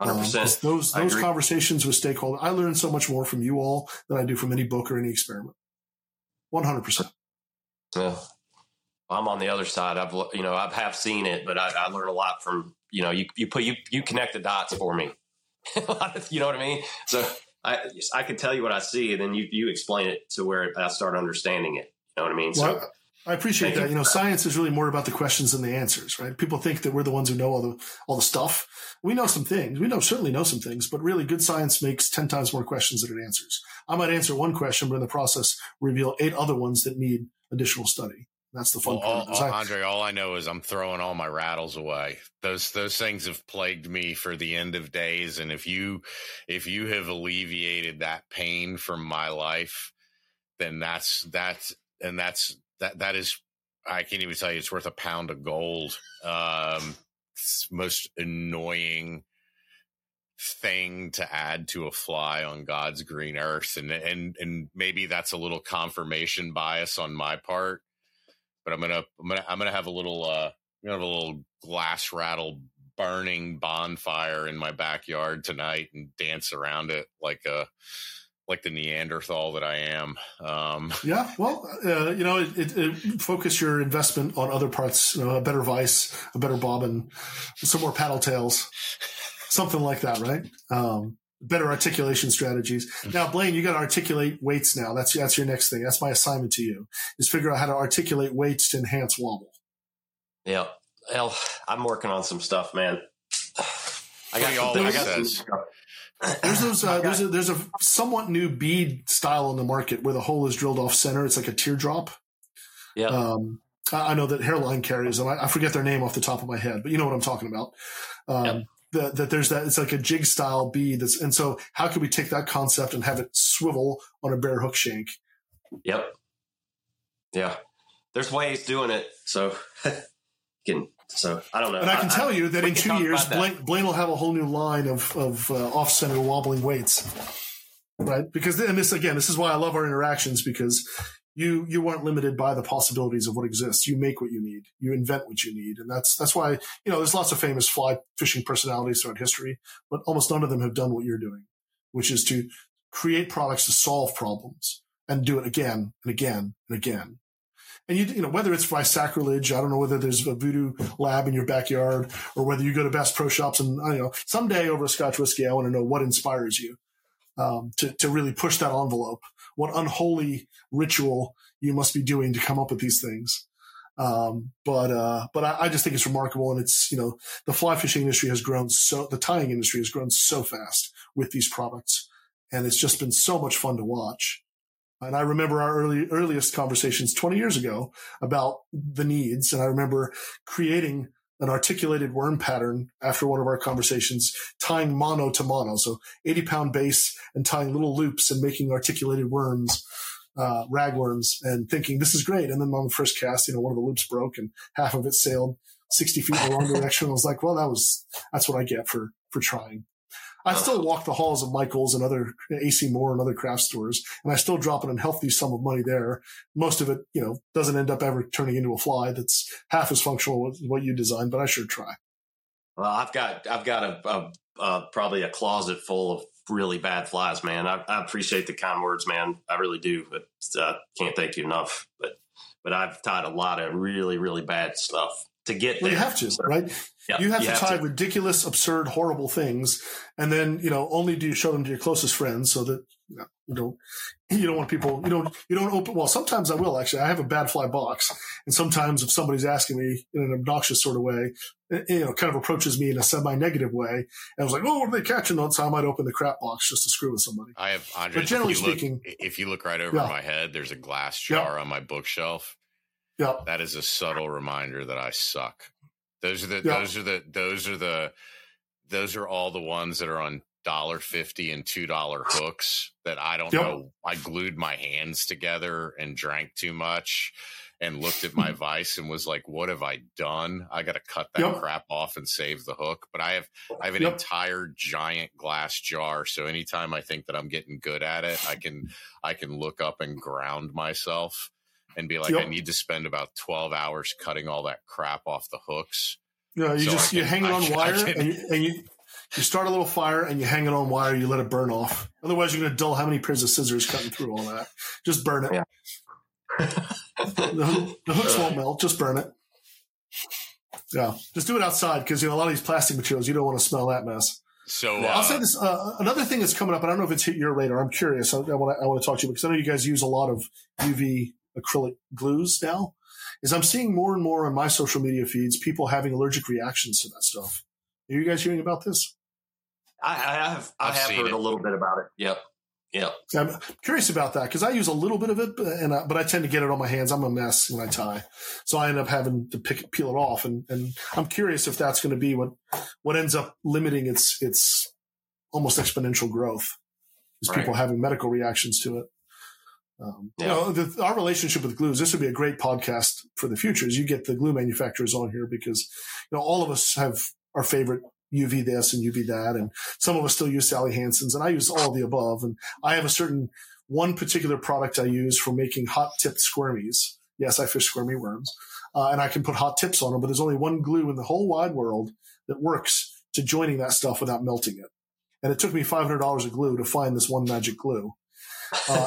100%. Those conversations with stakeholders, I learned so much more from you all than I do from any book or any experiment. 100%. Yeah. I'm on the other side. I've seen it, but I learn a lot from, you connect the dots for me. You know what I mean? So I can tell you what I see and then you explain it to where I start understanding it. You know what I mean? Well, so I appreciate that. Science is really more about the questions than the answers, right? People think that we're the ones who know all the stuff. We know some things. We certainly know some things, but really good science makes 10 times more questions than it answers. I might answer one question, but in the process reveal 8 other ones that need additional study. That's the fun part. Andrij, all I know is I'm throwing all my rattles away. Those things have plagued me for the end of days. And if you have alleviated that pain from my life, then that is I can't even tell you it's worth a pound of gold. It's the most annoying thing to add to a fly on God's green earth. And maybe that's a little confirmation bias on my part. But I'm gonna have a little glass rattle burning bonfire in my backyard tonight and dance around it like the Neanderthal that I am. Yeah, well, focus your investment on other parts, a better vice, a better bobbin, some more paddle tails, something like that, right? Better articulation strategies. Now, Blaine, you got to articulate weights now. That's your next thing. That's my assignment to you is figure out how to articulate weights to enhance wobble. Yeah. Hell, I'm working on some stuff, man. There's a somewhat new bead style on the market where the hole is drilled off center. It's like a teardrop. Yeah. I know that Hairline carries them. I forget their name off the top of my head, but you know what I'm talking about. Yep. That there's that, it's like a jig style bead. And so how can we take that concept and have it swivel on a bare hook shank? Yep. Yeah. There's ways doing it. So you can So I don't know. And I can tell you that in 2 years, Blaine will have a whole new line of off-center wobbling weights, right? Because then this, again, this is why I love our interactions, because you weren't limited by the possibilities of what exists. You make what you need. You invent what you need. And that's why, there's lots of famous fly fishing personalities throughout history, but almost none of them have done what you're doing, which is to create products to solve problems and do it again and again and again. And you know, whether it's by sacrilege, I don't know whether there's a voodoo lab in your backyard or whether you go to Bass Pro Shops and, someday over a Scotch whiskey, I want to know what inspires you to really push that envelope, what unholy ritual you must be doing to come up with these things. But I just think it's remarkable. And it's, the fly fishing industry has grown the tying industry has grown so fast with these products. And it's just been so much fun to watch. And I remember our earliest conversations 20 years ago about the needs. And I remember creating an articulated worm pattern after one of our conversations, tying mono to mono. So 80-pound bass and tying little loops and making articulated worms, ragworms, and thinking, this is great. And then on the first cast, one of the loops broke and half of it sailed 60 feet in the wrong direction. I was like, well, that's what I get for trying. I still walk the halls of Michael's and other AC Moore and other craft stores, and I still drop an unhealthy sum of money there. Most of it, doesn't end up ever turning into a fly that's half as functional as what you designed, but I sure try. Well, I've got a probably a closet full of really bad flies, man. I appreciate the kind words, man. I really do. But I can't thank you enough. But I've tied a lot of really, really bad stuff to get there. Well, you have to, right? Yep, you have to tie ridiculous, absurd, horrible things, and then only do you show them to your closest friends, so that you don't want people. You don't open. Well, sometimes I will actually. I have a bad fly box, and sometimes if somebody's asking me in an obnoxious sort of way, kind of approaches me in a semi-negative way, and I was like, oh, what are they catching on time? I might open the crap box just to screw with somebody. I have, Andrij, but generally speaking, if you look right over my head, there's a glass jar on my bookshelf. Yeah, that is a subtle reminder that I suck. Those are all the ones that are on $1.50 and $2 hooks that I don't know. I glued my hands together and drank too much and looked at my vise and was like, what have I done? I got to cut that crap off and save the hook. But I have an entire giant glass jar. So anytime I think that I'm getting good at it, I can look up and ground myself and be like, I need to spend about 12 hours cutting all that crap off the hooks. No, you hang it on wire and you start a little fire and you hang it on wire. You let it burn off. Otherwise, you're going to dull how many pairs of scissors cutting through all that. Just burn it. Yeah. The hooks won't melt. Just burn it. Yeah. Just do it outside because, a lot of these plastic materials, you don't want to smell that mess. So I'll say this, another thing that's coming up, and I don't know if it's hit your radar. I'm curious. I want to talk to you because I know you guys use a lot of UV acrylic glues now. Is I'm seeing more and more on my social media feeds people having allergic reactions to that stuff. Are you guys hearing about this? I have heard a little bit about it. Yep. I'm curious about that because I use a little bit of it, but I tend to get it on my hands. I'm a mess when I tie, so I end up having to peel it off. And I'm curious if that's going to be what ends up limiting its almost exponential growth is people having medical reactions to it. Our relationship with glues, this would be a great podcast for the future is you get the glue manufacturers on here because, all of us have our favorite UV this and UV that. And some of us still use Sally Hansen's and I use all the above. And I have one particular product I use for making hot tipped squirmies. Yes, I fish squirmy worms and I can put hot tips on them, but there's only one glue in the whole wide world that works to joining that stuff without melting it. And it took me $500 of glue to find this one magic glue.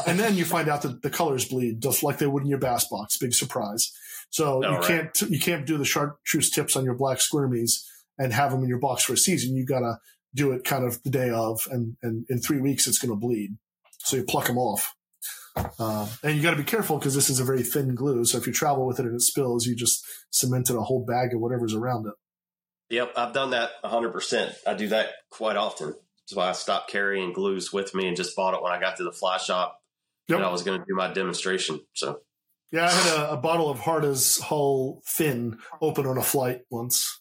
And then you find out that the colors bleed just like they would in your bass box. Big surprise. So you can't do the chartreuse tips on your black squirmies and have them in your box for a season. You got to do it kind of the day of, and in 3 weeks it's going to bleed. So you pluck them off. And you got to be careful because this is a very thin glue. So if you travel with it and it spills, you just cemented a whole bag of whatever's around it. Yep. I've done that 100%. I do that quite often. That's why I stopped carrying glues with me and just bought it when I got to the fly shop and I was going to do my demonstration. So, yeah, I had a bottle of Harda's Hull Thin open on a flight once.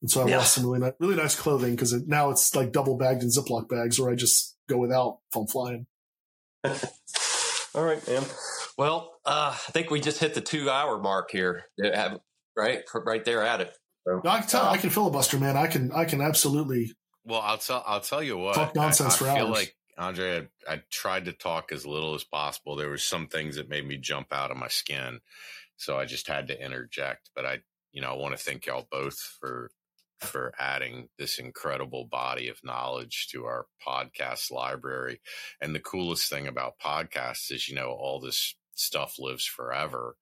And so I lost some really nice clothing because now it's like double bagged in Ziploc bags where I just go without if I'm flying. All right, man. Well, I think we just hit the 2-hour mark here, right? Right there at it. So, no, I can filibuster, man. I can absolutely. Well, I'll tell you what. Talk nonsense for hours. I feel like Andrij, I tried to talk as little as possible. There were some things that made me jump out of my skin, so I just had to interject. But I want to thank y'all both for adding this incredible body of knowledge to our podcast library. And the coolest thing about podcasts is, all this stuff lives forever.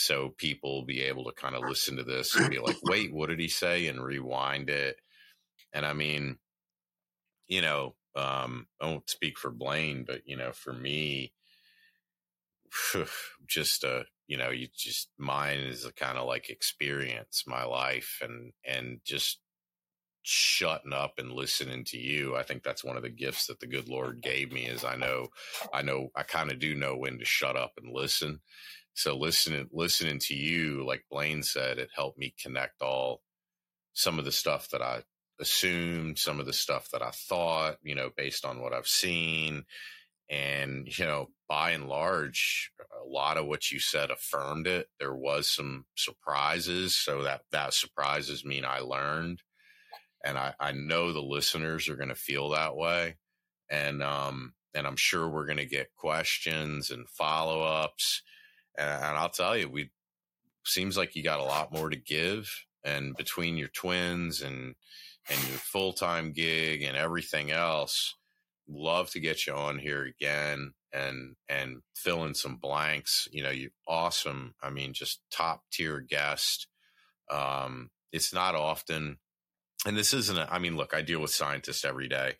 So people will be able to kind of listen to this and be like, wait, what did he say? And rewind it. And I mean, I won't speak for Blaine, but, for me, just, mine is a kind of like experience, my life, and just shutting up and listening to you. I think that's one of the gifts that the good Lord gave me is I know I kind of do know when to shut up and listen. So listening to you, like Blaine said, it helped me connect some of the stuff that I assumed, some of the stuff that I thought, based on what I've seen. And, by and large, a lot of what you said affirmed it. There was some surprises. So that surprises mean I learned. And I know the listeners are going to feel that way. And I'm sure we're going to get questions and follow-ups. And I'll tell you, seems like you got a lot more to give. And between your twins and your full-time gig and everything else, love to get you on here again and fill in some blanks. You're awesome. I mean, just top tier guest. It's not often, and this isn't look, I deal with scientists every day.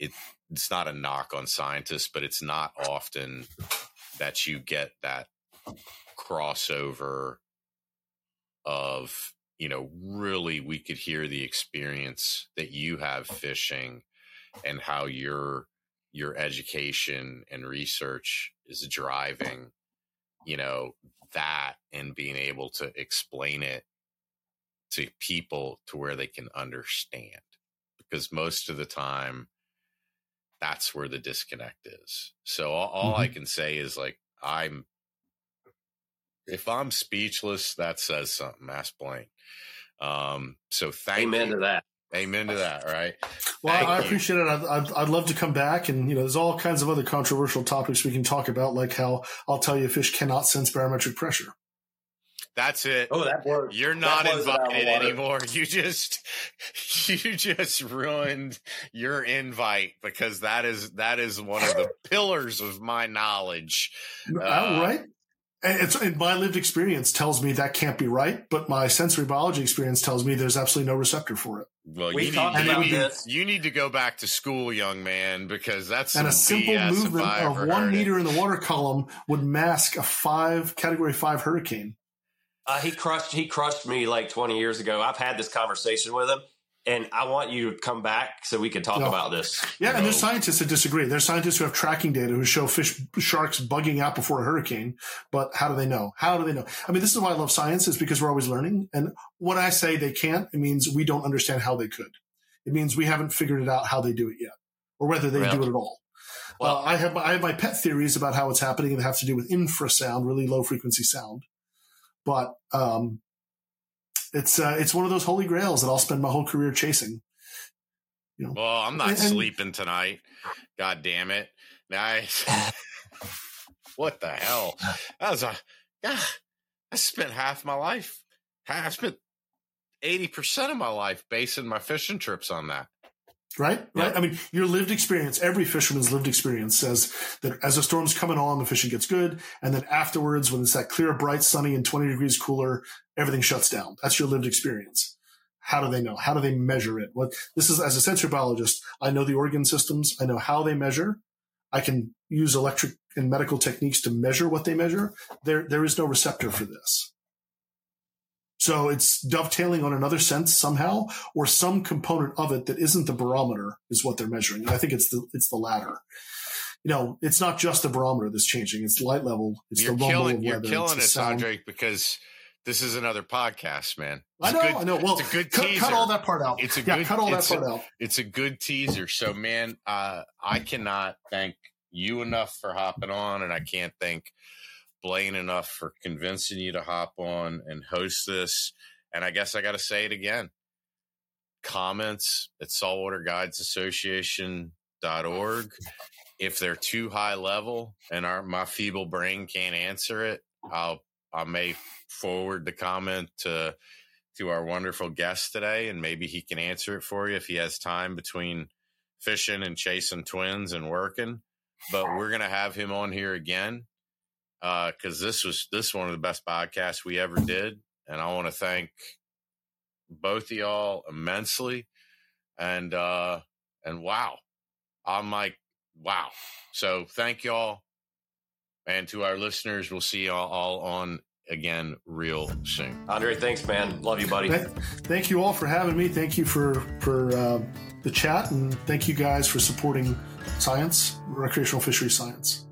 It's not a knock on scientists, but it's not often that you get that crossover of, really we could hear the experience that you have fishing and how your education and research is driving, that, and being able to explain it to people to where they can understand, because most of the time that's where the disconnect is. So all I can say is, like, if I'm speechless, that says something. Ask Blaine. So thank you. Amen to that. Amen to that, right? Well, thank I appreciate you. It. I'd love to come back, and there's all kinds of other controversial topics we can talk about, like how I'll tell you fish cannot sense barometric pressure. That's it. Oh, that works. You're not invited anymore. You just ruined your invite, because that is one of the pillars of my knowledge. Right. And my lived experience tells me that can't be right, but my sensory biology experience tells me there's absolutely no receptor for it. Well, you need to go back to school, young man, because that's and a simple BS movement of 1 meter in the water column would mask a Category 5 hurricane. He crushed me like 20 years ago. I've had this conversation with him, and I want you to come back so we can talk about this. Yeah, and there's scientists that disagree. There's scientists who have tracking data who show sharks bugging out before a hurricane, but how do they know? I mean, this is why I love science, is because we're always learning. And when I say they can't, it means we don't understand how they could. It means we haven't figured it out how they do it yet, or whether they do it at all. Well, I have my pet theories about how it's happening, and have to do with infrasound, really low-frequency sound. But it's one of those holy grails that I'll spend my whole career chasing. Well, I'm not sleeping tonight. God damn it! Nice. What the hell? I spent half my life. I spent 80% of my life basing my fishing trips on that. Right? Yeah. Right. I mean, your lived experience, every fisherman's lived experience says that as the storm's coming on, the fishing gets good. And then afterwards, when it's that clear, bright, sunny, and 20 degrees cooler, everything shuts down. That's your lived experience. How do they know? How do they measure it? This is, as a sensory biologist, I know the organ systems. I know how they measure. I can use electric and medical techniques to measure what they measure. There is no receptor for this. So it's dovetailing on another sense somehow, or some component of it that isn't the barometer is what they're measuring. And I think it's the latter. It's not just the barometer that's changing. It's light level. It's the rumble of weather. You're killing us, Andrij, because this is another podcast, man. I know. Well, it's a good teaser. Cut all that part out. It's a good teaser. So, man, I cannot thank you enough for hopping on, and I can't thank Blaine enough for convincing you to hop on and host this. And I guess I got to say it again. Comments at saltwaterguidesassociation.org. If they're too high level and my feeble brain can't answer it, I may forward the comment to our wonderful guest today, and maybe he can answer it for you if he has time between fishing and chasing twins and working. But we're going to have him on here again because this was one of the best podcasts we ever did. And I want to thank both of y'all immensely. And wow, I'm like, wow. So thank y'all. And to our listeners, we'll see y'all all on again real soon. Andrij, thanks, man. Love you, buddy. Thank you all for having me. Thank you for the chat, and thank you guys for supporting science, recreational fishery science.